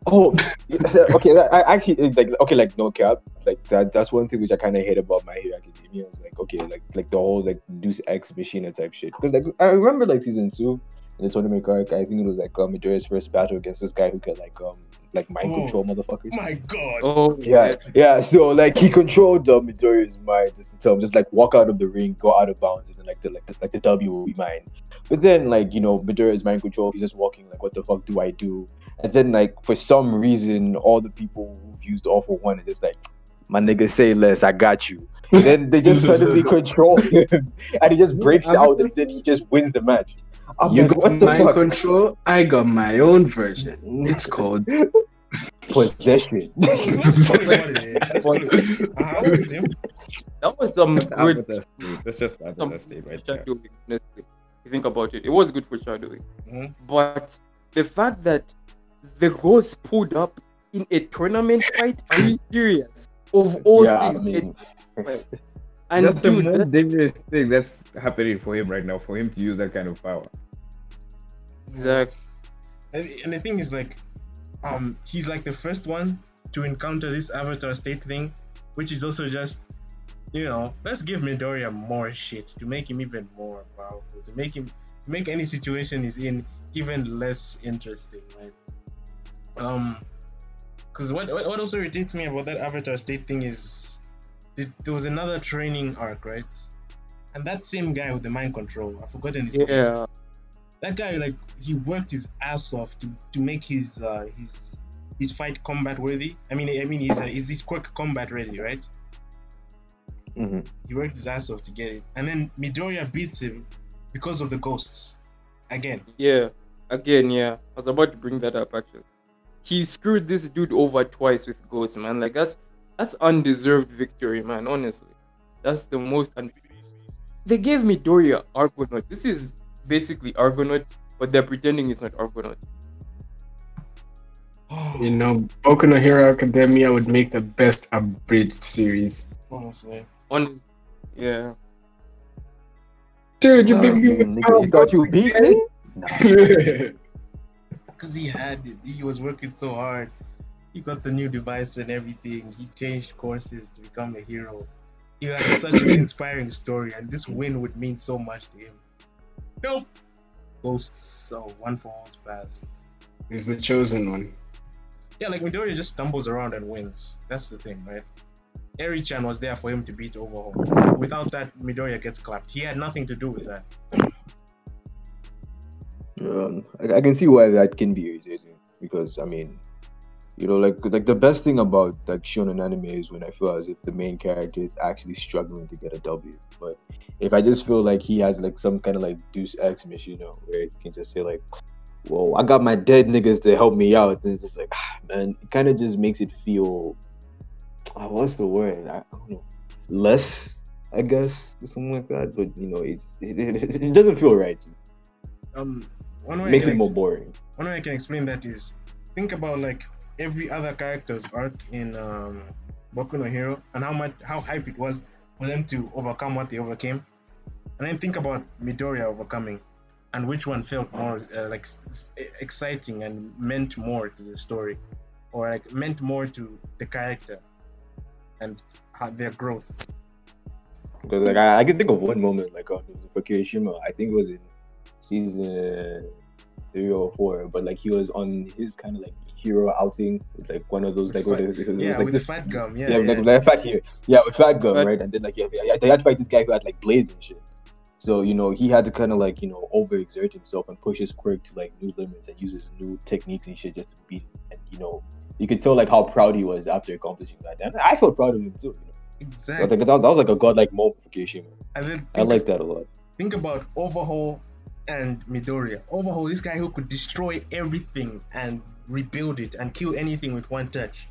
Oh, okay. That, I actually like okay, like no cap. Like that. That's one thing which I kind of hate about My Hero Academia. It's like okay, like like the whole like Deus Ex Machina type shit. Because like I remember like season two in the tournament arc. I think it was like um, Midoriya's first battle against this guy who could like um like mind oh, control motherfuckers. My God. Oh yeah, yeah. So like he controlled um, Midoriya's mind just to tell him just like walk out of the ring, go out of bounds, and then like the like the, like the W will be mine. But then like you know Midoriya's mind control. He's just walking like what the fuck do I do? And then like for some reason all the people who've used all for one are just like my nigga say less, I got you. And then they just suddenly control him and he just breaks out and then he just wins the match. I'm you like, got what the my fuck? Control, I got my own version. It's called possession. That was some good. That's just that right there. Honestly, you think about it, it was good foreshadowing. Mm-hmm. But the fact that the ghost pulled up in a tournament fight, are you serious? Of all yeah, things. I mean... it... And that's dude, the most that... dangerous thing that's happening for him right now, for him to use that kind of power. Exactly. And, and the thing is, like, um, he's like the first one to encounter this avatar state thing, which is also just, you know, let's give Midoriya more shit to make him even more powerful, to make him to make any situation he's in even less interesting, right? Um, because what what also irritates me about that avatar state thing is it, there was another training arc, right? And that same guy with the mind control, I've forgotten his yeah. name. Yeah. That guy, like, he worked his ass off to, to make his uh, his his fight combat worthy. I mean, I mean, he's uh, is his quirk combat ready, right? Mm-hmm. He worked his ass off to get it, and then Midoriya beats him because of the ghosts. Again. Yeah. Again, yeah. I was about to bring that up actually. He screwed this dude over twice with ghosts, man. Like that's that's undeserved victory, man. Honestly, that's the most. Un- they gave Midoriya Argonaut. This is basically Argonaut, but they're pretending it's not Argonaut. You know, Boku no Hero Academia would make the best abridged series. Honestly, on yeah. Dude, you, no, you, no, you thought you beat me? No. Because he had it, he was working so hard. He got the new device and everything. He changed courses to become a hero. He had such an inspiring story, and this win would mean so much to him. Nope. Ghosts are one for all's past. He's the chosen one. Yeah, like Midoriya just stumbles around and wins. That's the thing, right? Eri-chan was there for him to beat overall. Without that, Midoriya gets clapped. He had nothing to do with that. Um, I, I can see why that can be irritating because I mean, you know, like like the best thing about like shonen anime is when I feel as if the main character is actually struggling to get a W. But if I just feel like he has like some kind of like Deus Ex Machina, you know, where he can just say like, "Whoa, I got my dead niggas to help me out," and it's just like, ah, man, it kind of just makes it feel, oh, what's the word? I, I don't know, less, I guess, or something like that. But you know, it's it, it, it doesn't feel right. Um. One way makes it ex- more boring. One way I can explain that is, think about like every other character's arc in um, Boku no Hero and how much how hype it was for them to overcome what they overcame, and then think about Midoriya overcoming. and which one felt more uh, like s exciting and meant more to the story, or like meant more to the character and their growth. Because like I, I can think of one moment, like on Kirishima, I think it was in season three or four, but like he was on his kind of like hero outing with like one of those like, fat, was, yeah, like with this fat gum, yeah, yeah, yeah. Like, like fat here, yeah, with fat gum, fat. Right? And then like yeah, yeah, they had to fight this guy who had like blazing shit. So, you know, he had to kind of like, you know, overexert himself and push his quirk to like new limits and use his new techniques and shit just to beat him. And, you know, you could tell like how proud he was after accomplishing that. And I felt proud of him too. You know? Exactly. But, like, that, that was like a godlike moment for Kirishima. I like that a lot. Think about Overhaul and Midoriya. Overhaul, this guy who could destroy everything and rebuild it and kill anything with one touch.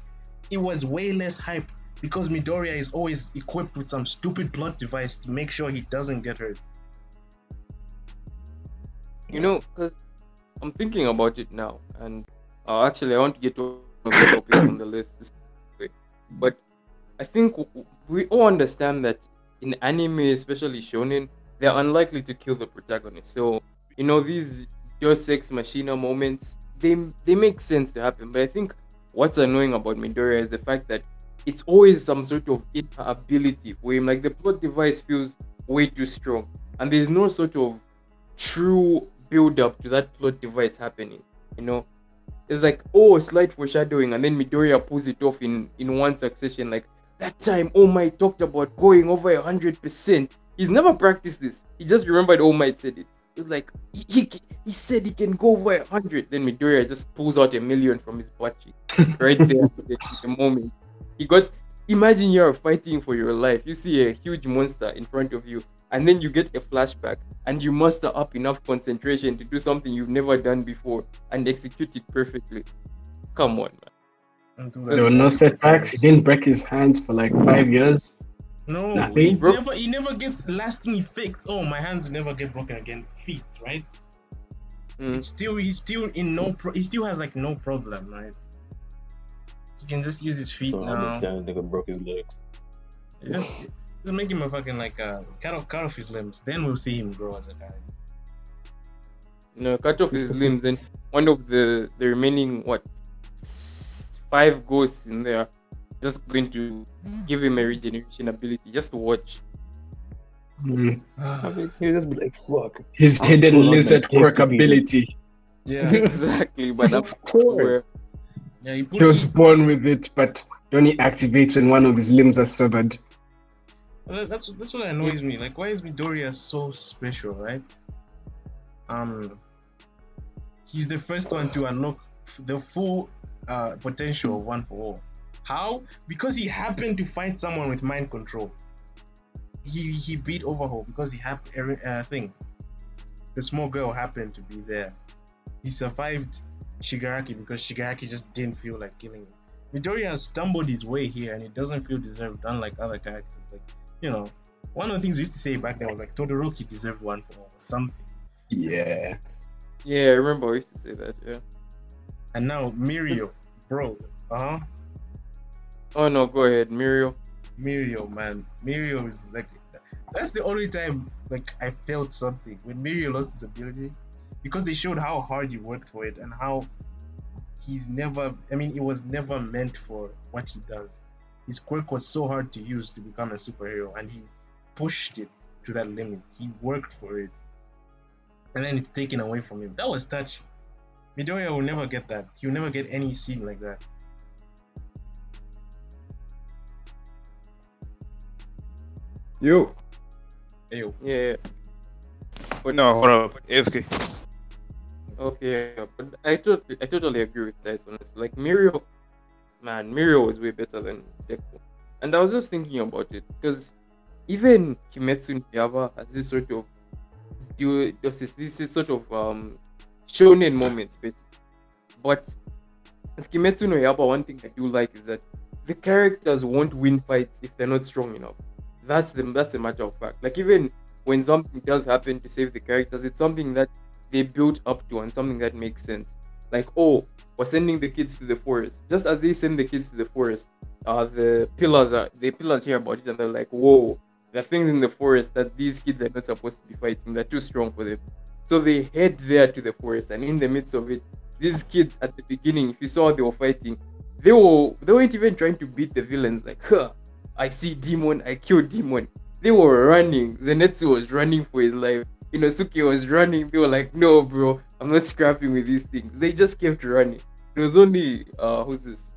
It was way less hype because Midoriya is always equipped with some stupid plot device to make sure he doesn't get hurt. You know, because I'm thinking about it now, and uh, actually I want to get to one of the topics on the list, but I think we all understand that in anime, especially shonen, they're unlikely to kill the protagonist. So, you know, these Deus Ex Machina moments, they they make sense to happen, but I think what's annoying about Midoriya is the fact that it's always some sort of inner ability for him. Like, the plot device feels way too strong, and there's no sort of true build up to that plot device happening. You know, it's like, oh, slight foreshadowing, and then Midoriya pulls it off in in one succession. Like, that time All Might talked about going over a hundred percent. He's never practiced this, he just remembered All Might said it. It's like he, he he said he can go over a hundred, then Midoriya just pulls out a million from his butt cheek right there. At the, the moment he got, imagine you're fighting for your life, you see a huge monster in front of you, and then you get a flashback and you muster up enough concentration to do something you've never done before and execute it perfectly. Come on, man. There were no setbacks. He didn't break his hands for like five years. No, he, bro- never, he never gets lasting effects. Oh, my hands will never get broken again. Feet, right? Mm. Still, he's still in no. Pro- he still has like no problem, right? He can just use his feet oh, now. I think I broke his legs. Just, Just make him a fucking like uh, cut off cut off his limbs, then we'll see him grow as a guy. No, cut off his limbs, and one of the the remaining what five ghosts in there, just going to give him a regeneration ability. Just to watch. Mm. I mean, he'll just be like, fuck. His hidden lizard quirk ability. Yeah, exactly. But of course, yeah, he, he was born with it, but it only activates when one of his limbs are severed. Well, that's that's what annoys me. Like, why is Midoriya so special, right? Um, he's the first one to unlock the full uh, potential of One for All. How? Because he happened to fight someone with mind control. He he beat Overhaul because he had every uh, thing. The small girl happened to be there. He survived Shigaraki because Shigaraki just didn't feel like killing him. Midoriya has stumbled his way here, and it doesn't feel deserved, unlike other characters. Like, you know, one of the things we used to say back then was like Todoroki deserved One for All or something. Yeah. Yeah, I remember I used to say that, yeah. And now Mirio, bro. Uh-huh. Oh no, go ahead, Mirio. Mirio, man. Mirio is like, that's the only time like I felt something, when Mirio lost his ability, because they showed how hard he worked for it and how he's never, I mean, it was never meant for what he does. His quirk was so hard to use to become a superhero, and he pushed it to that limit. He worked for it, and then it's taken away from him. That was touching. Midoriya will never get that. He'll never get any scene like that. Yo. Yo. Yeah. But no, hold up. A F K. Okay, but I totally, I totally agree with Dice on this. Like, Mirio, man, Mirio was way better than Deku. And I was just thinking about it, because even Kimetsu no Yaiba has this sort of, this this sort of um, shonen moments, basically. But with Kimetsu no Yaiba, one thing I do like is that the characters won't win fights if they're not strong enough. That's the that's a matter of fact. Like, even when something does happen to save the characters, it's something that they built up to and something that makes sense. Like, oh, we're sending the kids to the forest. Just as they send the kids to the forest, uh, the pillars are the pillars hear about it and they're like, whoa, there are things in the forest that these kids are not supposed to be fighting. They're too strong for them. So they head there to the forest, and in the midst of it, these kids at the beginning, if you saw they were fighting, they were they weren't even trying to beat the villains. Like, huh, I see demon, I kill demon. They were running. Zenetsu was running for his life. Inosuke was running. They were like, no, bro, I'm not scrapping with these things. They just kept running. It was only uh, who's this?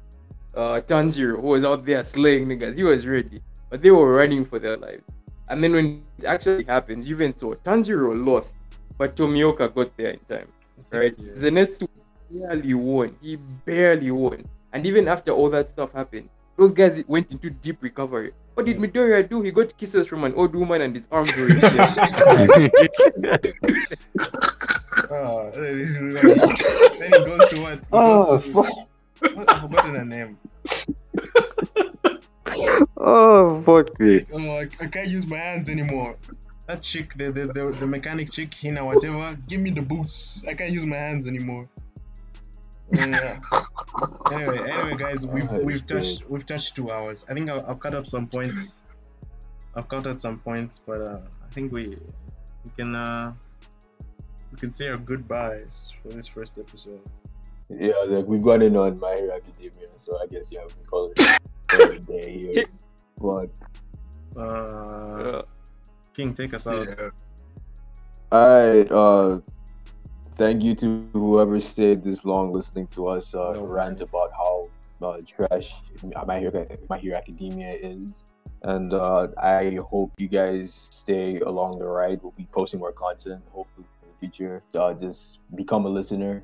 Uh, Tanjiro, who was out there slaying niggas. He was ready, but they were running for their lives. And then when it actually happens, you even saw Tanjiro lost, but Tomioka got there in time, right? Yeah. Zenetsu barely won. He barely won. And even after all that stuff happened, those guys went into deep recovery. What did Midoriya do? He got kisses from an old woman and his arms were in there. Oh, then he goes to what? He oh, to... fuck. What? I've forgotten her name. Oh, fuck me. Oh, I, I can't use my hands anymore. That chick, the, the, the, the mechanic chick, Hina, whatever, give me the boots. I can't use my hands anymore. Yeah. Anyway, anyway, guys, we've we've touched we've touched two hours. I think I'll, I'll cut up some points. I've cut out some points, but uh, I think we we can uh, we can say our goodbyes for this first episode. Yeah, like we've gone in on My Hero Academia, so I guess yeah, we can call it day here. But uh, King, take us out. Yeah. Alright. Uh. Thank you to whoever stayed this long listening to us uh, no rant about how uh, trash My Hero, My Hero Academia is. And uh, I hope you guys stay along the ride. We'll be posting more content, hopefully in the future. Uh, just become a listener.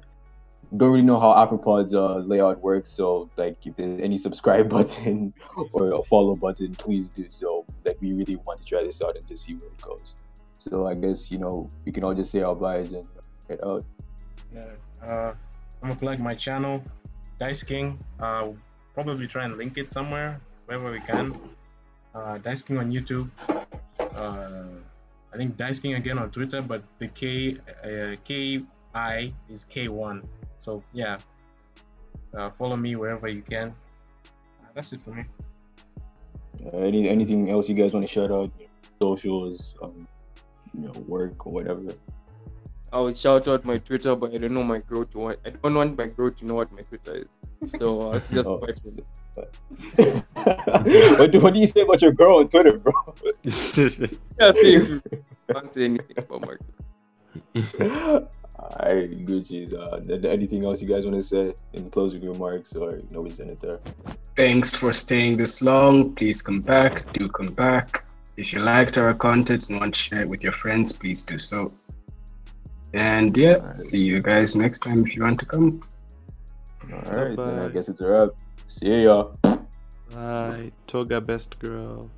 Don't really know how Afropods uh, layout works, so like if there's any subscribe button or a follow button, please do so. Like we really want to try this out and just see where it goes. So I guess, you know, we can all just say our byes and it out. Yeah, uh, I'm gonna plug my channel, Dice King. Uh, we'll probably try and link it somewhere, wherever we can. Uh, Dice King on YouTube. Uh, I think Dice King again on Twitter, but the K uh, K I is K one. So yeah, uh, follow me wherever you can. Uh, that's it for me. Uh, any anything else you guys want to shout out? Socials, um, you know, work or whatever. I would shout out my Twitter, but I don't know my girl to want. I don't want my girl to know what my Twitter is. So uh, it's just oh. question. what, do, what do you say about your girl on Twitter, bro? Yeah, see, I can't say anything about my girl. Alright, Gucci's. Uh, anything else you guys want to say in closing remarks, or nobody's in it there? Thanks for staying this long. Please come back. Do come back. If you liked our content and want to share it with your friends, please do so. And yeah, right. See you guys next time if you want to come. All right, bye-bye. Then I guess it's a wrap. See ya. Bye. Toga best girl.